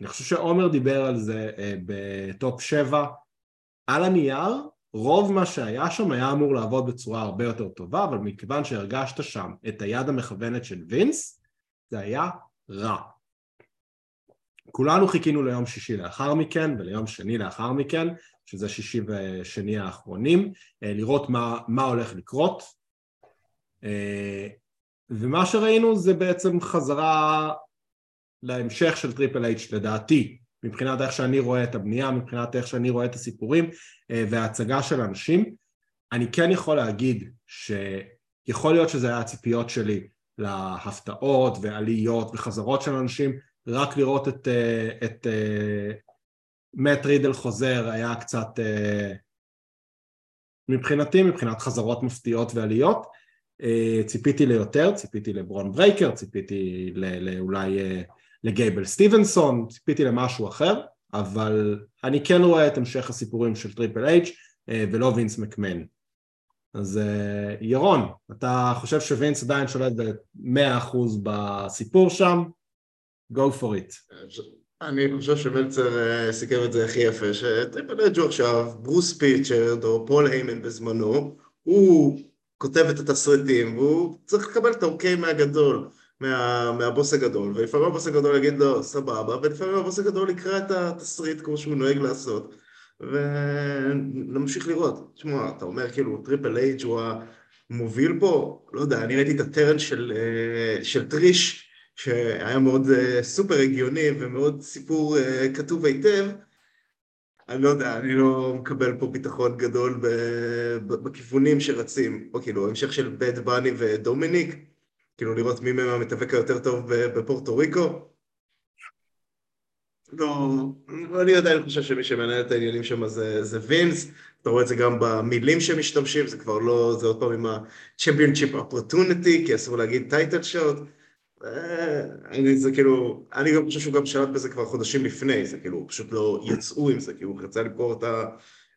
אני חושב שעומר דיבר על זה בטופ שבע, על הנייר, רוב מה שהיה שם היה אמור לעבוד בצורה הרבה יותר טובה, אבל מכיוון שהרגשת שם את היד המכוונת של וינס, זה היה רע. כולנו חיכינו ליום שישי לאחר מכן, וליום שני לאחר מכן, שזה שישי ושני האחרונים, לראות מה, מה הולך לקרות, ומה שראינו זה בעצם חזרה להמשך של טריפל אייץ' לדעתי, מבחינת איך שאני רואה את הבנייה, מבחינת איך שאני רואה את הסיפורים וההצגה של אנשים. אני כן יכול להגיד שיכול להיות שזה היה הציפיות שלי להפתעות ועליות וחזרות של אנשים, רק לראות את, את מאט רידל חוזר היה קצת מבחינתי, מבחינת חזרות מפתיעות ועליות, ציפיתי ליותר, ציפיתי לברון ברייקר, ציפיתי אולי לגייבל סטיבנסון, ציפיתי למשהו אחר, אבל אני כן רואה את המשך הסיפורים של טריפל אייץ' ולא וינס מקמן. אז ירון, אתה חושב שווינס עדיין שולט ב-מאה אחוז בסיפור שם? Go for it. אני חושב שמלצר סיכם את זה הכי יפה, שטריפל אייץ' הוא עכשיו ברוס פיצ'רד או פול היימן בזמנו, הוא כותב את התסריטים, והוא צריך לקבל את האוקיי מהגדול, מה, מהבוס הגדול, ולפעמים הבוס הגדול יגיד לו סבבה, ולפעמים הבוס הגדול יקרא את התסריט כמו שהוא נוהג לעשות, ונמשיך לראות. תשמע, אתה אומר כאילו טריפל אייץ' הוא המוביל פה, לא יודע, אני ראיתי את הטרן של, של טריש, שהיה מאוד סופר הגיוני ומאוד סיפור כתוב היטב, אני לא יודע, אני לא מקבל פה ביטחון גדול בכיוונים שרצים, או כאילו המשך של בד בני ודומיניק, כאילו לראות מי מהם המתאבק היותר טוב בפורטו ריקו. לא, אני עדיין חושב שמי שמנהל את העניינים שם זה, זה וינס, אתה רואה את זה גם במילים שמשתמשים, זה כבר לא, זה עוד פעם עם ה-Championship Opportunity, כי אסור להגיד טייטל שוט, אני זה כאילו, אני גם חושב שהוא גם שלט בזה כבר חודשים לפני, זה כאילו, פשוט לא יצאו עם זה, כי הוא רצה לבחור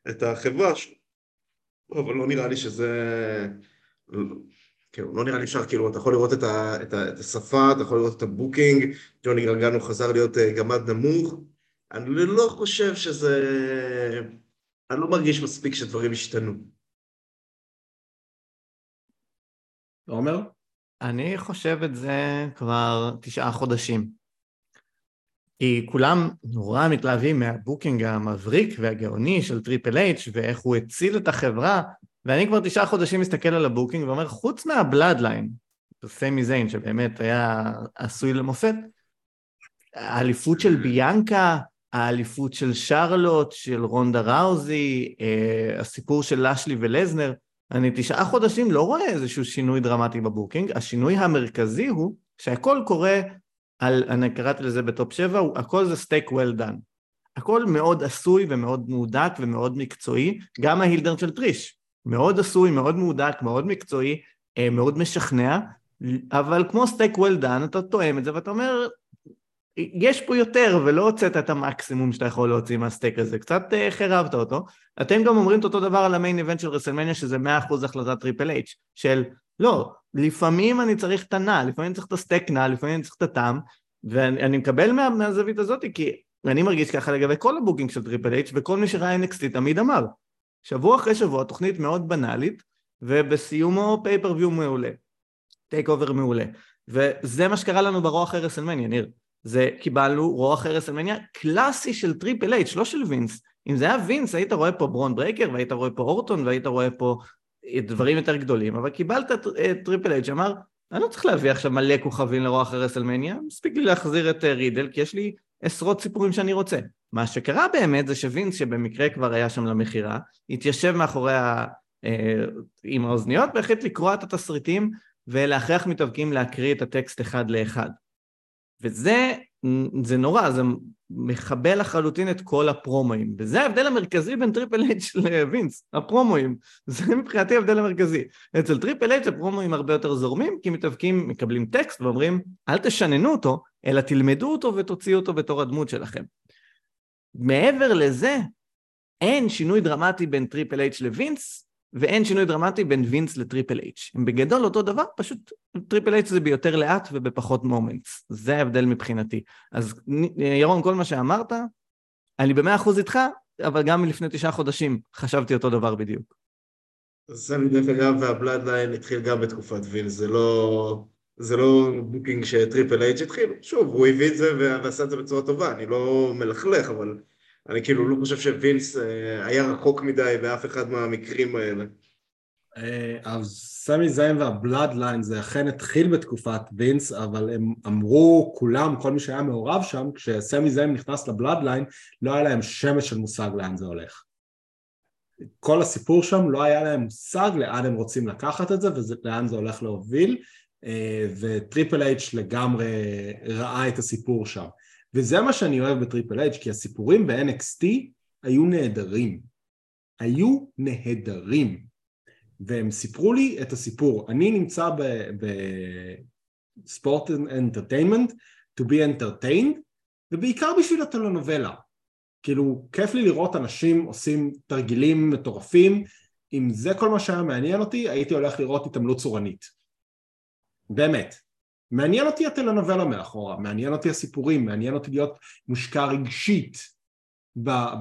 את החברה, אבל לא נראה לי שזה, כאילו, לא נראה לי אפשר, כאילו, אתה יכול לראות את השפה, אתה יכול לראות את הבוקינג, ג'וני גרגנו חזר להיות גמד נמוך, אני לא חושב שזה, אני לא מרגיש מספיק שדברים השתנו. עומר? אני חושב את זה כבר תשעה חודשים. כי כולם נורא מתלהבים מהבוקינג המבריק והגאוני של טריפל אייץ' ואיך הוא הציל את החברה, ואני כבר תשעה חודשים מסתכל על הבוקינג ואומר, חוץ מהבלאדליין, סמי זיין שבאמת היה עשוי למופת, האליפות של ביאנקה, האליפות של שרלוט, של רונדה ראוזי, הסיפור של לשלי ולזנר, אני תשעה חודשים לא רואה איזשהו שינוי דרמטי בבוקינג, השינוי המרכזי הוא שהכל קורה, על, אני קראתי לזה בטופ שבע, הכל זה steak well done, הכל מאוד עשוי ומאוד מודק ומאוד מקצועי, גם ההילדרן של טריש, מאוד עשוי, מאוד מודק, מאוד מקצועי, מאוד משכנע, אבל כמו steak well done אתה תואם את זה ואתה אומר, יש פה יותר, ולא הוצאת את המקסימום שאתה יכול להוציא מהסטייק הזה, קצת חרבת אותו. אתם גם אומרים את אותו דבר על המיין איבנט של רסלמניה, שזה מאה אחוז החלטת טריפל אייץ' של, לא, לפעמים אני צריך תנה, לפעמים אני צריך את הסטייק נע, לפעמים אני צריך את הטעם, ואני מקבל מה, מהזווית הזאת, כי אני מרגיש ככה לגבי כל הבוקינג של טריפל אייץ', וכל מי שראה אן אקס טי תמיד אמר, שבוע אחרי שבוע, תוכנית מאוד בנאלית, ובסיומו פייפריוויו מעולה. טייק אובר מעולה. וזה מה שקרה לנו ברוח הרסלמניה, ניר. זה קיבלנו רוח הרסלמניה קלאסי של טריפל אייץ', לא של וינס. אם זה היה וינס, היית רואה פה ברון ברייקר, והיית רואה פה אורטון, והיית רואה פה דברים יותר גדולים. אבל קיבלת טריפל אייץ', אמר, אני לא צריך להביא עכשיו מלא כוכבים לרוח הרסלמניה, מספיק לי להחזיר את רידל, כי יש לי עשרות סיפורים שאני רוצה. מה שקרה באמת זה שווינס, שבמקרה כבר היה שם למחירה, התיישב מאחורי ה... עם האוזניות, והחליט לקרוא את התסריטים, ולהכרח מתאבקים להקריא את הטקסט אחד לאחד. וזה זה נורא, זה מחבל לחלוטין את כל הפרומואים. וזה ההבדל המרכזי בין טריפל אייץ' לווינס, הפרומואים. זה מבחינתי ההבדל המרכזי. אצל טריפל אייץ' הפרומואים הרבה יותר זורמים, כי מתאבקים, מקבלים טקסט ואומרים, אל תשננו אותו, אלא תלמדו אותו ותוציאו אותו בתור הדמות שלכם. מעבר לזה, אין שינוי דרמטי בין טריפל אייץ' לווינס, ואין שינוי דרמטי בין וינס לטריפל אייץ'. הם בגדול אותו דבר, פשוט טריפל אייץ' זה ביותר לאט ובפחות מומנטס. זה ההבדל מבחינתי. אז ירון, כל מה שאמרת, אני במאה אחוז איתך, אבל גם מלפני תשעה חודשים חשבתי אותו דבר בדיוק. אז אני דרך אגב, והבלאדליין התחיל גם בתקופת וינס, זה לא... זה לא בוקינג שטריפל אייץ' התחיל. שוב, הוא הביא את זה ועשה את זה בצורה טובה, אני לא מלכלך, אבל... אני כאילו לא חושב שווינס היה רחוק מדי באף אחד מהמקרים האלה. אז סמי זיין והבלאדליין זה אכן התחיל בתקופת וינס, אבל הם אמרו כולם, כל מי שהיה מעורב שם, כשסמי זיין נכנס לבלאדליין, לא היה להם שמץ של מושג לאן זה הולך. כל הסיפור שם לא היה להם מושג לאן הם רוצים לקחת את זה, ולאן זה הולך להוביל, וטריפל אייץ' לגמרי ראה את הסיפור שם. וזה מה שאני אוהב בטריפל אייץ', כי הסיפורים ב-אן אקס טי היו נהדרים, היו נהדרים, והם סיפרו לי את הסיפור. אני נמצא בספורט אנטרטיינמנט, to be entertained, ובעיקר בשביל הטלנובלה. כאילו, כיף לי לראות אנשים עושים תרגילים מטורפים, אם זה כל מה שהיה מעניין אותי, הייתי הולך לראות התעמלות צורנית. באמת. מעניין אותי הטלנובלה מאחורה, מעניין אותי הסיפורים, מעניין אותי להיות מושקע רגשית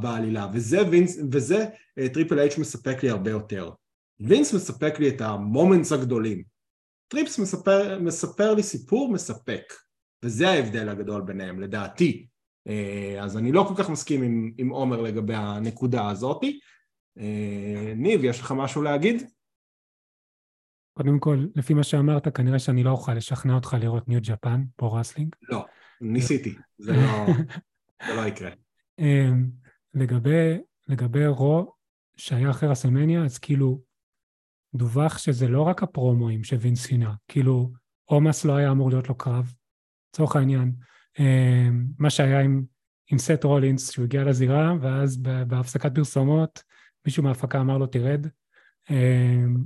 בעלילה, וזה, וינס, וזה טריפל אייץ' מספק לי הרבה יותר. וינס מספק לי את המומנטס הגדולים. טריפס מספר, מספר לי סיפור מספק, וזה ההבדל הגדול ביניהם, לדעתי. אז אני לא כל כך מסכים עם, עם עומר לגבי הנקודה הזאת. ניב, יש לך משהו להגיד? קודם כל, לפי מה שאמרת, כנראה שאני לא אוכל לשכנע אותך לראות ניו ג'פן, פה רסלינג. לא, ניסיתי, זה לא יקרה. לגבי רו שהיה אחרי רסלמניה, אז כאילו דווח שזה לא רק הפרומואים שווינס שינה, כאילו אומס לא היה אמור להיות לו קרב, לצורך העניין, מה שהיה עם סט רולינס שהוא הגיע לזירה, ואז בהפסקת פרסומות, מישהו מההפקה אמר לו תרד.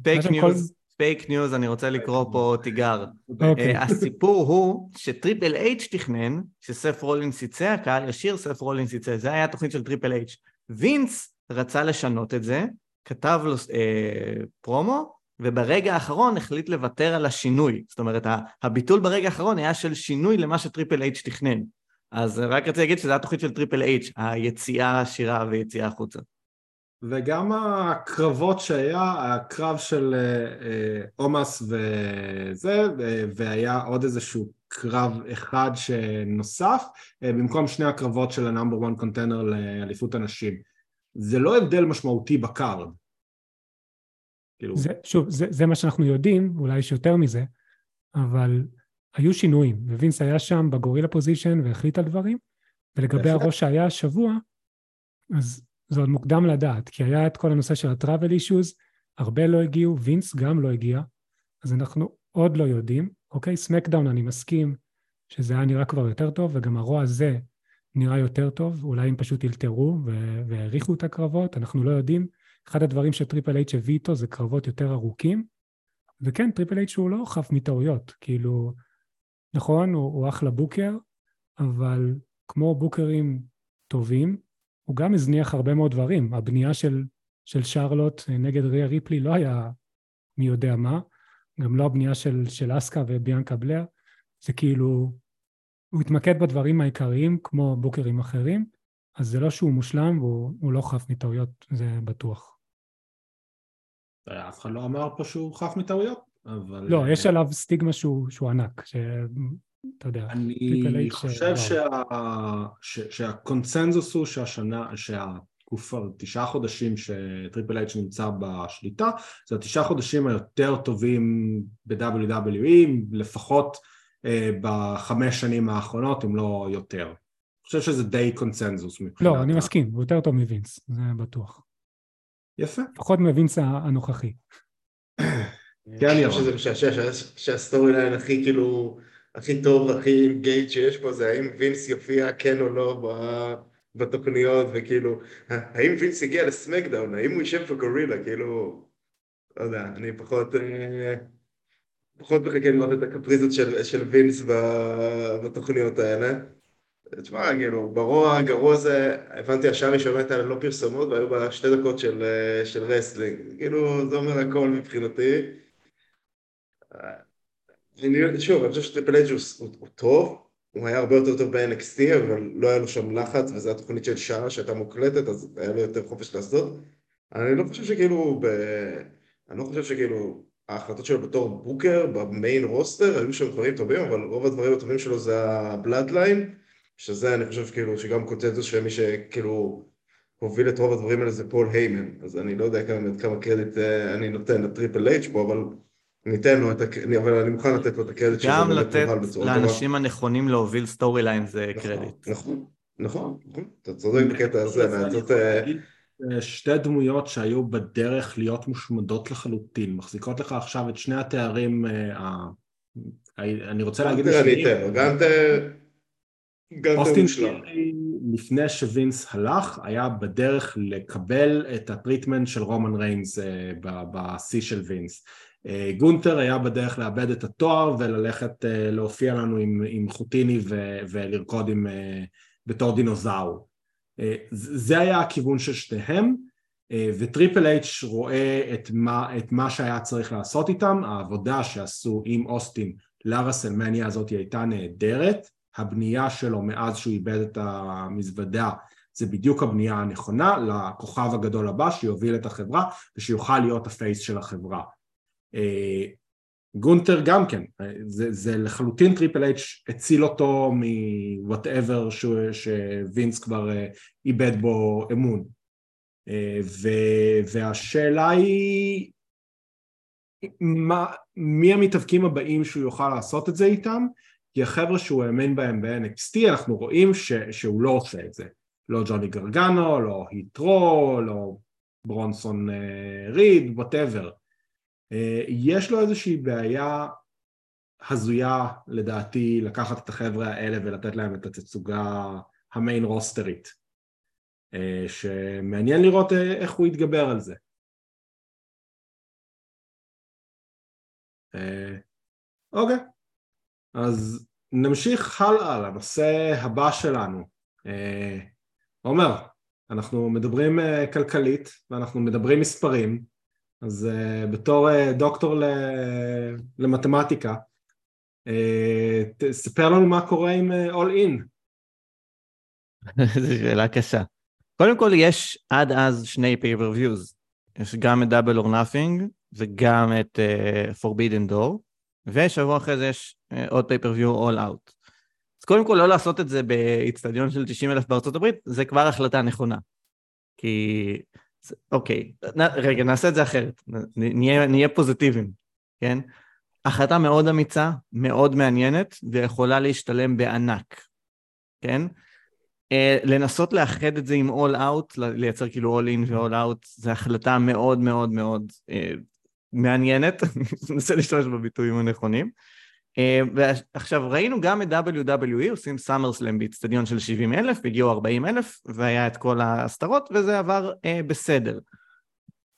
פייק ניוז. פייק ניוז, אני רוצה לקרוא פה תיגר. הסיפור הוא שטריפל אייץ' תכנן, שסף רולינס יצא, הקהל ישיר סף רולינס יצא, זה היה התוכנית של טריפל אייץ'. וינס רצה לשנות את זה, כתב לו פרומו, וברגע האחרון החליט לוותר על השינוי. זאת אומרת, הביטול ברגע האחרון היה של שינוי למה שטריפל אייץ' תכנן. אז רק רציתי להגיד שזה התוכנית של טריפל אייץ', היציאה השירה ויציאה החוצה. וגם הקרבות שהיה, הקרב של אומס וזה, והיה עוד איזשהו קרב אחד שנוסף, במקום שני הקרבות של הנאמבר וואן קונטנר לאליפות הנשים. זה לא הבדל משמעותי בקארד. שוב, זה מה שאנחנו יודעים, אולי יש יותר מזה, אבל היו שינויים, ווינס היה שם בגורילה פוזישן והחליט על דברים, ולגבי הראש שהיה השבוע, אז... זה עוד מוקדם לדעת, כי היה את כל הנושא של הטראבל אישוז, הרבה לא הגיעו, וינס גם לא הגיע, אז אנחנו עוד לא יודעים, אוקיי, סמקדאון אני מסכים, שזה היה נראה כבר יותר טוב, וגם הרוע הזה נראה יותר טוב, אולי הם פשוט ילתרו והעריכו את הקרבות, אנחנו לא יודעים, אחד הדברים שטריפל אייץ' הביא איתו, זה קרבות יותר ארוכים, וכן, טריפל אייץ' הוא לא חף מטעויות, כאילו, נכון, הוא, הוא אחלה בוקר, אבל כמו בוקרים טובים, הוא גם הזניח הרבה מאוד דברים. הבנייה של, של שרלוט נגד ריה ריפלי לא היה מי יודע מה, גם לא הבנייה של, של אסקה וביאנקה בלר, זה כאילו, הוא התמקד בדברים העיקריים כמו בוקרים אחרים, אז זה לא שהוא מושלם והוא לא חף מטעויות, זה בטוח. אף אחד לא אמר פה שהוא חף מטעויות. אבל... לא, יש עליו סטיגמה שהוא ענק, שאתה יודע. אני חושב שהקונצנזוס הוא שהשנה, שהתקופה, תשעה חודשים שטריפל אייץ' נמצא בשליטה, זה התשעה חודשים היותר טובים ב-דאבליו דאבליו אי, לפחות בחמש שנים האחרונות, אם לא יותר. אני חושב שזה די קונצנזוס מבחינת. לא, אני מסכים, הוא יותר טוב מווינס, זה בטוח. יפה. פחות מווינס הנוכחי. כן, אני חושב שזה משעשע, שהסטורי ליין הכי כאילו, הכי טוב, הכי אינגייג' שיש פה, זה האם וינס יופיע כן או לא בתוכניות, וכאילו, האם וינס הגיע לסמקדאון, האם הוא יישב בגורילה, כאילו, לא יודע, אני פחות, פחות מחכה לראות את הקפריזות של וינס בתוכניות האלה. תשמע, כאילו, ברוע, הגרוע זה, הבנתי השאר ראשונה הייתה ללא פרסומות, והיו בה שתי דקות של, של רסלינג. כאילו, זה אומר הכל מבחינתי. אני, שוב, אני חושב שטריפל אייץ' הוא, הוא טוב, הוא היה הרבה יותר טוב ב-אן אקס טי, אבל לא היה לו שם לחץ, וזו התוכנית של שעה שהייתה מוקלטת, אז היה לו יותר חופש לעשות. אני לא חושב שכאילו, ב... אני לא חושב שכאילו, ההחלטות שלו בתור בוקר, במיין רוסטר, היו שם דברים טובים, אבל רוב הדברים הטובים שלו זה הבלאדליין, שזה אני חושב כאילו שגם קונצנזוס שמי שכאילו הוביל את רוב הדברים האלה זה פול היימן, אז אני לא יודע כמה, כמה קרדיט אני נותן לטריפל אייץ' פה, אבל ניתן לו את הקרדיט, אבל אני מוכן לתת לו את הקרדיט שזה באמת נוכל בצורה טובה. גם לתת לאנשים הנכונים להוביל סטורי ליין זה קרדיט. נכון, נכון, נכון, אתה צודק בקטע הזה. שתי דמויות שהיו בדרך להיות מושמדות לחלוטין, מחזיקות לך עכשיו את שני התארים, אני רוצה להגיד... אני אתן, גם אתן... אוסטין תיארי, לפני שווינס הלך, היה בדרך לקבל את הטריטמנט של רומן ריינס ב-C של וינס. גונטר היה בדרך לאבד את התואר וללכת להופיע לנו עם חוטיני ולרקוד בתור דינוזאור. זה היה הכיוון של שניהם, וטריפל אייץ' רואה את מה שהיה צריך לעשות איתם. העבודה שעשו עם אוסטין לרסלמניה הזאת הייתה נהדרת, הבנייה שלו מאז שהוא איבד את המזוודה, זה בדיוק הבנייה הנכונה לכוכב הגדול הבא שיוביל את החברה ושיוכל להיות הפייס של החברה. גונטר גם כן, זה, זה לחלוטין טריפל אייץ' הציל אותו מ-whatever שווינס כבר איבד בו אמון. והשאלה היא, מה, מי המתאבקים הבאים שהוא יוכל לעשות את זה איתם? כי החבר'ה שהוא האמן בהם ב-אן אקס טי, אנחנו רואים ש, שהוא לא עושה את זה. לא ג'וני גרגנו, לא היטרו, לא ברונסון ריד, whatever. יש לו איזושהי בעיה הזויה, לדעתי, לקחת את החבר'ה האלה ולתת להם את התצוגה המיין רוסטרית. שמעניין לראות איך הוא יתגבר על זה. אוקיי. אז נמשיך הלאה לנושא הבא שלנו. עומר, אנחנו מדברים כלכלית ואנחנו מדברים מספרים, אז בתור דוקטור למתמטיקה, ספר לנו מה קורה עם All In. זו שאלה קשה. קודם כל יש עד אז שני pay-per-views, יש גם את Double or Nothing וגם את Forbidden Door, ושבוע אחרי זה יש עוד pay-per-view all out. אז קודם כל לא לעשות את זה באצטדיון של תשעים אלף בארצות הברית, זה כבר החלטה נכונה. כי, אוקיי, רגע, נעשה את זה אחרת, נהיה, נהיה פוזיטיביים, כן? החלטה מאוד אמיצה, מאוד מעניינת, ויכולה להשתלם בענק, כן? לנסות לאחד את זה עם all out, לייצר כאילו all in ו-all out, זו החלטה מאוד מאוד מאוד מעניינת, ננסה להשתמש בביטויים הנכונים. ועכשיו ראינו גם את דאבליו דאבליו אי, עושים סאמרסלאם באצטדיון של שבעים אלף, הגיעו ארבעים אלף, והיה את כל ההסתרות, וזה עבר בסדר.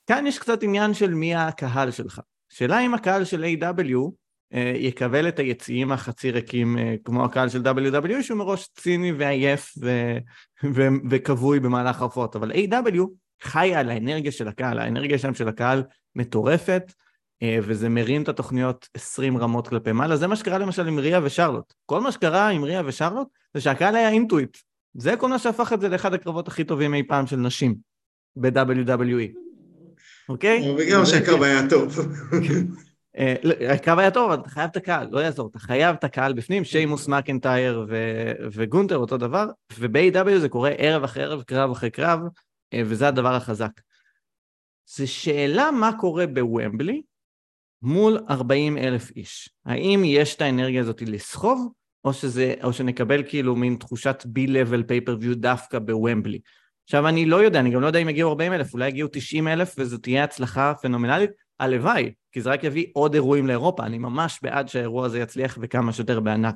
כאן יש קצת עניין של מי הקהל שלך. שאלה אם הקהל של איי דאבליו יקבל את היציעים החצי ריקים, כמו הקהל של דאבליו דאבליו אי, שהוא מראש ציני ועייף וקבוי במהלך הרפות, אבל איי דאבליו חיה על האנרגיה של הקהל, האנרגיה שם של הקהל מטורפת, וזה מרים את התוכניות עשרים רמות כלפי מעלה. זה מה שקרה למשל עם ריה ושרלוט. כל מה שקרה עם ריה ושרלוט זה שהקהל היה אינטואיט. זה כל מה שהפך את זה לאחד הקרבות הכי טובים אי פעם של נשים ב-דאבליו דאבליו אי. אוקיי? וגם שהקרב היה טוב. הקו היה טוב, אבל אתה חייב את הקהל, לא יעזור, אתה חייב את הקהל בפנים, שיימוס מקנטייר וגונטר אותו דבר, וב-איי דאבליו זה קורה ערב אחרי ערב, קרב אחרי קרב, וזה הדבר החזק. זו שאלה מה קורה בוומבלי מול ארבעים אלף איש. האם יש את האנרגיה הזאת לסחוב, או, שזה, או שנקבל כאילו מין תחושת בי-לבל פייפרוויו דווקא בוומבלי. עכשיו אני לא יודע, אני גם לא יודע אם יגיעו ארבעים אלף, אולי יגיעו תשעים אלף, וזו תהיה הצלחה פנומנלית, הלוואי, כי זה רק יביא עוד אירועים לאירופה, אני ממש בעד שהאירוע הזה יצליח וכמה שיותר בענק.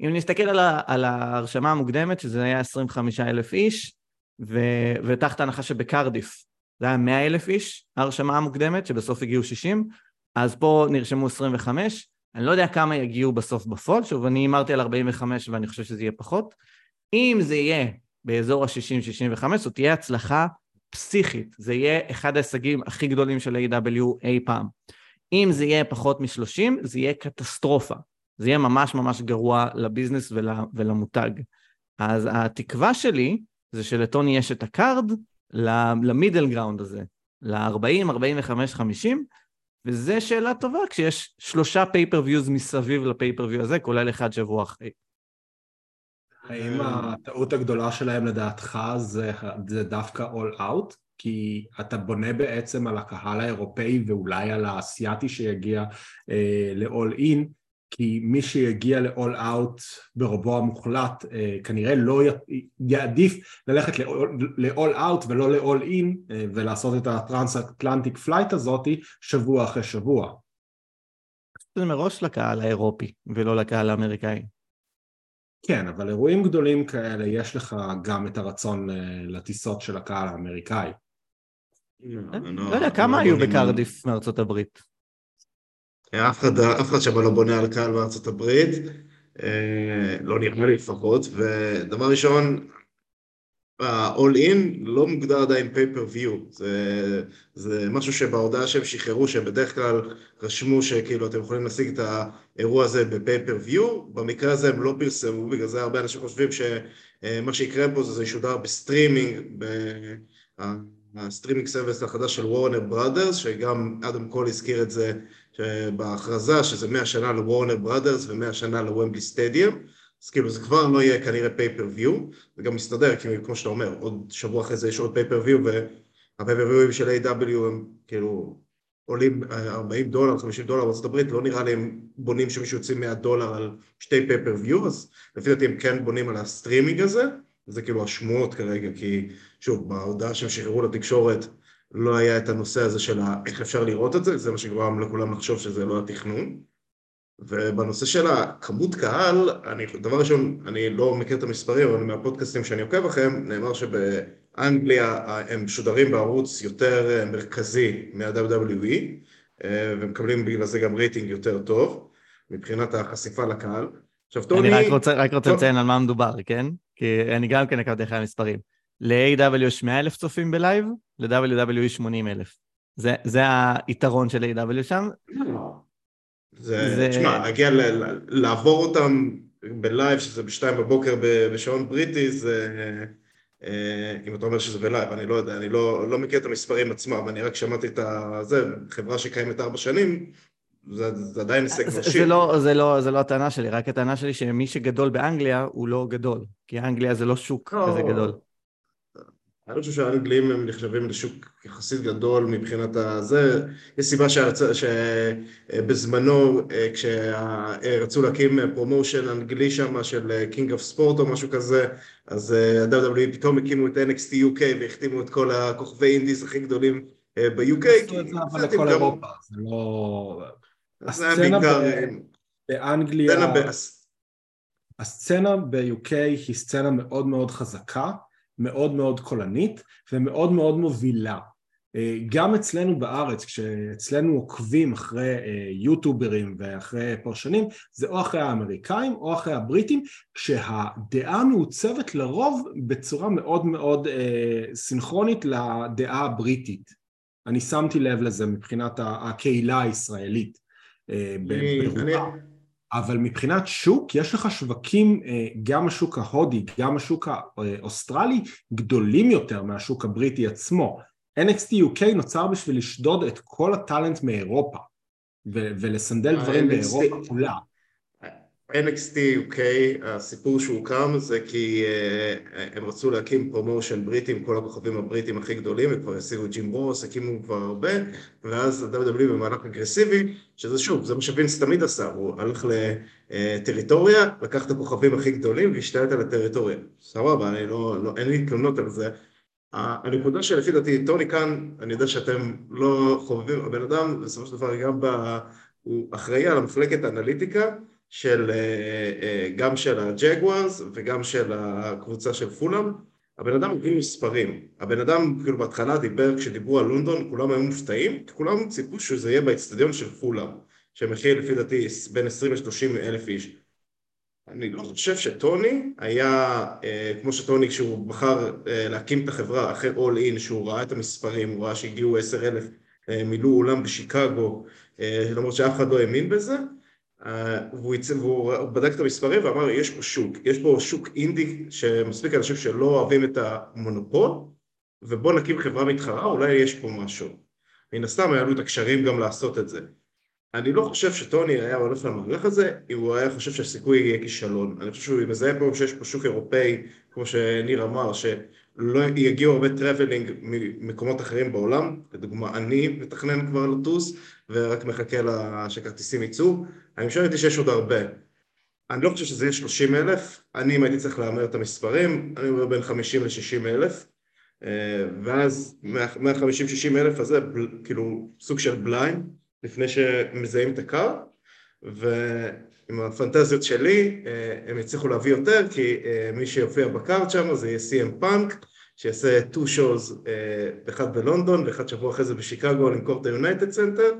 אם נסתכל על, ה, על ההרשמה המוקדמת, שזה היה עשרים וחמישה אלף איש, ו, ותחת ההנחה שבקרדיף, זה היה מאה אלף איש, ההרשמה המוקדמת, שבסוף הגיעו שישים, אז פה נרשמו עשרים וחמש, אני לא יודע כמה יגיעו בסוף בפועל, שוב, אני אמרתי על ארבעים וחמש ואני חושב שזה יהיה פחות, אם זה יהיה באזור ה-שישים עד שישים וחמש, זאת תהיה הצלחה פסיכית, זה יהיה אחד ההישגים הכי גדולים של איי דאבליו אי פעם. אם זה יהיה פחות מ-שלושים, זה יהיה קטסטרופה, זה יהיה ממש ממש גרוע לביזנס ול, ולמותג. אז התקווה שלי זה שלטוני יש את הקארד למידל גראונד הזה, ל-ארבעים, ארבעים וחמש, חמישים, וזו שאלה טובה כשיש שלושה פייפרוויוז מסביב לפייפרוויוז הזה, כולל אחד שבוע אחרי. האם הטעות הגדולה שלהם לדעתך זה, זה דווקא all out? כי אתה בונה בעצם על הקהל האירופאי ואולי על האסייתי שיגיע אה, ל-all in, כי מי שיגיע ל-all out ברובו המוחלט אה, כנראה לא י, יעדיף ללכת ל-all out ולא ל-all in אה, ולעשות את הטרנס-אטלנטיק פלייט הזאת שבוע אחרי שבוע. זה מראש לקהל האירופי ולא לקהל האמריקאי. כן, אבל אירועים גדולים כאלה, יש לך גם את הרצון לטיסות של הקהל האמריקאי. לא יודע, כמה היו בקרדיף מארצות הברית? אף אחד שבא לא בונה על קהל בארצות הברית, לא נראה לי לפחות, ודבר ראשון, ה-all-in לא מוגדר עדיין pay-per-view, זה משהו שבהודעה שהם שחררו, שבדרך כלל רשמו שכאילו אתם יכולים להשיג את האירוע הזה ב-pay-per-view, במקרה הזה הם לא פרסמו, בגלל זה הרבה אנשים חושבים שמה שיקרה פה זה ישודר בסטרימינג, בסטרימינג סרוויס החדש של וורנר בראדרס, שגם אדם קול הזכיר את זה בהכרזה, שזה מאה שנה לוורנר בראדרס ו-מאה שנה לוומבלי סטדיום, אז כאילו זה כבר לא יהיה כנראה פייפרוויו, זה גם מסתדר, כי כמו שאתה אומר, עוד שבוע אחרי זה יש עוד פייפרוויו, והפייפרוויו של איי דאבליו הם כאילו עולים ארבעים דולר, חמישים דולר בארצות הברית, לא נראה להם בונים שמישהו יוצאים מאה דולר על שתי פייפרוויו, אז לפי דעתי הם כן בונים על הסטרימינג הזה, זה כאילו השמועות כרגע, כי שוב, בהודעה שהם שחררו לתקשורת, לא היה את הנושא הזה של איך אפשר לראות את זה, זה מה שגורם לכולם לחשוב שזה לא התכנון. ובנושא של הכמות קהל, אני, דבר ראשון, אני לא מכיר את המספרים, אבל מהפודקאסטים שאני עוקב אחריהם, נאמר שבאנגליה הם שודרים בערוץ יותר מרכזי מה-דאבליו דאבליו אי, ומקבלים בגלל זה גם רייטינג יותר טוב, מבחינת החשיפה לקהל. עכשיו, טוני... אני רק רוצה, רק רוצה לציין על מה מדובר, כן? כי אני גם כן עקבתי אחרי המספרים. ל-איי דאבליו יש מאה אלף צופים בלייב, ל-דאבליו דאבליו אי שמונים אלף. זה, זה היתרון של איי דאבליו שם. זה, תשמע, להגיע, לעבור אותם בלייב, שזה בשתיים בבוקר בשעון בריטי, זה, אם אתה אומר שזה בלייב, אני לא יודע, אני לא מכיר את המספרים עצמם, אני רק שמעתי את זה, חברה שקיימת ארבע שנים, זה עדיין הישג מרשים. זה לא הטענה שלי, רק הטענה שלי שמי שגדול באנגליה הוא לא גדול, כי אנגליה זה לא שוק כזה גדול. אני חושב שהאנגלים הם נחשבים לשוק יחסית גדול מבחינת הזה. יש סיבה שבזמנו, כשרצו להקים פרומושן אנגלי שם של King of Sport או משהו כזה, אז ה-דאבליו דאבליו אי פתאום הקימו את אן אקס טי יו קיי והחתימו את כל הכוכבי אינדיז הכי גדולים ב-יו קיי. עשו את זה אבל לכל אירופה, זה לא... הסצנה באנגליה... הסצנה ב-יו קיי היא סצנה מאוד מאוד חזקה, מאוד מאוד קולנית ומאוד מאוד מובילה. גם אצלנו בארץ, כשאצלנו עוקבים אחרי יוטיוברים ואחרי פרשנים, זה או אחרי האמריקאים או אחרי הבריטים, כשהדעה מעוצבת לרוב בצורה מאוד מאוד סינכרונית לדעה הבריטית. אני שמתי לב לזה מבחינת הקהילה הישראלית. אבל מבחינת שוק, יש לך שווקים, גם השוק ההודי, גם השוק האוסטרלי, גדולים יותר מהשוק הבריטי עצמו. אן אקס טי יו קיי נוצר בשביל לשדוד את כל הטלנט מאירופה, ולסנדל דברים באירופה כולה. אן אקס טי, אוקיי, הסיפור שהוקם זה כי הם רצו להקים פרומושן בריטי עם כל הכוכבים הבריטים הכי גדולים, וכבר השיגו ג'ים רוס, הקימו כבר הרבה, ואז ה-דאבליו דאבליו אי במהלך אגרסיבי, שזה שוב, זה מה שווינס תמיד עשה, הוא הלך לטריטוריה, לקח את הכוכבים הכי גדולים והשתלט על הטריטוריה. סבבה, אני לא, לא, אין לי תלונות על זה. הנקודה שלפי דעתי, טוני כאן, אני יודע שאתם לא חובבים, הבן אדם, בסופו של דבר גם בה, הוא אחראי על המחלקת האנליטיקה, של גם של הג'גוארס וגם של הקבוצה של פולאם. הבן אדם הוא גיל מספרים, הבן אדם כאילו בהתחלה דיבר, כשדיברו על לונדון כולם היו מופתעים, כי כולם ציפו שזה יהיה באצטדיון של פולאם, שמכיל לפי דעתי בין עשרים לשלושים אלף איש. אני לא חושב שטוני היה, כמו שטוני כשהוא בחר להקים את החברה אחרי All In, שהוא ראה את המספרים, הוא ראה שהגיעו עשרת אלפים, מילאו אולם בשיקגו, למרות שאף אחד לא האמין בזה, והוא בדק את המספרים ואמר יש פה שוק, יש פה שוק אינדי שמספיק אנשים שלא אוהבים את המונופול, ובוא נקים חברה מתחרה, אולי יש פה משהו. מן הסתם היה לו את הקשרים גם לעשות את זה. אני לא חושב שטוני היה הולך למהלך הזה, אם הוא היה חושב שהסיכוי יהיה כישלון. אני חושב שהוא מזהה פה שיש פה שוק אירופאי, כמו שניר אמר, שלא יגיעו הרבה טרבלינג ממקומות אחרים בעולם, לדוגמה אני מתכנן כבר לטוס, ורק מחכה לה שכרטיסים ייצאו, אני חושב שיש עוד הרבה. אני לא חושב שזה יהיה שלושים אלף, אני אם הייתי צריך להאמר את המספרים, אני אומר בין חמישים ל-שישים אלף, ואז מאה חמישים שישים אלף הזה, כאילו סוג של בליינד, לפני שמזהים את הקו, ועם הפנטזיות שלי הם יצליחו להביא יותר, כי מי שיופיע בקארד שם זה יהיה סי אם פאנק, שיעשה two shows, אחד בלונדון ואחד שבוע אחרי זה בשיקגו, למכור את היונייטד סנטר,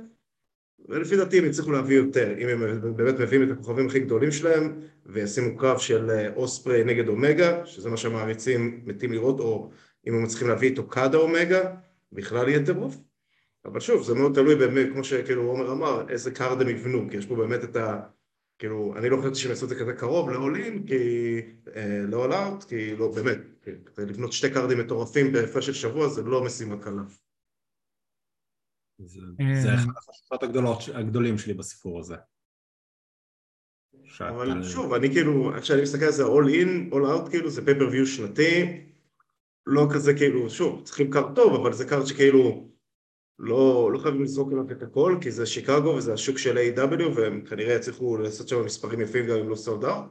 ולפי דעתי הם יצליחו להביא יותר, אם הם באמת מביאים את הכוכבים הכי גדולים שלהם, וישימו קרב של אוספרי נגד אומגה, שזה מה שהמעריצים מתים לראות, או אם הם מצליחים להביא את אוקדה אומגה, בכלל יהיה טירוף. אבל שוב, זה מאוד תלוי באמת, כמו שכאילו עומר אמר, איזה קארד הם יבנו, כי יש פה באמת את ה... כאילו, אני לא חושבת שהם יעשו את זה כזה קרוב לעולים, כי... אה, לא עולות, כי לא, באמת, כדי לבנות שתי קארדים מטורפים בהפרש של שבוע, זה לא משימה קלה. זה, זה אחד החששות הגדולות, הגדולים שלי בסיפור הזה. שאת... אבל שוב, אני כאילו, כשאני מסתכל על זה, all in, all out, כאילו, זה פייפרוויו שנתי, לא כזה כאילו, שוב, צריכים קארד טוב, אבל זה קארד שכאילו... לא, לא חייבים לזרוק עליו את הכל, כי זה שיקגו וזה השוק של איי דאבליו, והם כנראה יצליחו לעשות שם מספרים יפים גם אם לא סולד אאוט,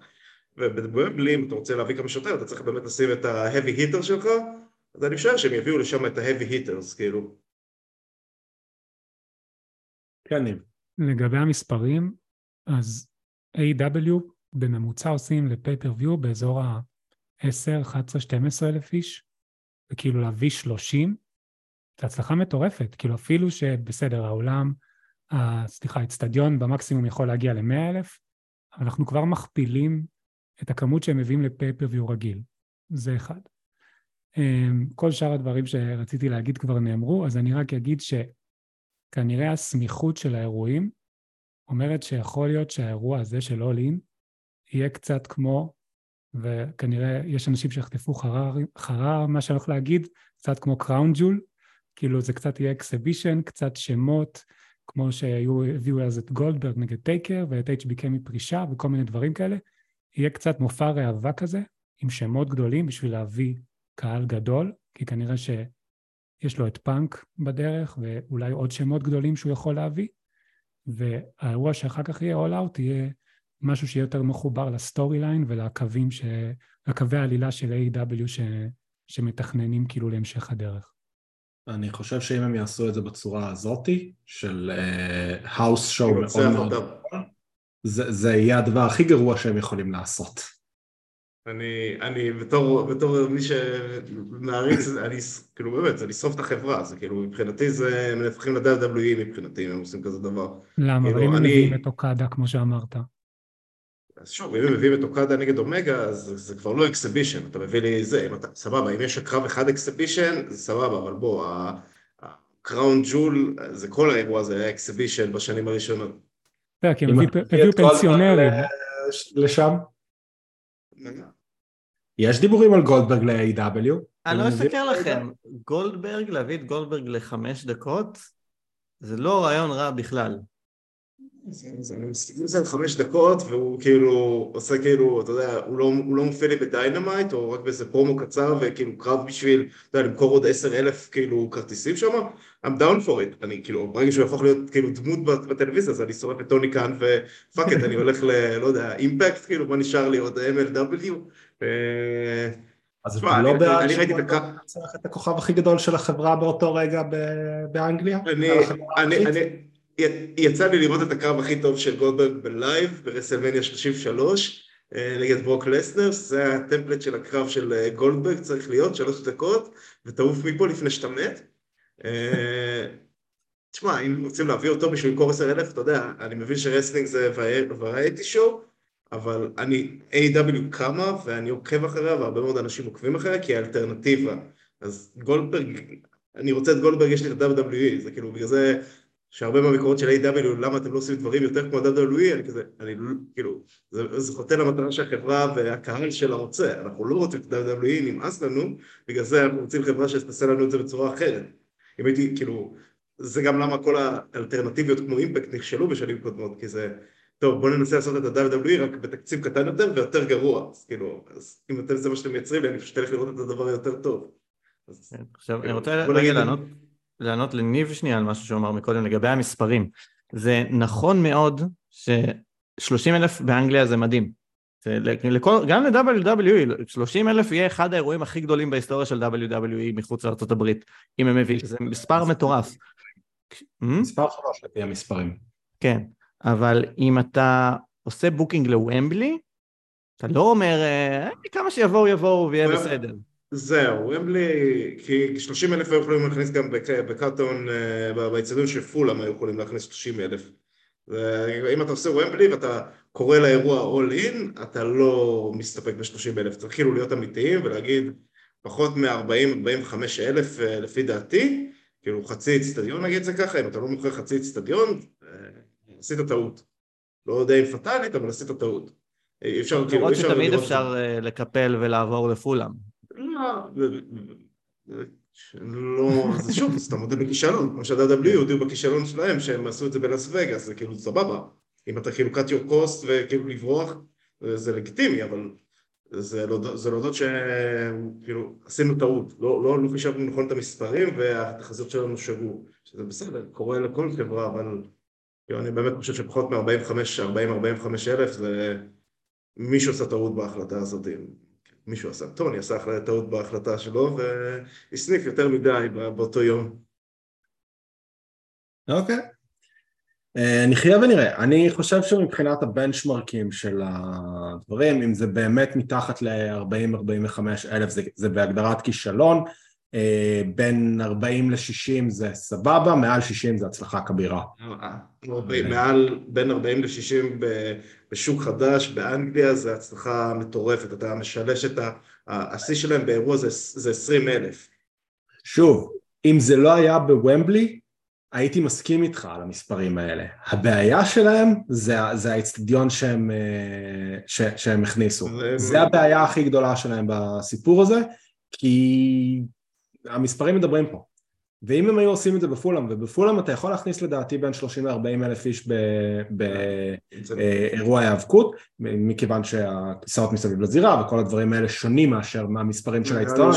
ובלי אם אתה רוצה להביא כמה שיותר, אתה צריך באמת לשים את ה-heavy hitter שלך, אז אני חושב שהם יביאו לשם את ה-heavy hitters, כאילו. כן, ניב. לגבי המספרים, אז איי דאבליו בממוצע עושים לפייפרוויו באזור ה-עשר, אחת עשרה, שתים עשרה אלף איש, וכאילו להביא שלושים, זה הצלחה מטורפת, כאילו אפילו שבסדר העולם, סליחה, האצטדיון במקסימום יכול להגיע ל-מאה אלף, אבל אנחנו כבר מכפילים את הכמות שהם מביאים לפייפרוויו רגיל, זה אחד. כל שאר הדברים שרציתי להגיד כבר נאמרו, אז אני רק אגיד שכנראה הסמיכות של האירועים, אומרת שיכול להיות שהאירוע הזה של אולין, יהיה קצת כמו, וכנראה יש אנשים שיחטפו חרר, מה שאני הולך להגיד, קצת כמו קראון ג'ול, כאילו זה קצת יהיה אקסבישן, קצת שמות, כמו שהביאו אז את גולדברג נגד טייקר, ואת אייץ' בי קיי מפרישה, וכל מיני דברים כאלה. יהיה קצת מופע ראווה כזה, עם שמות גדולים, בשביל להביא קהל גדול, כי כנראה שיש לו את פאנק בדרך, ואולי עוד שמות גדולים שהוא יכול להביא, והאירוע שאחר כך יהיה all out, יהיה משהו שיהיה יותר מחובר לסטורי ליין, ולקווים ש... לקווי העלילה של איי דאבליו ש... שמתכננים כאילו להמשך הדרך. אני חושב שאם הם יעשו את זה בצורה הזאת, של האוס שואו מאוד מאוד גרוע, זה יהיה הדבר הכי גרוע שהם יכולים לעשות. אני, אני, בתור, בתור מי שמעריץ, אני, כאילו באמת, אני שרוף את החברה, זה כאילו, מבחינתי זה, הם נפחים ל-דאבליו דאבליו אי מבחינתי, אם הם עושים כזה דבר. למה? אבל אם הם מביאים את אוקדה, כמו שאמרת. אז שוב, אם הם מביאים את אוקדה נגד אומגה, אז זה כבר לא אקסבישן, אתה מביא לי זה, סבבה, אם יש הקרב אחד אקסבישן, זה סבבה, אבל בוא, הקראון ג'ול, זה כל האירוע הזה היה אקסבישן בשנים הראשונות. זה, כי הם הביאו פנסיונרים. לשם? יש דיבורים על גולדברג ל-איי דאבליו? אני לא אשקר לכם, גולדברג, להביא את גולדברג לחמש דקות, זה לא רעיון רע בכלל. אז אני מסתכלים על חמש דקות, והוא כאילו עושה כאילו, אתה יודע, הוא לא מופיע לי בדיינמייט, או רק באיזה פרומו קצר, וכאילו קרב בשביל, אתה יודע, למכור עוד עשר אלף כאילו כרטיסים שם, I'm down for it. אני כאילו, ברגע שהוא יהפוך להיות כאילו דמות בטלוויזיה, אז אני שורף את טוני קאן, ופאק את, אני הולך ל, לא יודע, אימפקט, כאילו, מה נשאר לי עוד אם אל דאבליו. אז אתה לא בעד שאתה נצח את הכוכב הכי גדול של החברה באותו רגע באנגליה? יצא לי לראות את הקרב הכי טוב של גולדברג בלייב, ברסלמניה שלושים ושלוש, נגד ברוק לסנר, זה הטמפלט של הקרב של גולדברג, צריך להיות שלוש דקות, ותעוף מפה לפני שאתה מת. תשמע, אם רוצים להביא אותו בשביל קור עשרת אלפים, אתה יודע, אני מבין שרסלינג זה וראיתי שואו, אבל אני, איי דאבליו קמה, ואני עוקב אחריה, והרבה מאוד אנשים עוקבים אחריה, כי היא האלטרנטיבה. אז גולדברג, אני רוצה את גולדברג, יש לי את דאבליו דאבליו אי, זה כאילו בגלל זה, שהרבה מהביקורות של איי דאבליו, למה אתם לא עושים דברים יותר כמו דאבליו דאבליו אי, אני כזה, אני כאילו, זה, זה חוטא למטרה שהחברה והקהל שלה רוצה, אנחנו לא רוצים את דאבליו דאבליו אי, נמאס לנו, בגלל זה אנחנו רוצים חברה שתעשה לנו את זה בצורה אחרת. אם הייתי, כאילו, זה גם למה כל האלטרנטיביות כמו אימפקט נכשלו בשנים קודמות, כי זה, טוב, בואו ננסה לעשות את ה-דאבליו דאבליו אי רק בתקציב קטן יותר ויותר גרוע, אז כאילו, אז אם אתם זה מה שאתם מייצרים לי, אני פשוט הולך לראות את הדבר היותר טוב. אז, עכשיו, כאילו, אני רוצה להגיד לענות, לענות לניב שנייה על משהו שאומר מקודם, לגבי המספרים. זה נכון מאוד ש-שלושים אלף באנגליה זה מדהים. זה לכל, גם ל-דאבליו דאבליו אי, שלושים אלף יהיה אחד האירועים הכי גדולים בהיסטוריה של דאבליו דאבליו אי מחוץ לארצות הברית, אם הם מביאים, זה מספר מטורף. מספר חדש לפי המספרים. כן. אבל אם אתה עושה בוקינג לוומבלי, אתה לא אומר, כמה שיבואו יבואו ויהיה בסדר. זהו, וומבלי, כי שלושים אלף היו יכולים להכניס גם בקאטון, ביצדון של פולאם היו יכולים להכניס שלושים אלף. אם אתה עושה וומבלי ואתה קורא לאירוע אול אין, אתה לא מסתפק ב-שלושים אלף. צריך כאילו להיות אמיתיים ולהגיד, פחות מ-ארבעים עד ארבעים וחמישה אלף לפי דעתי, כאילו חצי אצטדיון, נגיד זה ככה, אם אתה לא מוכר חצי אצטדיון, עשית טעות. לא יודע אם פטאלית, אבל עשית טעות. למרות שתמיד אפשר לקפל ולעבור לפולם. לא, לא, זה שוב, סתם עוד בכישלון. כמו שה-דאבליו דאבליו אי הודיעו בכישלון שלהם, שהם עשו את זה בלאס וגאס, זה כאילו סבבה. אם אתה כאילו קאט יור קוסט וכאילו לברוח, זה לגיטימי, אבל זה להודות שעשינו טעות. לא חישבנו נכון את המספרים, והתחזיות שלנו שגו. שזה בסדר, קורה לכל חברה, אבל אני באמת חושב שפחות מ-ארבעים וחמישה אלף זה מישהו עשה טעות בהחלטה הזאת, מישהו עשה, טוני עשה טעות בהחלטה שלו והסניף יותר מדי באותו יום. אוקיי, נחיה ונראה. אני חושב שמבחינת הבנצ'מרקים של הדברים, אם זה באמת מתחת ל-ארבעים עד ארבעים וחמישה אלף זה בהגדרת כישלון, בין ארבעים עד שישים זה סבבה, מעל שישים זה הצלחה כבירה. מעל בין ארבעים עד שישים בשוק חדש באנגליה זה הצלחה מטורפת, אתה משלש את ה-C שלהם באירוע זה עשרים אלף. שוב, אם זה לא היה בוומבלי, הייתי מסכים איתך על המספרים האלה. הבעיה שלהם זה האצטדיון שהם הכניסו. זה הבעיה הכי גדולה שלהם בסיפור הזה, כי המספרים מדברים פה, ואם הם היו עושים את זה בפולאם, ובפולאם אתה יכול להכניס לדעתי בין שלושים עד ארבעים אלף איש באירוע ההיאבקות, מכיוון שהכיסאות מסביב לזירה וכל הדברים האלה שונים מאשר מהמספרים של האצטדיון,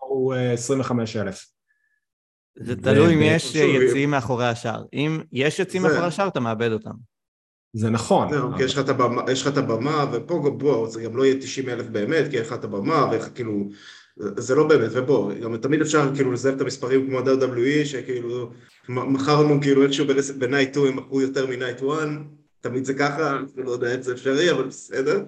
הוא עשרים וחמישה אלף. זה תלוי אם יש יציאים מאחורי השאר, אם יש יציאים מאחורי השאר אתה מאבד אותם. זה נכון. יש לך את הבמה, ופה בוא, זה גם לא יהיה תשעים אלף באמת, כי יש לך את הבמה, וכאילו, זה לא באמת, ובוא, גם תמיד אפשר כאילו לזהב את המספרים כמו ה-דאבליו דאבליו אי, שכאילו, מחרנו כאילו איזשהו ב-Night two, הם מכרו יותר מ-Night one, תמיד זה ככה, אני לא יודע אם זה אפשרי, אבל בסדר.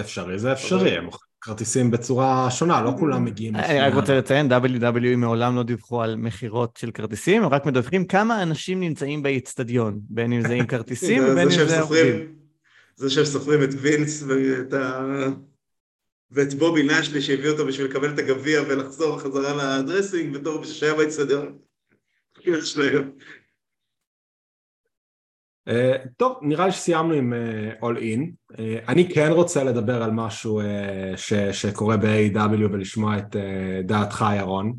אפשרי זה אפשרי, הם מוכרים כרטיסים בצורה שונה, לא כולם מגיעים. אני רק רוצה לציין, דאבליו דאבליו אי מעולם לא דיווחו על מחירות של כרטיסים, הם רק מדווחים כמה אנשים נמצאים באצטדיון, בין אם זה עם כרטיסים, ובין אם זה עובדים. זה שהם סופרים את וינס ואת בובי נשלי שהביא אותו בשביל לקבל את הגביע ולחזור חזרה לדרסינג, בתור בשביל באצטדיון. Uh, טוב, נראה לי שסיימנו עם All In. uh, אני כן רוצה לדבר על משהו uh, ש, שקורה ב-איי דאבליו ולשמוע את uh, דעתך ירון.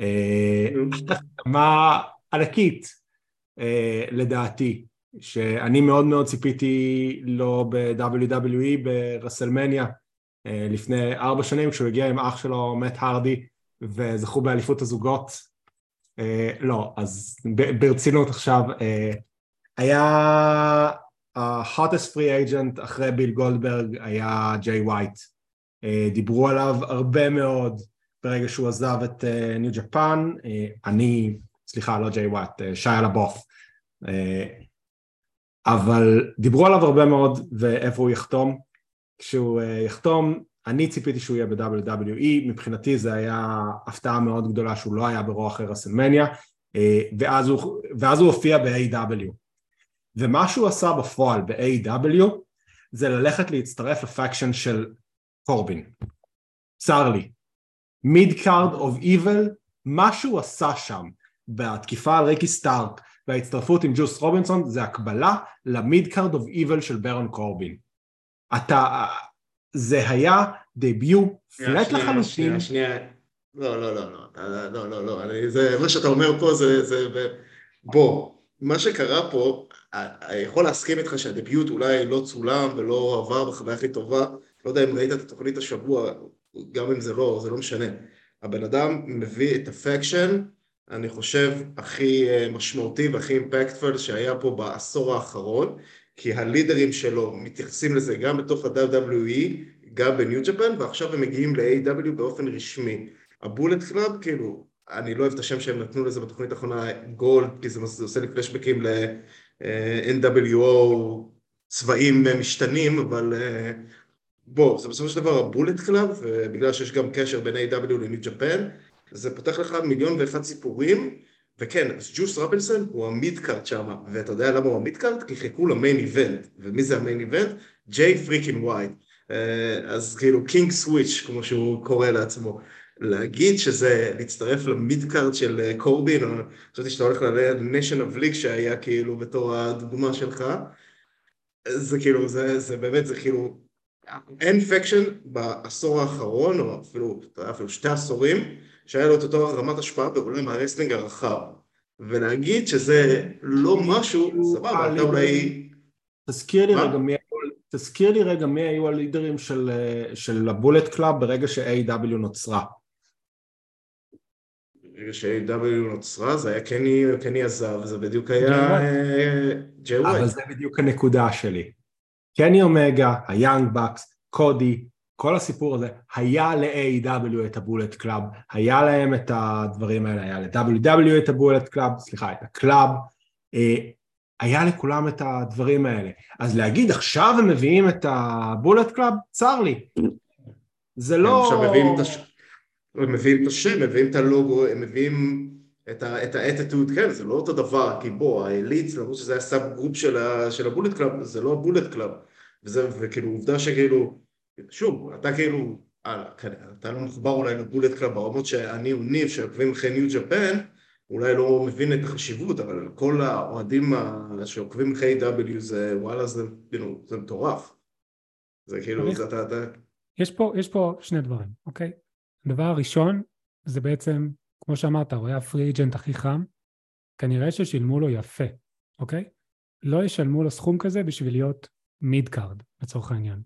uh, mm-hmm. החתמה ענקית לדעתי, שאני מאוד מאוד ציפיתי לו ב-דאבליו דאבליו אי ברסלמניה לפני ארבע שנים, כשהוא הגיע עם אח שלו, מאט הרדי, וזכו באליפות הזוגות. לא, אז ברצינות עכשיו, היה ה-hottest free agent אחרי ביל גולדברג, היה ג'יי ווייט. דיברו עליו הרבה מאוד ברגע שהוא עזב את ניו ג'פן. אני, סליחה, לא ג'יי ווייט, שיה לבוף. אבל דיברו עליו הרבה מאוד, ואיפה הוא יחתום. כשהוא יחתום, אני ציפיתי שהוא יהיה ב-דאבליו דאבליו אי, מבחינתי זה היה הפתעה מאוד גדולה שהוא לא היה ברוח אחרי רסלמניה, ואז הוא, ואז הוא הופיע ב-איי דאבליו. ומה שהוא עשה בפועל ב-איי דאבליו, זה ללכת להצטרף לפקשן של קורבין. צר לי. Mid-Card of Evil, מה שהוא עשה שם, בתקיפה על ריקי סטארק, וההצטרפות עם ג'וס רובינסון, זה הקבלה ל-Mid-Card of Evil של ברון קורבין. אתה, זה היה דביוט פלט לחלוטין. שנייה, לא, לא, לא, לא, לא, לא, מה שאתה אומר פה זה, בוא, מה שקרה פה, אני יכול להסכים איתך שהדביוט אולי לא צולם ולא עבר בחוויה הכי טובה, לא יודע אם ראית את התוכנית השבוע, גם אם זה לא, זה לא משנה. הבן אדם מביא את הפקשן, אני חושב, הכי משמעותי והכי אימפקטפול שהיה פה בעשור האחרון, כי הלידרים שלו מתייחסים לזה גם בתוך ה-דאבליו דאבליו אי, גם בניו ג'פן, ועכשיו הם מגיעים ל-איי דאבליו באופן רשמי. הבולט קלאב, כאילו, אני לא אוהב את השם שהם נתנו לזה בתוכנית האחרונה, גולד, כי זה עושה לי פלשבקים ל-אן דאבליו או, צבעים משתנים, אבל בוא, זה בסופו של דבר הבולט קלאב, ובגלל שיש גם קשר בין איי דאבליו לניו ג'פן, זה פותח לך מיליון ואחד סיפורים, וכן, אז ג'וס רבינסון הוא המידקארט שם, ואתה יודע למה הוא המידקארט? כי חיכו למיין איבנט, ומי זה המיין איבנט? ג'יי פריקינג ווייט, אז כאילו קינג סוויץ' כמו שהוא קורא לעצמו, להגיד שזה להצטרף למידקארט של קורבין, אני חושבתי שאתה הולך לניישן אבליק שהיה כאילו בתור הדוגמה שלך, זה כאילו, זה, זה באמת, זה כאילו, אין פקשן בעשור האחרון, או אפילו, אפילו שתי עשורים, שהיה לו את אותו רמת השפעה בעולם הרסלינג הרחב, ולהגיד שזה לא משהו, סבבה, אתה אולי... תזכיר לי רגע מי היו הלידרים של הבולט קלאב ברגע ש-איי דאבליו נוצרה. ברגע ש-איי דאבליו נוצרה, זה היה קני עזב, זה בדיוק היה ג'יי ווייט. אבל זה בדיוק הנקודה שלי. קני אומגה, היאנג בקס, קודי, כל הסיפור הזה, היה ל-איי דאבליו את הבולט קלאב, היה להם את הדברים האלה, היה ל-דאבליו דאבליו את הבולט קלאב, סליחה, את הקלאב, היה לכולם את הדברים האלה. אז להגיד, עכשיו הם מביאים את הבולט קלאב, צר לי. זה לא... הם מביאים את השם, מביאים את הלוגו, הם מביאים את האטיטוד, כן, זה לא אותו דבר, כי בוא, האליץ, למרות שזה היה סאב גרופ של הבולט קלאב, זה לא הבולט קלאב, וכאילו, עובדה שכאילו, שוב, אתה כאילו, אתה לא מחובר אולי לבולט קלאב ברמות שאני וניב שעוקבים אחרי ניו ג'פן, אולי לא מבין את החשיבות, אבל כל האוהדים שעוקבים אחרי איי דאבליו זה וואלה, זה מטורף. זה כאילו, זה אתה... יש פה שני דברים, אוקיי? הדבר הראשון זה בעצם, כמו שאמרת, הוא היה הפרי אג'נט הכי חם, כנראה ששילמו לו יפה, אוקיי? לא ישלמו לו סכום כזה בשביל להיות מיד קארד, לצורך העניין.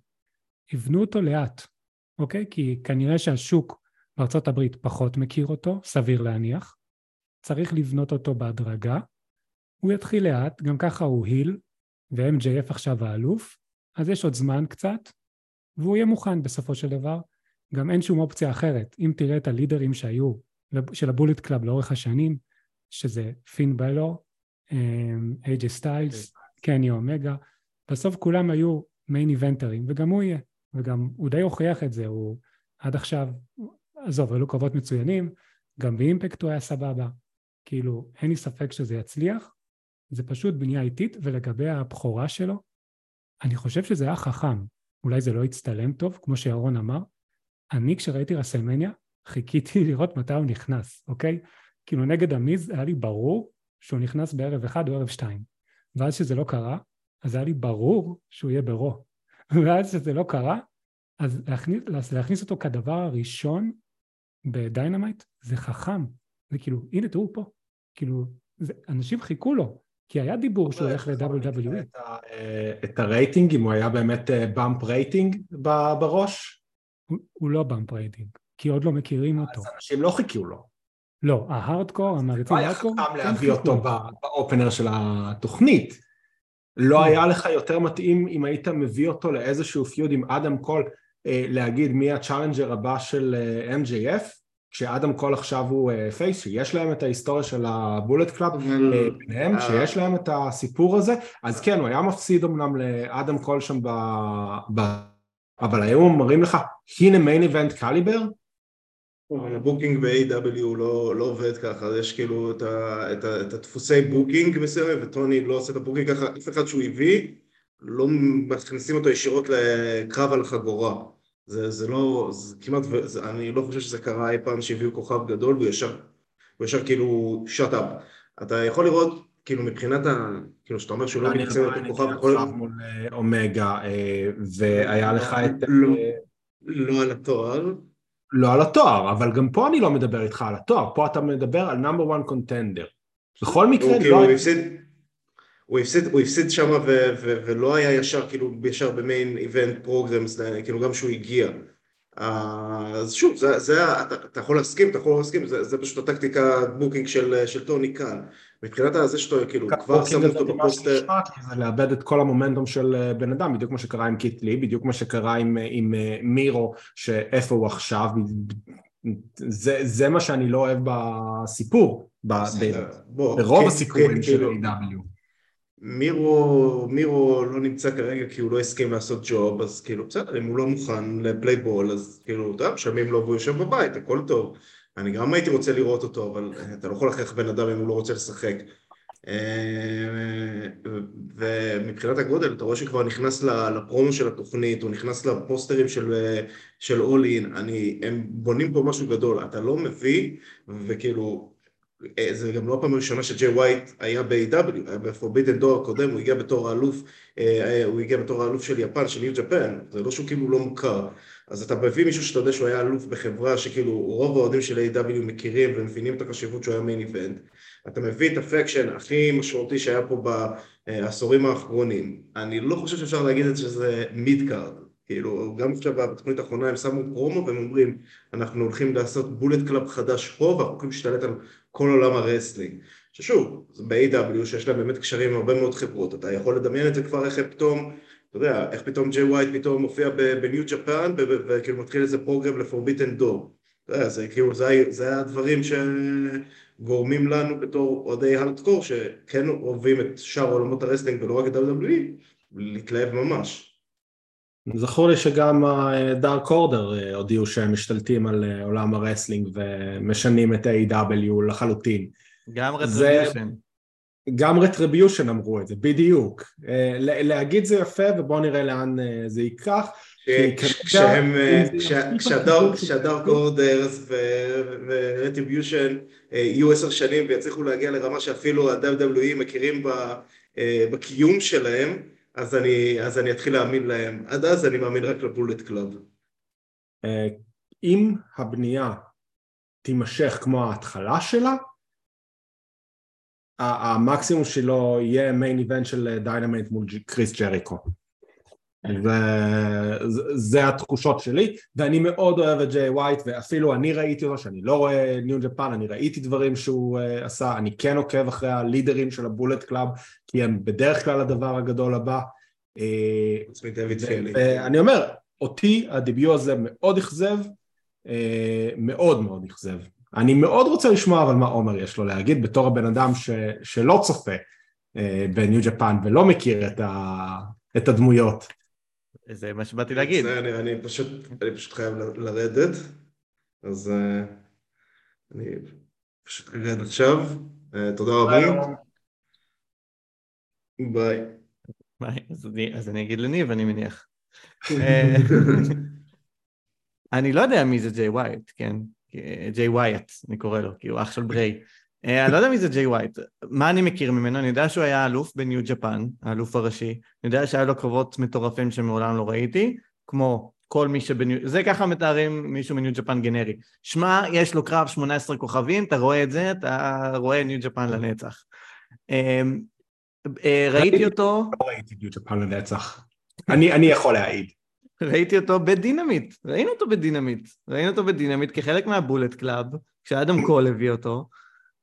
יבנו אותו לאט, אוקיי? כי כנראה שהשוק בארצות הברית פחות מכיר אותו, סביר להניח, צריך לבנות אותו בהדרגה, הוא יתחיל לאט, גם ככה הוא היל, ו-אם ג'יי אף עכשיו האלוף, אז יש עוד זמן קצת, והוא יהיה מוכן בסופו של דבר, גם אין שום אופציה אחרת, אם תראה את הלידרים שהיו, של הבולט קלאב לאורך השנים, שזה פין בלור, איי ג'יי סטיילס, קני אומגה, בסוף כולם היו, מיין איבנטרים, וגם הוא יהיה, וגם הוא די הוכיח את זה, הוא עד עכשיו, עזוב, היו לו קרבות מצוינים, גם באימפקט הוא היה סבבה, כאילו אין לי ספק שזה יצליח, זה פשוט בנייה איטית, ולגבי הבחורה שלו, אני חושב שזה היה חכם, אולי זה לא יצטלם טוב, כמו שירון אמר, אני כשראיתי רסלמניה, חיכיתי לראות מתי הוא נכנס, אוקיי? כאילו נגד המיז, היה לי ברור, שהוא נכנס בערב אחד או ערב שתיים, ואז שזה לא קרה, אז היה לי ברור שהוא יהיה ברו, ואז שזה לא קרה, אז להכניס, להכניס אותו כדבר הראשון בדיינמייט, זה חכם, זה כאילו, הנה תראו פה, כאילו, זה, אנשים חיכו לו, כי היה דיבור שהוא הולך ל-דאבליו דאבליו אי. את הרייטינג, אם הוא היה באמת באמפ רייטינג בראש? הוא לא באמפ רייטינג, כי עוד לא מכירים אותו. אז אנשים לא חיכו לו. לא, ההארדקור, המעריצים ההארדקור. לא היה חכם להביא אותו באופנר של התוכנית. לא היה לך יותר מתאים אם היית מביא אותו לאיזשהו פיוד עם אדם קול, להגיד מי הצ'אלנג'ר הבא של אם ג'יי אף, כשאדם קול עכשיו הוא פייס, שיש להם את ההיסטוריה של הבולט קלאב ביניהם, שיש להם את הסיפור הזה, אז כן, הוא היה מפסיד אמנם לאדם קול שם, אבל היום אומרים לך, הנה מיין איבנט קליבר? הבוקינג ב-איי דאבליו לא עובד ככה, יש כאילו את הדפוסי בוקינג מסוים, וטוני לא עושה את הבוקינג ככה, אף אחד שהוא הביא, לא מכניסים אותו ישירות לקרב על חגורה. זה, זה לא, זה כמעט, זה, אני לא חושב שזה קרה אי פעם שהביאו כוכב גדול, והוא ישר, הוא ישר כאילו שט-אפ. אתה יכול לראות, כאילו מבחינת, ה, כאילו שאתה אומר שהוא לא מתקצב את הכוכב יכול... מול אומגה, והיה לך את... לא, לא על התואר. לא על התואר, אבל גם פה אני לא מדבר איתך על התואר, פה אתה מדבר על נאמבר וואן קונטנדר. בכל מקרה, okay, לא... הוא הפסיד... הוא הפסיד, הוא הפסיד שמה ו- ו- ולא היה ישר, כאילו, ישר במיין איבנט פרוגרמס, כאילו, גם שהוא הגיע. אז שוב, זה, זה, אתה, אתה יכול להסכים, אתה יכול להסכים, זה, זה פשוט הטקטיקה בוקינג של, של טוני כאן. מבחינת הזה שאתה, כאילו, כבר שם אותו בפוסטר. זה לאבד את כל המומנטום של בן אדם, בדיוק מה שקרה עם קיט לי, בדיוק מה שקרה עם, עם מירו, שאיפה הוא עכשיו, זה, זה מה שאני לא אוהב בסיפור, ברוב הסיפורים של איי דאבליו. מירו, מירו לא נמצא כרגע כי הוא לא הסכים לעשות ג'וב, אז כאילו, בסדר, אם הוא לא מוכן לפלייבול, אז כאילו, טוב, שמים לו והוא יושב בבית, הכל טוב. אני גם הייתי רוצה לראות אותו, אבל אתה לא יכול להכריח בן אדם אם הוא לא רוצה לשחק. ומבחינת הגודל, אתה רואה שכבר נכנס לפרומו של התוכנית, הוא נכנס לפוסטרים של אולין, הם בונים פה משהו גדול, אתה לא מביא, וכאילו... זה גם לא הפעם הראשונה שג'יי ווייט היה ב-איי דאבליו, היה בפורבידן דור הקודם, הוא הגיע בתור האלוף, הוא הגיע בתור האלוף של יפן, של ניו ג'פן, זה לא שהוא כאילו לא מוכר, אז אתה מביא מישהו שאתה יודע שהוא היה אלוף בחברה, שכאילו רוב העודים של איי דאבליו מכירים ומבינים את החשיבות שהוא היה מיין איבנט, אתה מביא את הפקשן הכי משמעותי שהיה פה בעשורים האחרונים, אני לא חושב שאפשר להגיד את שזה מידקארד, כאילו, גם עכשיו בתוכנית האחרונה הם שמו פרומו והם אומרים, אנחנו הולכים לעשות בולט קלאב חדש פה, ואנחנו הולכים להשתלט על כל עולם הרסלינג. ששוב, זה ב-איי דאבליו שיש להם באמת קשרים עם הרבה מאוד חברות, אתה יכול לדמיין את זה כבר איך פתאום, אתה יודע, איך פתאום ג'יי ווייט פתאום מופיע בניו ג'פן, וכאילו מתחיל איזה פרוגרם לפורביטן דור. זה כאילו, זה היה הדברים שגורמים לנו בתור עודי הארדקור, שכן אוהבים את שאר עולמות הרסלינג ולא רק את דאבליו דאבליו אי, להתלהב ממש. זכור לי שגם דארק אורדר הודיעו שהם משתלטים על עולם הרסלינג ומשנים את איי דאבליו לחלוטין. גם רטריביושן. גם רטריביושן אמרו את זה, בדיוק. להגיד זה יפה ובואו נראה לאן זה ייקח. כשהדארק אורדרס ורטריביושן יהיו עשר שנים ויצליחו להגיע לרמה שאפילו ה-דאבליו דאבליו אי מכירים בקיום שלהם, אז אני, אז אני אתחיל להאמין להם. עד אז אני מאמין רק לבולט קלאב. אם הבנייה תימשך כמו ההתחלה שלה, המקסימום שלו יהיה מיין איבנט של דיינמייט מול קריס ג'ריקו. וזה התחושות שלי, ואני מאוד אוהב את ג'יי ווייט, ואפילו אני ראיתי אותו, שאני לא רואה ניו ג'פן, אני ראיתי דברים שהוא עשה, אני כן עוקב אחרי הלידרים של הבולט קלאב, כי הם בדרך כלל הדבר הגדול הבא. אני אומר, אותי הדיביו הזה מאוד אכזב, מאוד מאוד אכזב. אני מאוד רוצה לשמוע אבל מה עומר יש לו להגיד, בתור הבן אדם שלא צופה בניו ג'פן, ולא מכיר את הדמויות. זה מה שבאתי להגיד. אני, אני פשוט, אני פשוט חייב לרדת, אז אני פשוט ארד עכשיו. תודה רבה. ביי. ביי, אז אני, אז אני אגיד לניב, אני מניח. אני לא יודע מי זה ג'יי ווייט, כן? ג'יי ווייט, אני קורא לו, כי הוא אח של בריי. אני לא יודע מי זה ג'יי ווייט, מה אני מכיר ממנו, אני יודע שהוא היה אלוף בניו ג'פן, האלוף הראשי, אני יודע שהיה לו קרבות מטורפים שמעולם לא ראיתי, כמו כל מי שבניו, זה ככה מתארים מישהו מניו ג'פן גנרי, שמה יש לו קרב שמונה עשר כוכבים, אתה רואה את זה, אתה רואה ניו ג'פן לנצח, ראיתי אותו... לא ראיתי דיוטה פעם לנצח. אני יכול להעיד. ראיתי אותו בדינמיט, ראינו אותו בדינמיט, ראינו אותו בדינמיט כחלק מהבולט קלאב, כשאדם קול הביא אותו,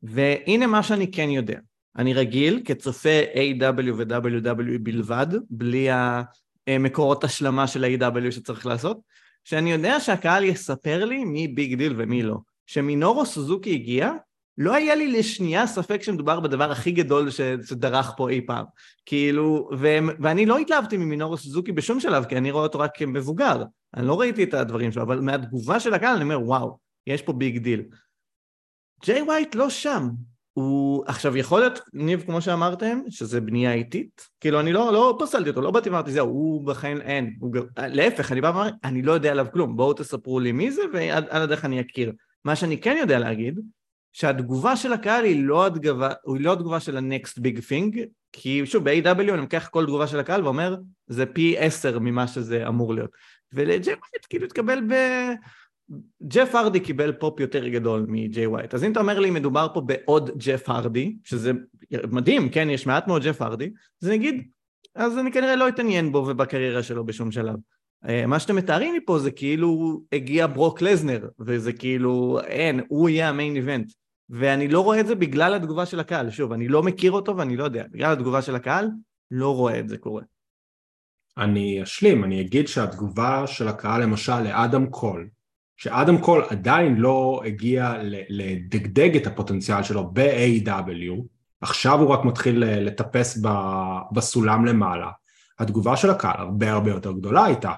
והנה מה שאני כן יודע. אני רגיל, כצופה איי דאבליו ו-דאבליו דאבליו אי בלבד, בלי המקורות השלמה של איי דאבליו שצריך לעשות, שאני יודע שהקהל יספר לי מי ביג דיל ומי לא. שמינורו סוזוקי הגיע, לא היה לי לשנייה ספק שמדובר בדבר הכי גדול שדרך פה אי פעם. כאילו, ו... ואני לא התלהבתי ממינורו סוזוקי בשום שלב, כי אני רואה אותו רק כמבוגר. אני לא ראיתי את הדברים שלו, אבל מהתגובה של הקהל אני אומר, וואו, יש פה ביג דיל. ג'יי ווייט לא שם. הוא עכשיו יכול להיות ניב, כמו שאמרתם, שזה בנייה איטית. כאילו, אני לא, לא פסלתי אותו, לא באתי ואמרתי, זהו, הוא בחיים אין. הוא... להפך, אני בא ואמר, אני לא יודע עליו כלום. בואו תספרו לי מי זה, ועל הדרך אני אכיר. מה שאני כן יודע להגיד, שהתגובה של הקהל היא לא התגובה, היא לא התגובה של ה-next big thing, כי שוב, ב-איי דאבליו אני מקח כל תגובה של הקהל ואומר, זה פי עשר ממה שזה אמור להיות. ולג'יי ווייט כאילו התקבל ב... ג'ף הרדי קיבל פופ יותר גדול מג'יי ווייט. אז אם אתה אומר לי, מדובר פה בעוד ג'ף הרדי, שזה מדהים, כן, יש מעט מאוד ג'ף הרדי, אז נגיד, אז אני כנראה לא אתעניין בו ובקריירה שלו בשום שלב. מה שאתם מתארים לי פה זה כאילו הגיע ברוק לזנר, וזה כאילו, אין, הוא יהיה המיין איבנט, ואני לא רואה את זה בגלל התגובה של הקהל, שוב, אני לא מכיר אותו ואני לא יודע, בגלל התגובה של הקהל, לא רואה את זה קורה. אני אשלים, אני אגיד שהתגובה של הקהל, למשל לאדם קול, שאדם קול עדיין לא הגיע לדגדג את הפוטנציאל שלו ב-איי דאבליו, עכשיו הוא רק מתחיל לטפס בסולם למעלה, התגובה של הקהל הרבה הרבה יותר גדולה הייתה,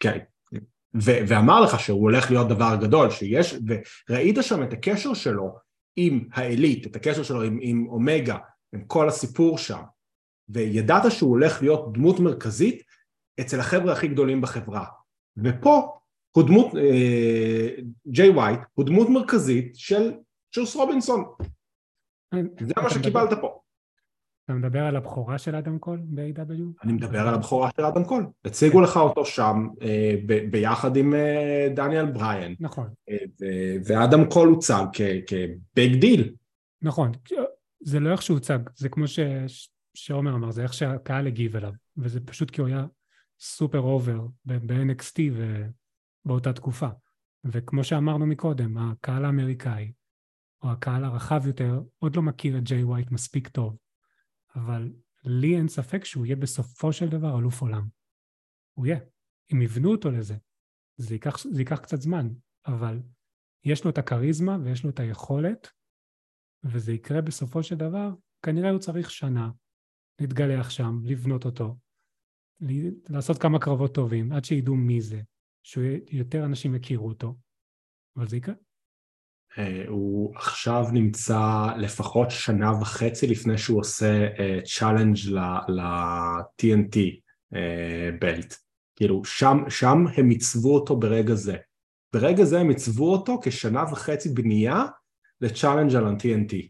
כן, ואמר לך שהוא הולך להיות דבר גדול, שיש, וראית שם את הקשר שלו עם האליט, את הקשר שלו עם, עם אומגה, עם כל הסיפור שם, וידעת שהוא הולך להיות דמות מרכזית אצל החבר'ה הכי גדולים בחברה, ופה הוא דמות, ג'יי ווייט, הוא דמות מרכזית של צ'וס רובינסון, זה מה שקיבלת פה. אתה מדבר על הבחורה של אדם קול ב-איי דאבליו? אני מדבר על הבחורה של אדם קול. הציגו לך אותו שם ביחד עם דניאל בריין. נכון. ואדם קול הוצג כביג דיל. נכון. זה לא איך שהוצג, זה כמו שעומר אמר, זה איך שהקהל הגיב אליו. וזה פשוט כי הוא היה סופר אובר ב-אן אקס טי ובאותה תקופה. וכמו שאמרנו מקודם, הקהל האמריקאי, או הקהל הרחב יותר, עוד לא מכיר את ג'יי ווייט מספיק טוב. אבל לי אין ספק שהוא יהיה בסופו של דבר אלוף עולם. הוא יהיה. אם יבנו אותו לזה, זה ייקח, זה ייקח קצת זמן, אבל יש לו את הקריזמה ויש לו את היכולת, וזה יקרה בסופו של דבר, כנראה הוא צריך שנה, להתגלח שם, לבנות אותו, לעשות כמה קרבות טובים, עד שידעו מי זה, שיותר אנשים יכירו אותו, אבל זה יקרה. הוא עכשיו נמצא לפחות שנה וחצי לפני שהוא עושה צ'אלנג' ל-טי אן טי בלט. כאילו, שם, שם הם עיצבו אותו ברגע זה. ברגע זה הם עיצבו אותו כשנה וחצי בנייה לצ'אלנג' על ה-טי אן טי.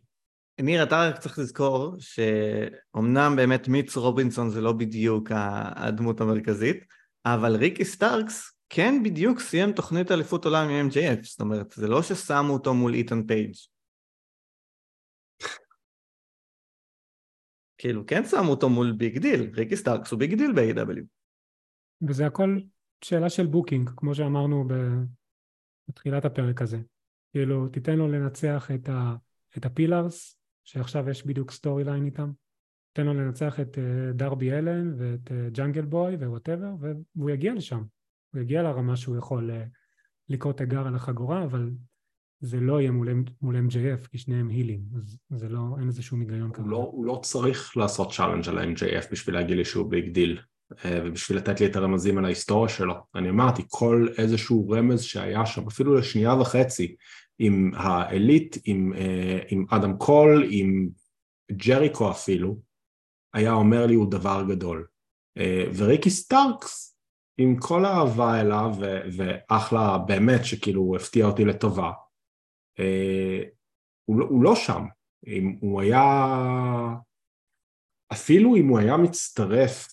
ניר, אתה רק צריך לזכור שאומנם באמת מיץ רובינסון זה לא בדיוק הדמות המרכזית, אבל ריקי סטארקס, כן בדיוק סיים תוכנית אליפות עולם עם אם ג'יי אף, זאת אומרת, זה לא ששמו אותו מול איתן פייג'. כאילו, כן שמו אותו מול ביג דיל, ריקי סטארקס הוא ביג דיל ב-איי דאבליו. וזה הכל שאלה של בוקינג, כמו שאמרנו בתחילת הפרק הזה. כאילו, תיתן לו לנצח את, ה... את הפילרס, שעכשיו יש בדיוק סטורי ליין איתם, תיתן לו לנצח את דרבי אלן ואת ג'אנגל בוי ווואטאבר, והוא יגיע לשם. הוא יגיע לרמה שהוא יכול לקרות אגר על החגורה, אבל זה לא יהיה מול אם ג'יי אף, כי שניהם הילים, אז זה לא, אין איזשהו מגיון כזה. הוא לא צריך לעשות צ'אלנג' על ה-אם ג'יי אף בשביל להגיד לי שהוא ביג דיל, ובשביל לתת לי את הרמזים על ההיסטוריה שלו. אני אמרתי, כל איזשהו רמז שהיה שם, אפילו לשנייה וחצי, עם האליט, עם אדם קול, עם ג'ריקו אפילו, היה אומר לי הוא דבר גדול. וריקי סטארקס, עם כל האהבה אליו, ואחלה באמת שכאילו הוא הפתיע אותי לטובה, הוא לא שם. אם הוא היה, אפילו אם הוא היה מצטרף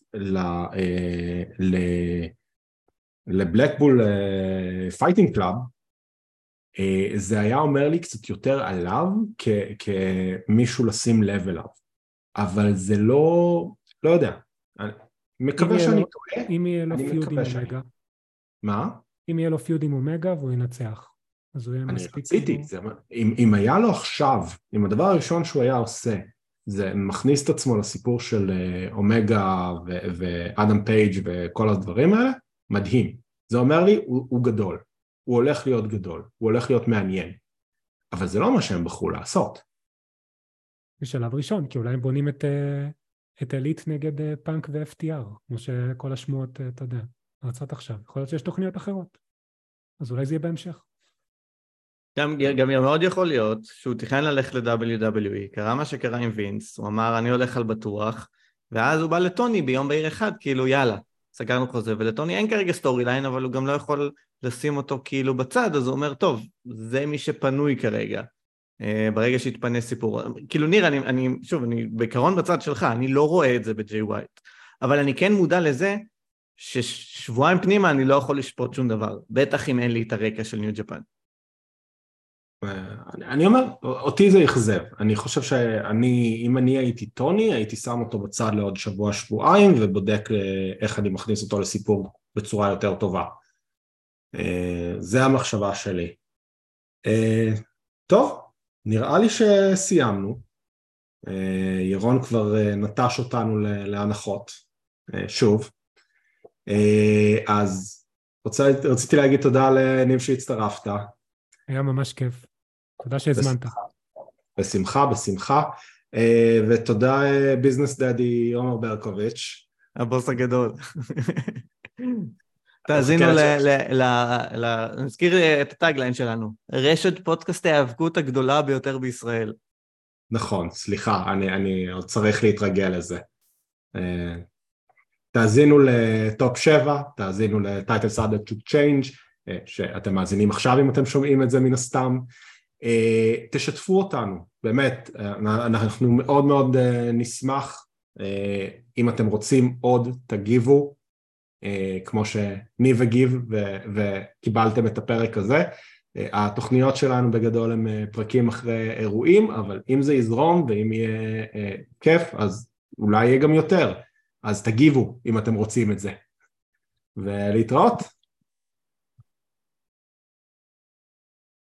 לבלקבול פייטינג קלאב, זה היה אומר לי קצת יותר עליו, כמישהו לשים לב אליו. אבל זה לא, לא יודע, אני מקווה שאני טועה. אם יהיה לו פיוד עם אומגה. מה? אם יהיה לו פיוד עם אומגה והוא ינצח. אני רציתי, אם היה לו עכשיו, אם הדבר הראשון שהוא היה עושה, זה מכניס את עצמו לסיפור של אומגה ואדם פייג' וכל הדברים האלה, מדהים. זה אומר לי, הוא גדול, הוא הולך להיות גדול, הוא הולך להיות מעניין. אבל זה לא מה שהם בחרו לעשות. בשלב ראשון, כי אולי הם בונים את אליט נגד פאנק ו-אף טי אר, כמו שכל השמועות, אתה יודע, רצות עכשיו. יכול להיות שיש תוכניות אחרות, אז אולי זה יהיה בהמשך. גם, גם מאוד יכול להיות שהוא תכנן ללכת ל-דאבליו דאבליו אי, קרה מה שקרה עם וינס, הוא אמר אני הולך על בטוח, ואז הוא בא לטוני ביום בהיר אחד, כאילו יאללה, סגרנו חוזה, ולטוני אין כרגע סטורי ליין, אבל הוא גם לא יכול לשים אותו כאילו בצד, אז הוא אומר טוב, זה מי שפנוי כרגע, אה, ברגע שהתפנה סיפור, כאילו ניר, אני, אני, שוב, אני בעיקרון בצד שלך, אני לא רואה את זה בג'יי ווייט, אבל אני כן מודע לזה, ששבועיים פנימה אני לא יכול לשפוט שום דבר, בטח אם אין לי את הרקע של ניו ג'פן. אני אומר, אותי זה יחזב, אני חושב שאני, אם אני הייתי טוני, הייתי שם אותו בצד לעוד שבוע, שבועיים, ובודק איך אני מכניס אותו לסיפור בצורה יותר טובה. זה המחשבה שלי. טוב, נראה לי שסיימנו. ירון כבר נטש אותנו להנחות, שוב. אז רציתי להגיד תודה לניר שהצטרפת. היה ממש כיף. תודה שהזמנת. בשמחה, בשמחה. ותודה ביזנס דדי עומר ברקוביץ'. הבוס הגדול. תאזינו ל... נזכיר את הטאגליין שלנו. רשת פודקאסט ההיאבקות הגדולה ביותר בישראל. נכון, סליחה, אני צריך להתרגל לזה. תאזינו לטופ שבע, תאזינו לטייטל סאד טו צ'יינג' שאתם מאזינים עכשיו אם אתם שומעים את זה מן הסתם, תשתפו אותנו, באמת, אנחנו מאוד מאוד נשמח, אם אתם רוצים עוד תגיבו, כמו שניב הגיב וקיבלתם את הפרק הזה, התוכניות שלנו בגדול הם פרקים אחרי אירועים, אבל אם זה יזרום ואם יהיה כיף, אז אולי יהיה גם יותר, אז תגיבו אם אתם רוצים את זה, ולהתראות.